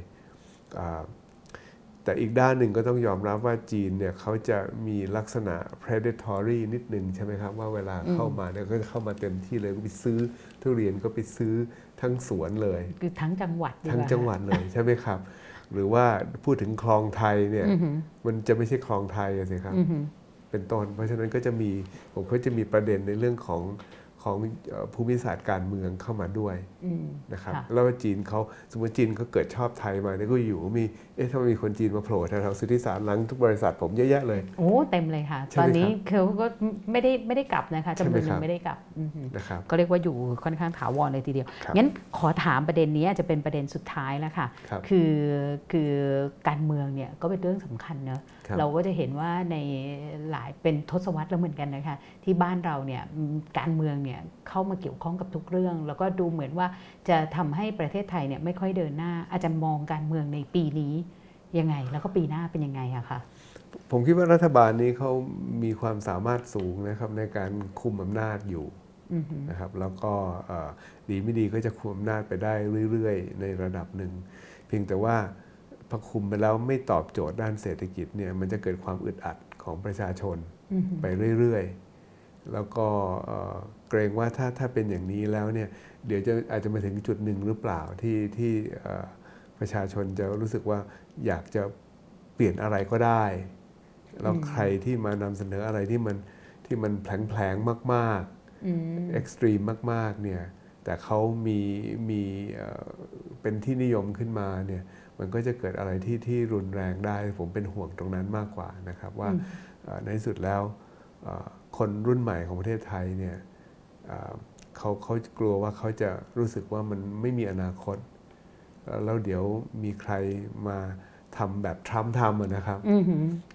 แต่อีกด้านหนึ่งก็ต้องยอมรับว่าจีนเนี่ยเขาจะมีลักษณะ predatory นิดนึงใช่ไหมครับว่าเวลาเข้ามาเนี่ยก็เข้ามาเต็มที่เลยก็ไปซื้อทุเรียนก็ไปซื้อทั้งสวนเลยคือทั้งจังหวัดเลยใช่ไหมครับหรือว่าพูดถึงคลองไทยเนี่ยมันจะไม่ใช่คลองไทยใช่ครับเป็นต้นเพราะฉะนั้นก็จะมีผมก็จะมีประเด็นในเรื่องของภูมิศาสตร์การเมืองเข้ามาด้วยนะครับแล้วจีนเขาสมมติจีนเขาเกิดชอบไทยมาเนี่ยก็อยู่มีถ้ามีคนจีนมาโผล่แถวๆสุทธิสารหลังทุกบริษัทผมเยอะแยะเลยโอ้เต็มเลยค่ะตอนนี้เขาก็ไม่ได้กลับนะคะจำนวนนึงไม่ได้กลับนะครับก็เรียกว่าอยู่ค่อนข้างถาวรเลยทีเดียวงั้นขอถามประเด็นนี้จะเป็นประเด็นสุดท้ายแล้วค่ะคือการเมืองเนี่ยก็เป็นเรื่องสำคัญเนอะเราก็จะเห็นว่าในหลายเป็นทศวรรษแล้วเหมือนกันนะคะที่บ้านเราเนี่ยการเมืองเนี่ยเข้ามาเกี่ยวข้องกับทุกเรื่องแล้วก็ดูเหมือนว่าจะทำให้ประเทศไทยเนี่ยไม่ค่อยเดินหน้าอาจารย์มองการเมืองในปีนี้ยังไงแล้วก็ปีหน้าเป็นยังไงอะคะผมคิดว่ารัฐบาลนี้เขามีความสามารถสูงนะครับในการคุมอำนาจอยู่นะครับแล้วก็ดีไม่ดีก็จะคุมอำนาจไปได้เรื่อยๆในระดับหนึ่งเพียงแต่ว่าพอคุมไปแล้วไม่ตอบโจทย์ด้านเศรษฐกิจเนี่ยมันจะเกิดความอึดอัดของประชาชนไปเรื่อยๆแล้วก็เกรงว่าถ้าเป็นอย่างนี้แล้วเนี่ยเดี๋ยวจะอาจจะมาถึงจุดหนึ่งหรือเปล่าที่ประชาชนจะรู้สึกว่าอยากจะเปลี่ยนอะไรก็ได้แล้วใครที่มานำเสนออะไรที่มันแผลงๆมากๆเอ็กซ์ตรีมมากๆเนี่ยแต่เขามีเป็นที่นิยมขึ้นมาเนี่ยมันก็จะเกิดอะไรที่รุนแรงได้ผมเป็นห่วงตรงนั้นมากกว่านะครับว่าในที่สุดแล้วคนรุ่นใหม่ของประเทศไทยเนี่ยเขากลัวว่าเขาจะรู้สึกว่ามันไม่มีอนาคตแล้วเดี๋ยวมีใครมาทำแบบทรัมป์ทำนะครับ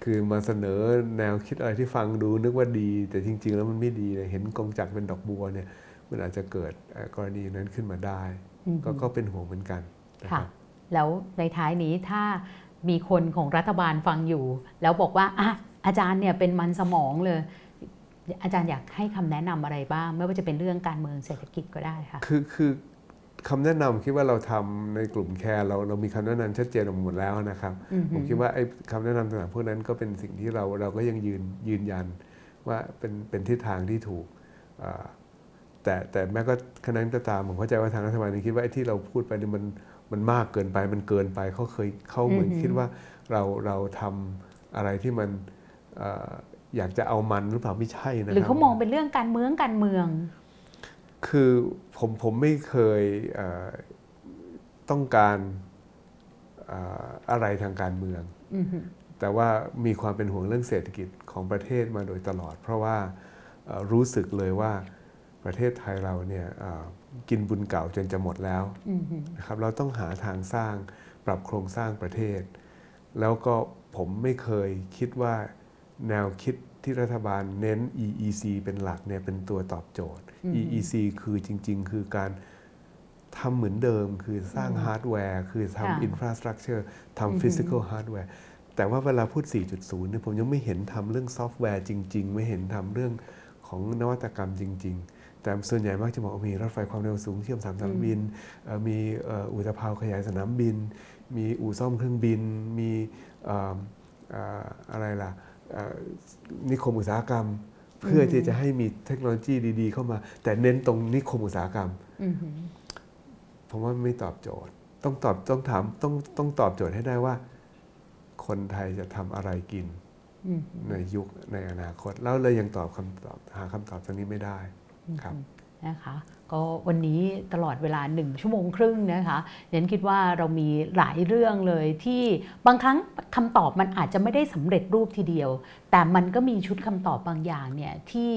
คือมาเสนอแนวคิดอะไรที่ฟังดูนึกว่าดีแต่จริงๆแล้วมันไม่ดีเห็นกงจักรเป็นดอกบัวเนี่ยมันอาจจะเกิดกรณีนั้นขึ้นมาได้ก็เป็นห่วงเหมือนกันค่ะแล้วในท้ายนี้ถ้ามีคนของรัฐบาลฟังอยู่แล้วบอกว่าอาจารย์เนี่ยเป็นมันสมองเลยอาจารย์อยากให้คำแนะนำอะไรบ้างไม่ว่าจะเป็นเรื่องการเมืองเศรษฐกิจก็ได้ค่ะคือคำแนะนำคิดว่าเราทำในกลุ่มแคร์เรามีคำแนะนำชัดเจนออกหมดแล้วนะครับผมคิดว่าไอ้คำแนะนำต่างๆพวกนั้นก็เป็นสิ่งที่เราก็ยังยืนยันว่าเป็นทิศทางที่ถูกแต่แม้ก็ขณะนั้นก็ตามผมเข้าใจว่าทางรัฐบาลคิดว่าไอ้ที่เราพูดไปนี่มันมากเกินไปมันเกินไปเขาเหมือนคิดว่าเราทำอะไรที่มันอยากจะเอามันหรือเปล่าไม่ใช่นะครับหรือเขามองเป็นเรื่องการเมืองคือผมไม่เคยต้องการอะไรทางการเมืองแต่ว่ามีความเป็นห่วงเรื่องเศรษฐกิจของประเทศมาโดยตลอดเพราะว่ารู้สึกเลยว่าประเทศไทยเราเนี่ยกินบุญเก่าจนจะหมดแล้วนะครับเราต้องหาทางสร้างปรับโครงสร้างประเทศแล้วก็ผมไม่เคยคิดว่าแนวคิดที่รัฐบาลเน้น EEC เป็นหลักเนี่ยเป็นตัวตอบโจทย์ EEC คือจริงๆคือการทำเหมือนเดิมคือสร้างฮาร์ดแวร์คือทำอินฟราสตรักเจอร์ทำฟิสิคอลฮาร์ดแวร์ แต่ว่าเวลาพูด 4.0 เนี่ยผมยังไม่เห็นทำเรื่องซอฟต์แวร์จริงๆไม่เห็นทำเรื่องของนวัตกรรมจริงๆแต่ส่วนใหญ่มักจะบอกว่ามีรถไฟความเร็วสูงเชื่อม3สนามบินมีอุตภาวขยายสนามบินมีอู่ซ่อมเครื่องบินมีอะไรล่ะนิคมอุตสาหกรรมเพื่อที่จะให้มีเทคโนโลยีดีๆเข้ามาแต่เน้นตรงนิคมอุตสาหกรรมผมว่าไม่ตอบโจทย์ต้องตอบต้องถามต้องตอบโจทย์ให้ได้ว่าคนไทยจะทำอะไรกินในยุคในอนาคตแล้วเลยยังตอบคำตอบหาคำตอบตรงนี้ไม่ได้ครับนะคะก็วันนี้ตลอดเวลา1ชั่วโมงครึ่งนะคะฉันคิดว่าเรามีหลายเรื่องเลยที่บางครั้งคำตอบมันอาจจะไม่ได้สำเร็จรูปทีเดียวแต่มันก็มีชุดคำตอบบางอย่างเนี่ยที่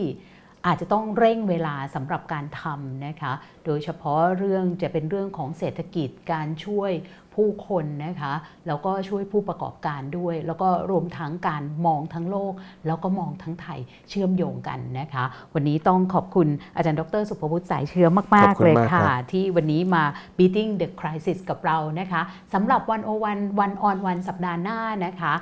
อาจจะต้องเร่งเวลาสำหรับการทำนะคะโดยเฉพาะเรื่องจะเป็นเรื่องของเศรษฐกิจการช่วยผู้คนนะคะแล้วก็ช่วยผู้ประกอบการด้วยแล้วก็รวมทั้งการมองทั้งโลกแล้วก็มองทั้งไทยเชื่อมโยงกันนะคะวันนี้ต้องขอบคุณอาจารย์ดร.สุภวุฒิสายเชื้อมากๆเลยค่ะที่วันนี้มา Beating the Crisis กับเรานะคะสำหรับ101 1 on 1สัปดาห์หน้านะคะ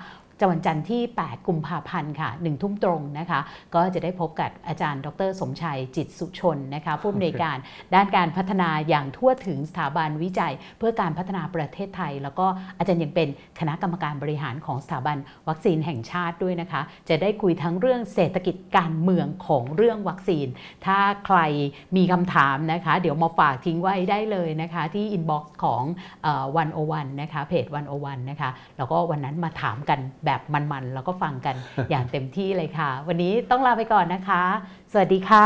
วันจันทร์ที่8กุมภาพันธ์ค่ะ1ทุ่มตรงนะคะก็จะได้พบกับอาจารย์ดร.สมชัยจิตสุชนนะคะผู้อำนวยการด้านการพัฒนาอย่างทั่วถึงสถาบันวิจัยเพื่อการพัฒนาประเทศไทยแล้วก็อาจารย์ยังเป็นคณะกรรมการบริหารของสถาบันวัคซีนแห่งชาติด้วยนะคะจะได้คุยทั้งเรื่องเศรษฐกิจการเมืองของเรื่องวัคซีนถ้าใครมีคำถามนะคะเดี๋ยวมาฝากทิ้งไว้ได้เลยนะคะที่อินบ็อกซ์ของ101นะคะเพจ101นะคะแล้วก็วันนั้นมาถามกันแบบมันๆแล้วก็ฟังกันอย่างเต็มที่เลยค่ะวันนี้ต้องลาไปก่อนนะคะสวัสดีค่ะ